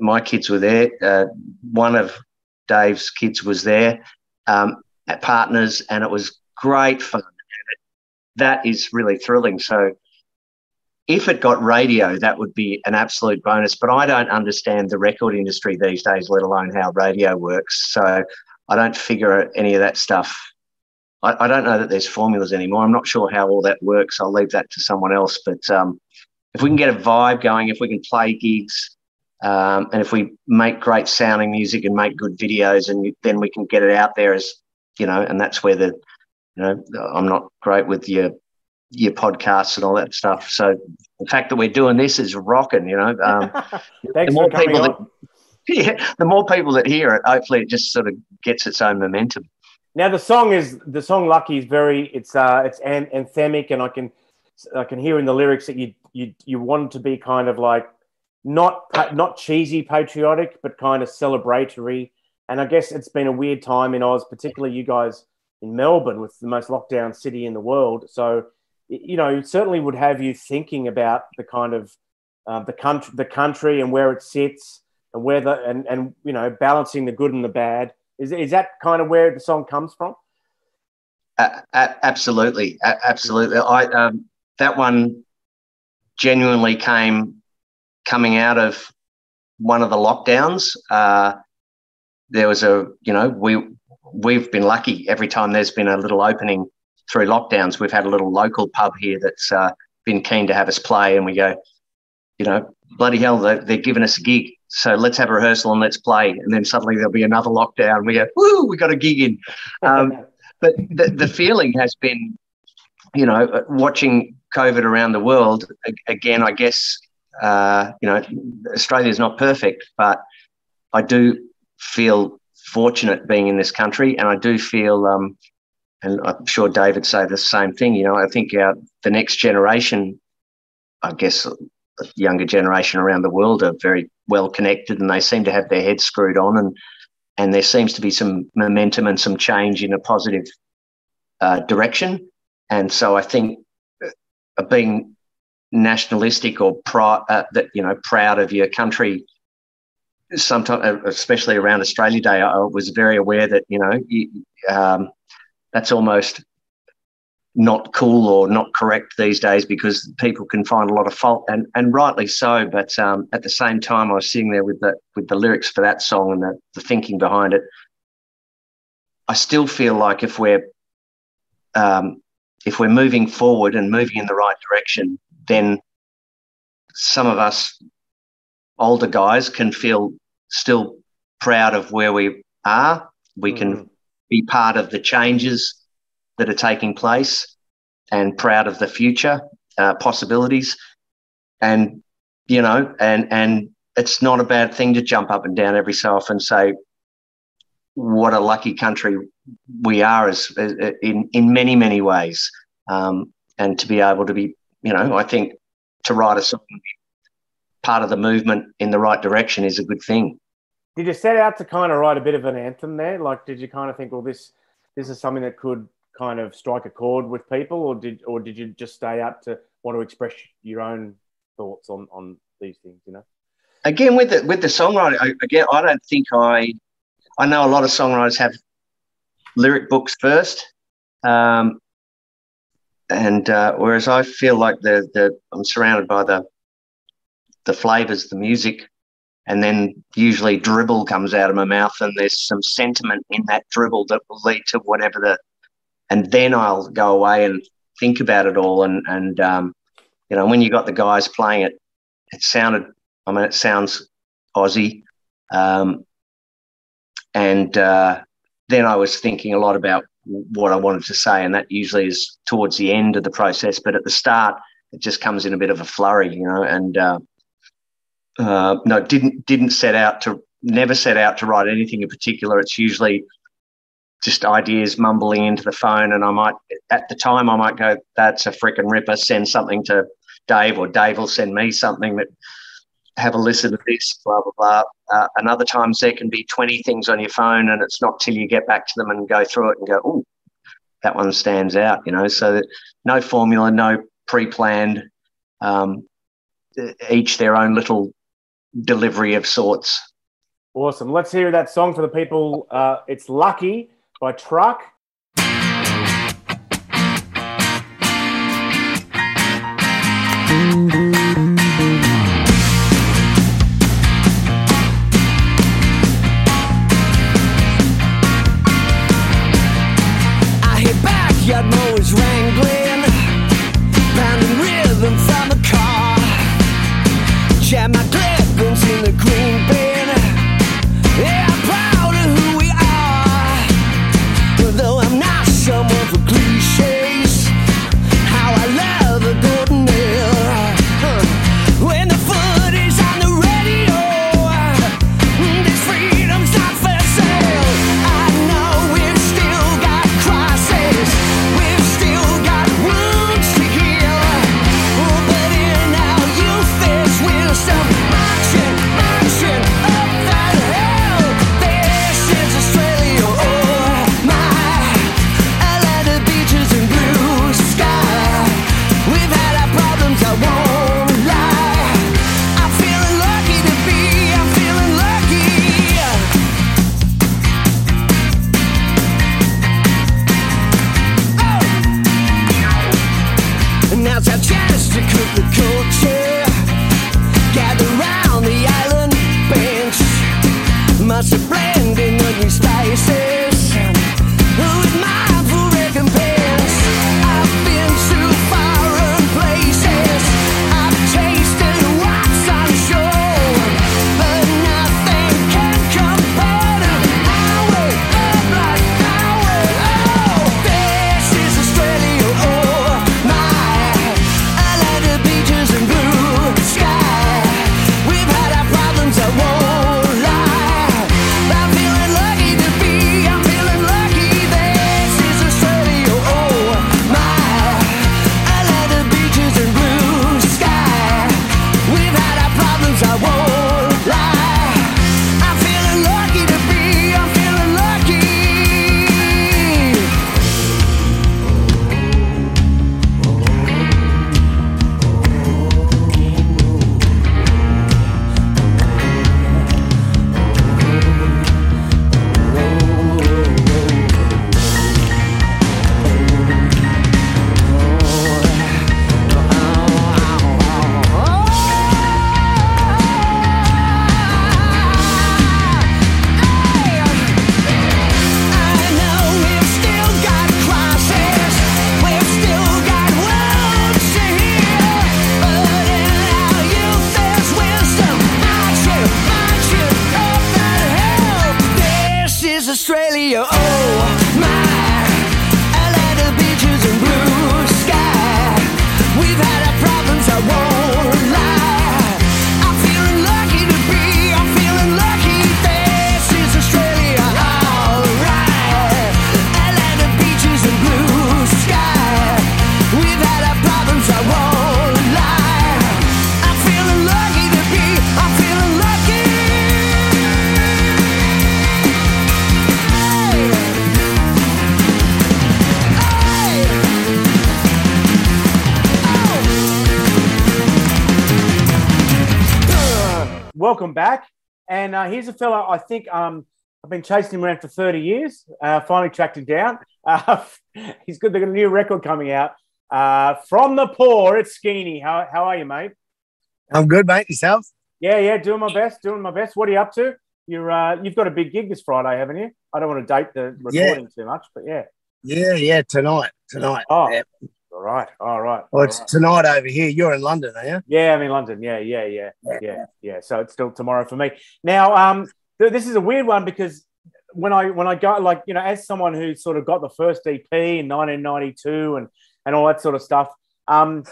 my kids were there. Uh, one of Dave's kids was there, um, at partners, and it was great fun. And it, that is really thrilling. So if it got radio, that would be an absolute bonus. But I don't understand the record industry these days, let alone how radio works. So I don't figure any of that stuff. I, I don't know that there's formulas anymore. I'm not sure how all that works. I'll leave that to someone else. But um, if we can get a vibe going, if we can play gigs, um, and if we make great sounding music and make good videos, and then we can get it out there as, you know, and that's where the, you know, I'm not great with your, your podcasts and all that stuff. So the fact that we're doing this is rocking, you know. Um, the more people that, yeah, the more people that hear it, hopefully it just sort of gets its own momentum. Now the song is the song Lucky is very it's uh it's an- anthemic, and I can I can hear in the lyrics that you you you wanted to be kind of like not not cheesy patriotic, but kind of celebratory. And I guess it's been a weird time in Oz, particularly you guys in Melbourne, with the most locked down city in the world. So, you know, it certainly would have you thinking about the kind of uh, the country, the country, and where it sits, and where the and, and you know, balancing the good and the bad. Is is that kind of where the song comes from? Uh, absolutely, absolutely. I um, that one genuinely came coming out of one of the lockdowns. Uh, there was a you know we we've been lucky every time there's been a little opening. Through lockdowns, we've had a little local pub here that's uh, been keen to have us play, and we go, you know, bloody hell, they're, they're giving us a gig, so let's have a rehearsal and let's play. And then suddenly there'll be another lockdown. We go, woo, we got a gig in. Um, but the, the feeling has been, you know, watching COVID around the world, again, I guess, uh, you know, Australia's not perfect, but I do feel fortunate being in this country, and I do feel... Um, and I'm sure Dave would say the same thing. You know, I think our, the next generation, I guess the younger generation around the world, are very well connected, and they seem to have their heads screwed on, and and there seems to be some momentum and some change in a positive uh, direction. And so I think being nationalistic or proud, uh, that you know, proud of your country, sometimes, especially around Australia Day, I was very aware that, you know, you, um, that's almost not cool or not correct these days, because people can find a lot of fault, and, and rightly so. But um, at the same time, I was sitting there with the, with the lyrics for that song and the, the thinking behind it. I still feel like if we're um, if we're moving forward and moving in the right direction, then some of us older guys can feel still proud of where we are. We mm. can... be part of the changes that are taking place, and proud of the future uh, possibilities. And, you know, and and it's not a bad thing to jump up and down every so often and say what a lucky country we are as, as in, in many, many ways. Um, and to be able to be, you know, I think to write a song and be part of the movement in the right direction is a good thing. Did you set out to kind of write a bit of an anthem there? Like, did you kind of think, well, this this is something that could kind of strike a chord with people, or did or did you just stay out to want to express your own thoughts on, on these things? You know, again with the with the songwriting, I, again, I don't think I I know a lot of songwriters have lyric books first, um, and uh, whereas I feel like the the I'm surrounded by the the flavors, the music. And then usually dribble comes out of my mouth, and there's some sentiment in that dribble that will lead to whatever the, and then I'll go away and think about it all. And, and um, you know, when you got the guys playing it, it sounded I mean, it sounds Aussie. Um, and uh, then I was thinking a lot about what I wanted to say, and that usually is towards the end of the process. But at the start, it just comes in a bit of a flurry, you know. And uh, uh, no, didn't didn't set out to never set out to write anything in particular. It's usually just ideas mumbling into the phone, and I might at the time I might go, "That's a freaking ripper." Send something to Dave, or Dave will send me something that, "Have a listen to this," blah, blah, blah. Uh, and other times there can be twenty things on your phone, and it's not till you get back to them and go through it and go, "Oh, that one stands out," you know. So that no formula, no pre-planned, um, each their own little delivery of sorts. Awesome. Let's hear that song for the people. Uh, it's Lucky by Truck. Welcome back. And uh, here's a fella, I think um, I've been chasing him around for thirty years. Uh, finally tracked him down. Uh, he's good. They've got a new record coming out. Uh, from the Poor, it's Skeeny. How how are you, mate? I'm good, mate. Yourself? Yeah, yeah. Doing my best. Doing my best. What are you up to? You're, uh, you've got a big gig this Friday, haven't you? I don't want to date the recording yeah. too much, but yeah. Yeah, yeah. Tonight. Tonight. Oh, yeah. All right, all right. All well, it's right. Tonight over here. You're in London, are you? Yeah, I'm in London. Yeah, yeah, yeah, yeah, yeah. yeah. So it's still tomorrow for me. Now, um, this is a weird one because when I when I go, like, you know, as someone who sort of got the first E P in nineteen ninety-two and and all that sort of stuff, um,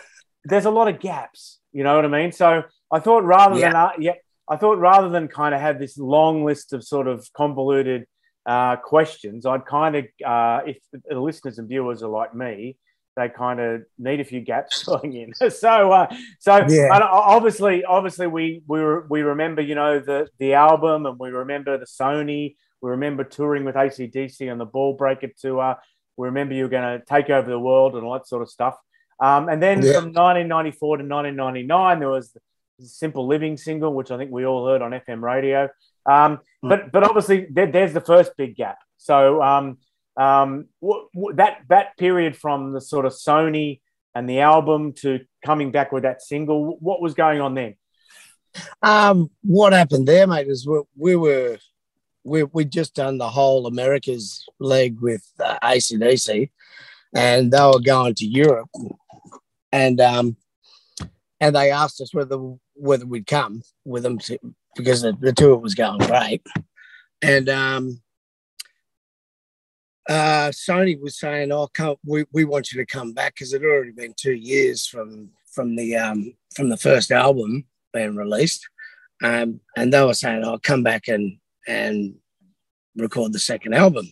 there's a lot of gaps. You know what I mean? So I thought rather yeah. than uh, yeah, I thought rather than kind of have this long list of sort of convoluted uh, questions, I'd kind of uh, if the listeners and viewers are like me, they kind of need a few gaps filling in. So, uh, so yeah. obviously, obviously, we we were, we remember, you know, the the album, and we remember the Sony. We remember touring with A C D C on the Ball Breaker tour. We remember you were going to take over the world and all that sort of stuff. Um, and then yeah. from nineteen ninety-four to nineteen ninety-nine, there was the Simple Living single, which I think we all heard on F M radio. Um, mm. But but obviously, there, there's the first big gap. So. Um, um w- w- that that period from the sort of Sony and the album to coming back with that single, w- what was going on then? Um what happened there, mate, is we, we were we we'd just done the whole America's leg with uh, A C D C, and they were going to Europe, and um and they asked us whether whether we'd come with them to, because the, the tour was going great, and um Uh, Sony was saying, "Oh, come, we, we want you to come back," because it had already been two years from from the um, from the first album being released, um, and they were saying, "Oh, come back and and record the second album."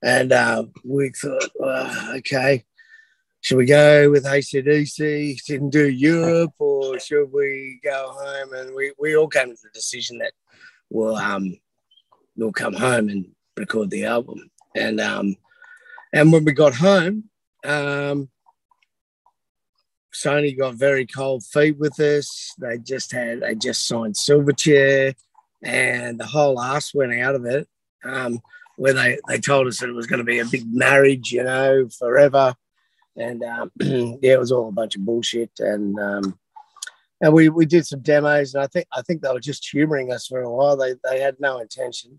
And uh, we thought, oh, "Okay, should we go with A C D C and do Europe, or should we go home?" And we, we all came to the decision that we'll um, we'll come home and record the album. And um, and when we got home, um, Sony got very cold feet with us. They just had they just signed Silverchair, and the whole ass went out of it. Um, where they, they told us that it was going to be a big marriage, you know, forever. And um, yeah, it was all a bunch of bullshit. And um, and we, we did some demos, and I think I think they were just humouring us for a while. They they had no intention,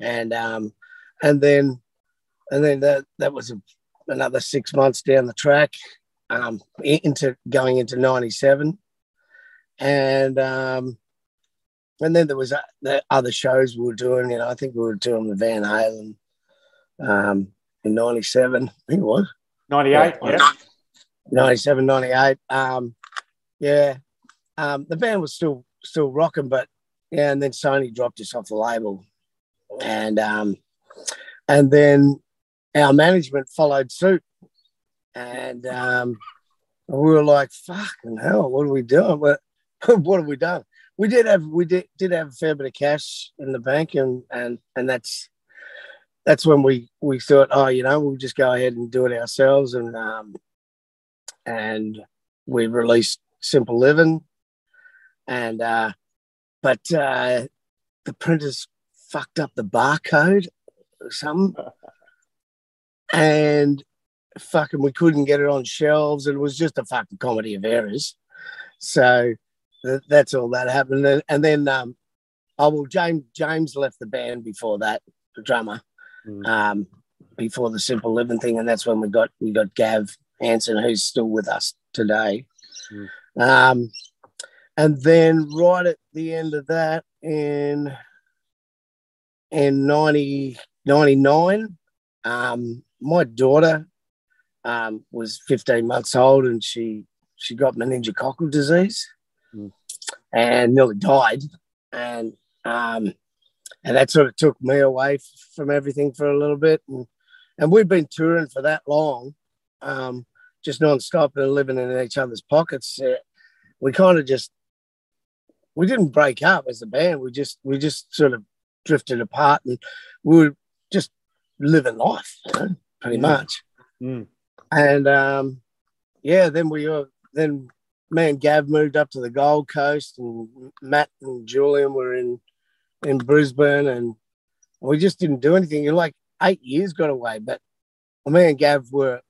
and um. And then, and then that, that was a, another six months down the track, um, into going into ninety-seven, and um, and then there was a, the other shows we were doing. You know, I think we were doing the Van Halen um, in ninety-seven. I think it was ninety-eight. Yeah, ninety-seven, ninety-eight. Um, yeah, um, the band was still still rocking, but yeah. And then Sony dropped us off the label, and. Um, And then our management followed suit, and um, we were like, "Fucking hell, what are we doing? What, what have we done?" We did have we did, did have a fair bit of cash in the bank, and and and that's that's when we, we thought, "Oh, you know, we'll just go ahead and do it ourselves," and um, and we released Simple Living, and uh, but uh, the printers fucked up the barcode. Some and fucking we couldn't get it on shelves, and it was just a fucking comedy of errors. So th- that's all that happened. And, and then um oh well James James left the band before that, the drummer, mm. um before the Simple Living thing, and that's when we got we got Gav Hansen, who's still with us today. Mm. Um and then right at the end of that, in in ninety ninety-nine, um, my daughter um, was fifteen months old, and she she got meningococcal disease, mm. and nearly died, and um, and that sort of took me away f- from everything for a little bit, and and we'd been touring for that long, um, just nonstop and living in each other's pockets. Uh, we kind of just we didn't break up as a band. We just we just sort of drifted apart, and we were just living life, you know, pretty much. Mm. And um, yeah, then we were, then me and Gav moved up to the Gold Coast, and Matt and Julian were in in Brisbane, and we just didn't do anything. You're like eight years got away, but me and Gav were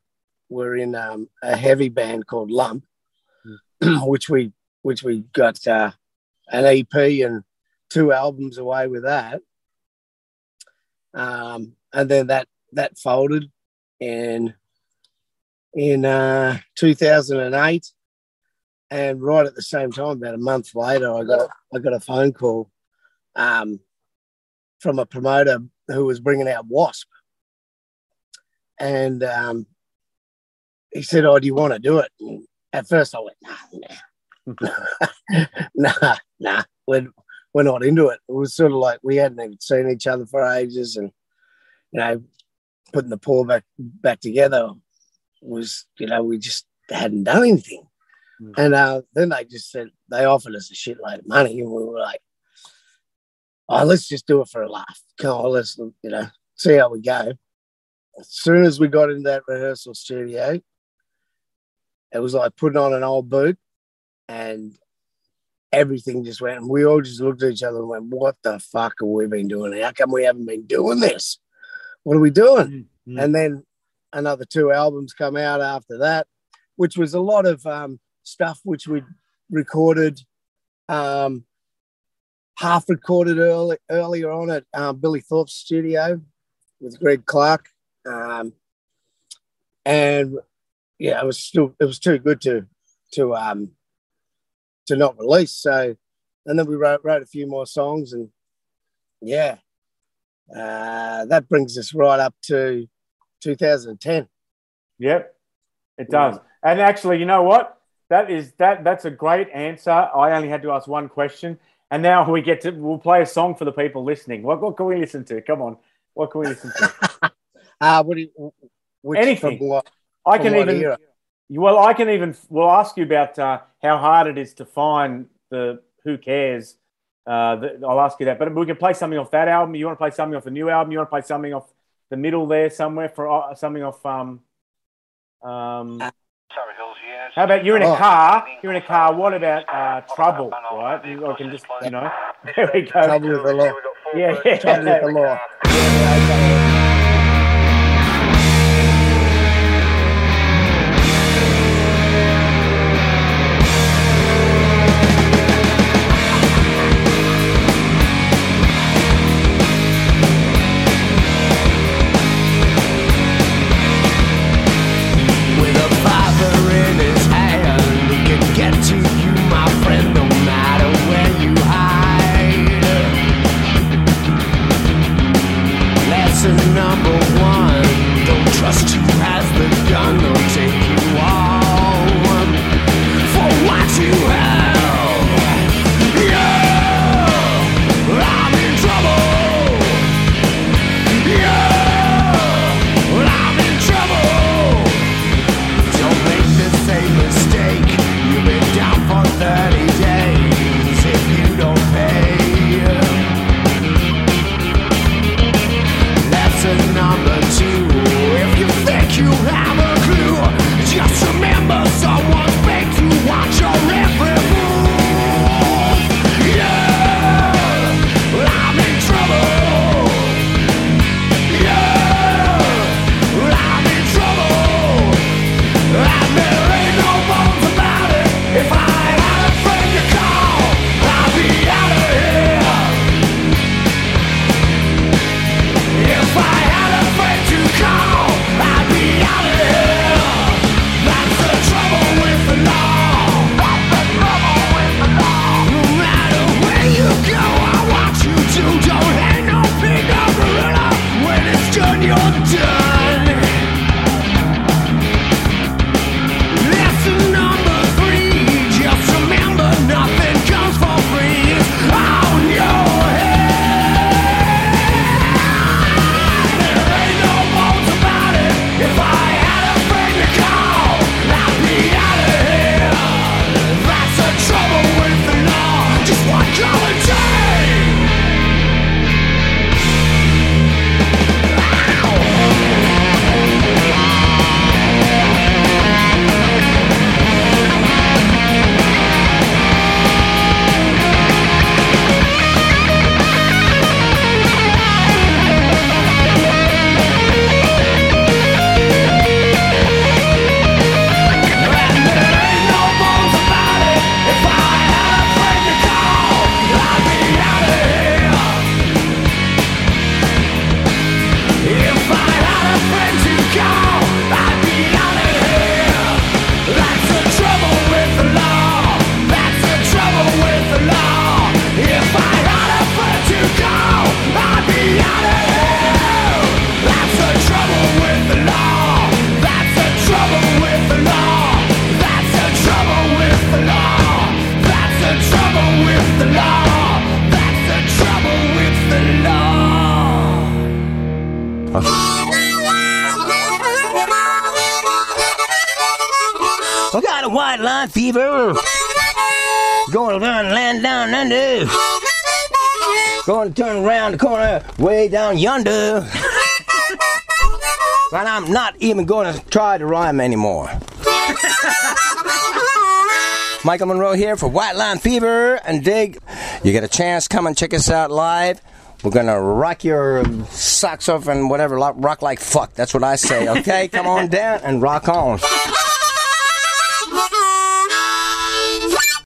were in um, a heavy band called Lump, mm. which we which we got uh, an E P and two albums away with that. Um, and then that, that folded in in uh, two thousand eight, and right at the same time, about a month later, I got I got a phone call um, from a promoter who was bringing out Wasp, and um, he said, "Oh, do you want to do it?" And at first, I went, "Nah, nah, nah, nah, we're we're not into it." It was sort of like we hadn't even seen each other for ages, and you know, putting the paw back back together was, you know, we just hadn't done anything. Mm. And uh, then they just said, they offered us a shitload of money, and we were like, "Oh, let's just do it for a laugh. Come on, let's, you know, see how we go." As soon as we got into that rehearsal studio, it was like putting on an old boot, and everything just went, and we all just looked at each other and went, "What the fuck have we been doing? How come we haven't been doing this? What are we doing?" Mm-hmm. And then another two albums come out after that, which was a lot of um, stuff which we recorded, um, half recorded early, earlier on at um, Billy Thorpe's studio with Greg Clark. Um, and yeah, it was still, it was too good to, to, um, to not release. So, and then we wrote, wrote a few more songs, and yeah, uh, that brings us right up to two thousand ten. Yep. It does. And actually, you know what? That is that that's a great answer. I only had to ask one question. And now we get to we'll play a song for the people listening. What what can we listen to? Come on. What can we listen to? uh what do you, which, anything. From what, from I can even era? Well, I can even we'll ask you about uh, how hard it is to find the Who Cares. Uh, the, I'll ask you that. But we can play something off that album. You want to play something off a new album? You want to play something off the middle there somewhere for uh, something off um Um, how about you're in a car? You're in a car. What about uh, Trouble? Right? I can just, you know. There we go. Trouble with the Law. Yeah, yeah. Trouble with the Law. Yeah, okay. White Line Fever. Gonna run land down under. Gonna turn around the corner way down yonder. And I'm not even going to try to rhyme anymore. Michael Monroe here for White Line Fever. And dig, you get a chance, come and check us out live. We're going to rock your socks off and whatever, rock like fuck. That's what I say, okay? Come on down and rock on.